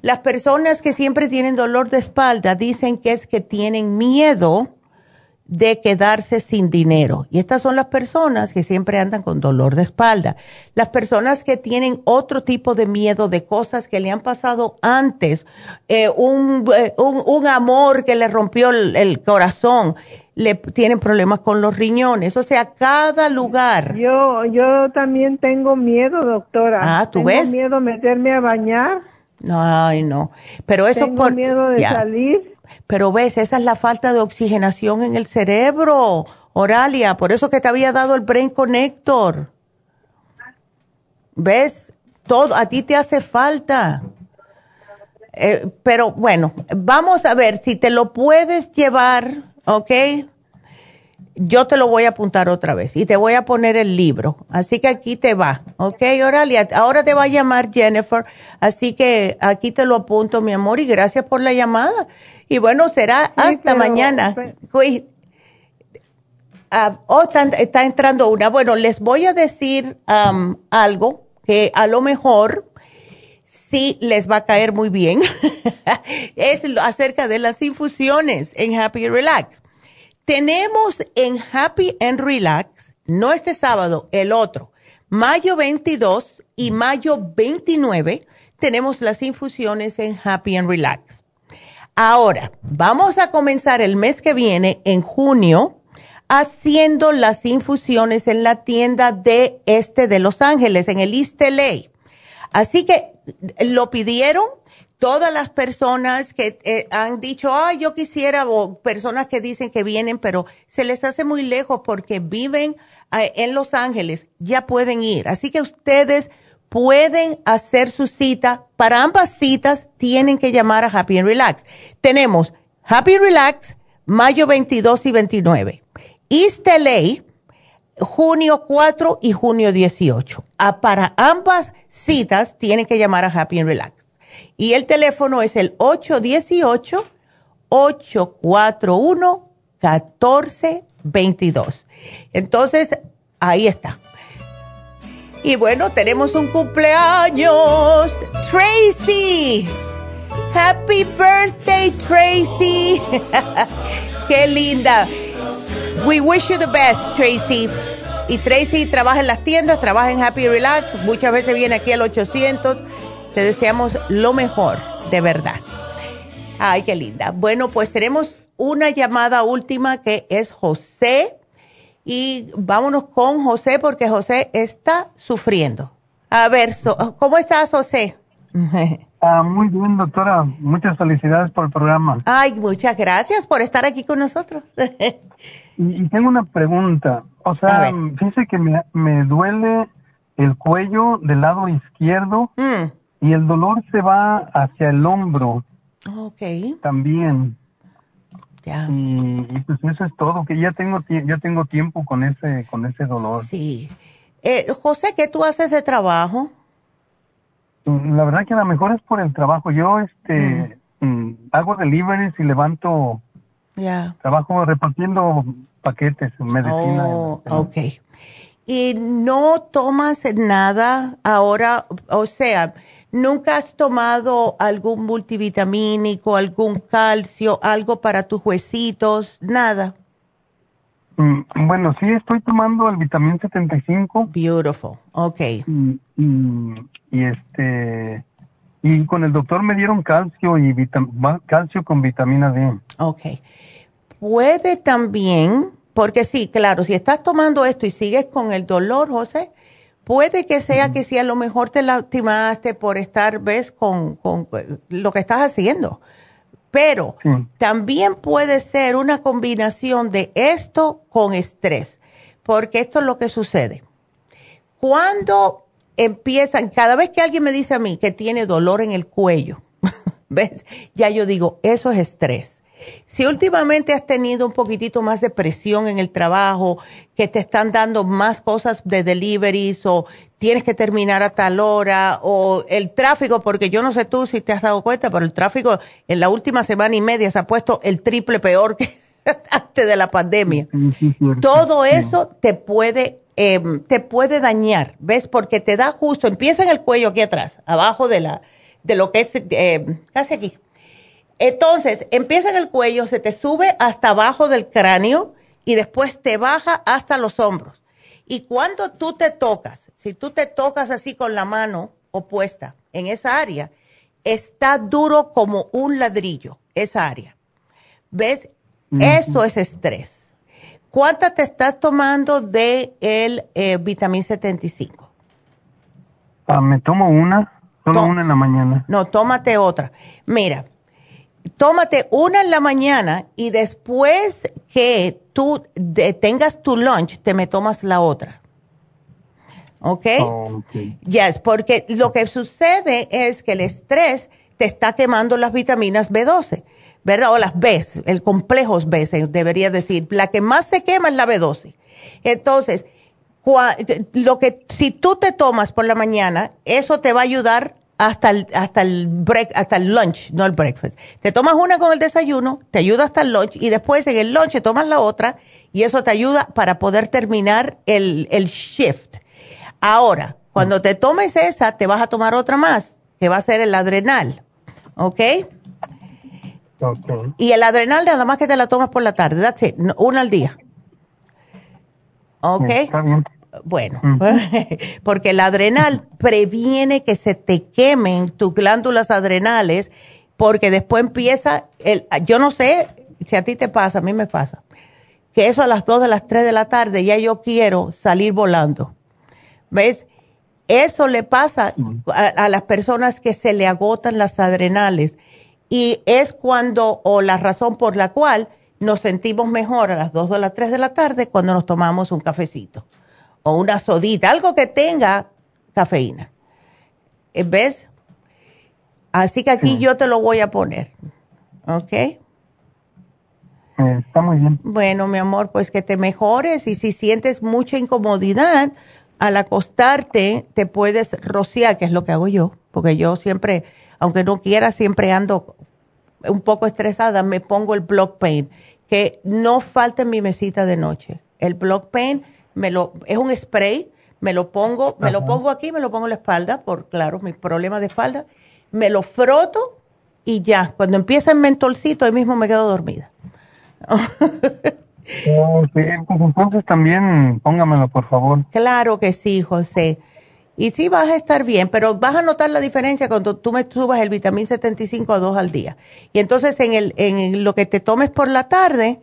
las personas que siempre tienen dolor de espalda dicen que es que tienen miedo de quedarse sin dinero. Y estas son las personas que siempre andan con dolor de espalda. Las personas que tienen otro tipo de miedo de cosas que le han pasado antes, eh, un, eh, un, un amor que le rompió el, el corazón, le tienen problemas con los riñones, o sea, cada lugar. Yo yo también tengo miedo, doctora. Ah, ¿tú tengo ves? Tengo miedo meterme a bañar. No, ay, no. Pero eso tengo por miedo de ya. salir. Pero ves, esa es la falta de oxigenación en el cerebro, Oralia, por eso que te había dado el Brain Connector. ¿Ves? Todo a ti te hace falta. Eh, pero bueno, vamos a ver si te lo puedes llevar. ¿Ok? Yo te lo voy a apuntar otra vez y te voy a poner el libro. Así que aquí te va. ¿Ok, Oralia? Ahora te va a llamar Jennifer. Así que aquí te lo apunto, mi amor, y gracias por la llamada. Y bueno, será sí, hasta pero, mañana. Pero... Ah, oh, está, está entrando una. Bueno, les voy a decir um, algo que a lo mejor sí les va a caer muy bien, es acerca de las infusiones en Happy Relax. Tenemos en Happy and Relax, no este sábado, el otro, mayo veintidós y mayo veintinueve, tenemos las infusiones en Happy and Relax. Ahora, vamos a comenzar el mes que viene, en junio, haciendo las infusiones en la tienda de este de Los Ángeles, en el East L A. Así que lo pidieron todas las personas que eh, han dicho, ay, yo quisiera, o personas que dicen que vienen, pero se les hace muy lejos porque viven eh, en Los Ángeles, ya pueden ir. Así que ustedes pueden hacer su cita. Para ambas citas tienen que llamar a Happy and Relax. Tenemos Happy Relax, mayo veintidós y veintinueve. East L A, junio cuatro y junio dieciocho. Ah, para ambas citas tienen que llamar a Happy and Relax. Y el teléfono es el ocho uno ocho, ocho cuatro uno, uno cuatro dos dos. Entonces, ahí está. Y bueno, tenemos un cumpleaños. ¡Tracy! ¡Happy birthday, Tracy! ¡Qué linda! We wish you the best, Tracy. Y Tracy trabaja en las tiendas, trabaja en Happy Relax. Muchas veces viene aquí al ochocientos. Te deseamos lo mejor, de verdad. Ay, qué linda. Bueno, pues tenemos una llamada última que es José. Y vámonos con José porque José está sufriendo. A ver, ¿cómo estás, José? Ah, muy bien, doctora. Muchas felicidades por el programa. Ay, muchas gracias por estar aquí con nosotros. y, y tengo una pregunta. O sea, fíjese que me, me duele el cuello del lado izquierdo mm. y el dolor se va hacia el hombro. Okay. También. Ya. Y, y pues eso es todo, que ya tengo ya tengo tiempo con ese con ese dolor. Sí. Eh, José, ¿qué tú haces de trabajo? La verdad que a lo mejor es por el trabajo. Yo este uh-huh. hago deliveries y levanto. Yeah. Trabajo repartiendo paquetes, medicina. Oh, en, en okay. ¿Y no tomas nada ahora? O sea, ¿nunca has tomado algún multivitamínico, algún calcio, algo para tus huesitos? Nada. Mm, bueno, sí, estoy tomando el vitamina setenta y cinco. Beautiful, okay. Y, y, y este, y con el doctor me dieron calcio y vitam- calcio con vitamina D. Okay. Puede también, porque sí, claro, si estás tomando esto y sigues con el dolor, José, puede que sea que sí, a lo mejor te lastimaste por estar, ves, con, con lo que estás haciendo. Pero sí, también puede ser una combinación de esto con estrés, porque esto es lo que sucede. Cuando empiezan, cada vez que alguien me dice a mí que tiene dolor en el cuello, ¿ves? Ya yo digo, eso es estrés. Si últimamente has tenido un poquitito más de presión en el trabajo, que te están dando más cosas de deliveries o tienes que terminar a tal hora o el tráfico, porque yo no sé tú si te has dado cuenta, pero el tráfico en la última semana y media se ha puesto el triple peor que antes de la pandemia. Todo eso te puede, eh, te puede dañar, ¿ves? Porque te da justo, empieza en el cuello aquí atrás, abajo de, la, de lo que es eh, casi aquí. Entonces, empieza en el cuello, se te sube hasta abajo del cráneo y después te baja hasta los hombros. Y cuando tú te tocas, si tú te tocas así con la mano opuesta en esa área, está duro como un ladrillo, esa área. ¿Ves? Mm-hmm. Eso es estrés. ¿Cuánta te estás tomando de el eh, vitamina setenta y cinco? Ah, me tomo una, solo Tom- una en la mañana. No, tómate otra. Mira. Tómate una en la mañana y después que tú de, tengas tu lunch, te me tomas la otra. ¿Ok? Oh, okay. Yes, porque lo que sucede es que el estrés te está quemando las vitaminas B doce, ¿verdad? O las Bs, el complejo B, debería decir. La que más se quema es la B doce. Entonces, cua, lo que, si tú te tomas por la mañana, eso te va a ayudar hasta el, hasta el break, hasta el lunch, no el breakfast. Te tomas una con el desayuno, te ayuda hasta el lunch y después en el lunch te tomas la otra y eso te ayuda para poder terminar el, el shift. Ahora, cuando te tomes esa, te vas a tomar otra más, que va a ser el adrenal. ¿Ok? Okay. Y el adrenal nada más que te la tomas por la tarde, that's it, una al día. ¿Ok? Está bien. Bueno, porque el adrenal previene que se te quemen tus glándulas adrenales, porque después empieza, el, yo no sé si a ti te pasa, a mí me pasa, que eso a las dos, a las tres de la tarde ya yo quiero salir volando. ¿Ves? Eso le pasa a, a las personas que se le agotan las adrenales y es cuando, o la razón por la cual nos sentimos mejor a las dos o a las tres de la tarde cuando nos tomamos un cafecito. O una sodita, algo que tenga cafeína. ¿Ves? Así que aquí sí, yo te lo voy a poner. ¿Ok? Eh, está muy bien. Bueno, mi amor, pues que te mejores. Y si sientes mucha incomodidad, al acostarte te puedes rociar, que es lo que hago yo. Porque yo siempre, aunque no quiera, siempre ando un poco estresada. Me pongo el block pain. Que no falte en mi mesita de noche. El block pain... Me lo, es un spray, me lo pongo, me Ajá. lo pongo aquí, me lo pongo en la espalda, por claro, mis problemas de espalda, me lo froto y ya, cuando empieza el mentolcito, ahí mismo me quedo dormida. Oh, sí, pues entonces también póngamelo, por favor. Claro que sí, José. Y sí vas a estar bien, pero vas a notar la diferencia cuando tú me subas el vitamín setenta y cinco a dos al día. Y entonces en el en lo que te tomes por la tarde,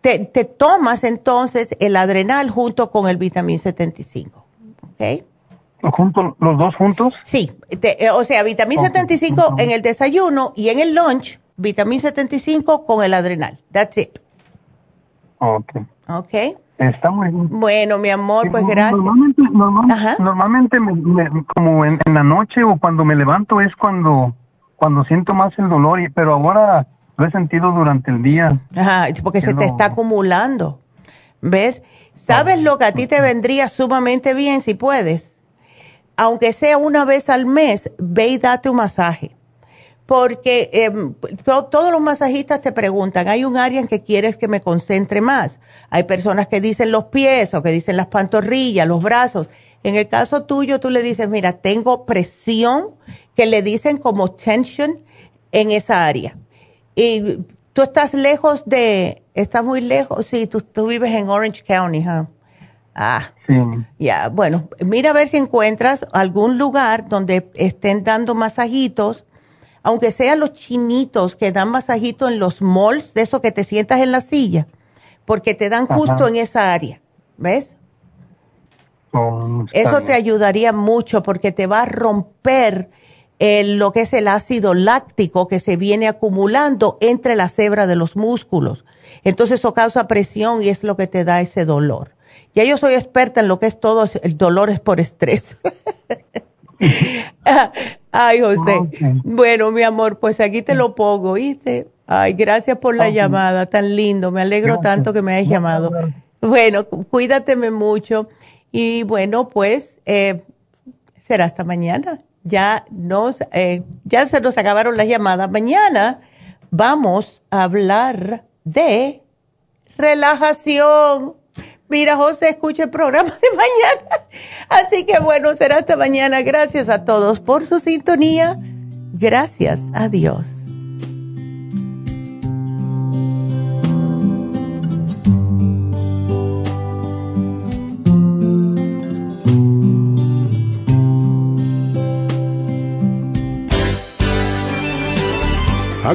te, te tomas entonces el adrenal junto con el vitamín setenta y cinco, ¿ok? ¿Junto, ¿Los dos juntos? Sí, te, o sea, vitamín okay. setenta y cinco en el desayuno y en el lunch, vitamín setenta y cinco con el adrenal. That's it. Ok. Ok. Está muy bien. Bueno, mi amor, pues gracias. Normalmente, normal, normalmente me, me, como en, en la noche o cuando me levanto es cuando, cuando siento más el dolor, y, pero ahora lo he sentido durante el día. Ajá, porque se lo... te está acumulando. ¿Ves? ¿Sabes ah, lo que a ti te vendría sumamente bien si puedes? Aunque sea una vez al mes, ve y date un masaje. Porque eh, to, todos los masajistas te preguntan, hay un área en que quieres que me concentre más. Hay personas que dicen los pies o que dicen las pantorrillas, los brazos. En el caso tuyo, tú le dices, mira, tengo presión, que le dicen como tension en esa área. Y tú estás lejos de, estás muy lejos, sí, tú, tú vives en Orange County, ¿ah? ¿eh? Ah, sí. Ya, bueno, mira a ver si encuentras algún lugar donde estén dando masajitos. Aunque sean los chinitos que dan masajito en los malls, de eso que te sientas en la silla, porque te dan justo Ajá. en esa área, ¿ves? Oh, eso bien. Te ayudaría mucho porque te va a romper el, lo que es el ácido láctico que se viene acumulando entre la hebras de los músculos. Entonces eso causa presión y es lo que te da ese dolor. Ya yo soy experta en lo que es todo, el dolor es por estrés. Ay, José. Okay. Bueno, mi amor, pues aquí te lo pongo, ¿viste? Ay, gracias por la okay. llamada, tan lindo. Me alegro gracias. tanto que me hayas llamado. Gracias. Bueno, cuídateme mucho. Y bueno, pues, eh, será hasta mañana. Ya nos, eh, ya se nos acabaron las llamadas. Mañana vamos a hablar de relajación. Mira, José, escuche el programa de mañana. Así que bueno, será hasta mañana. Gracias a todos por su sintonía. Gracias a Dios. Ha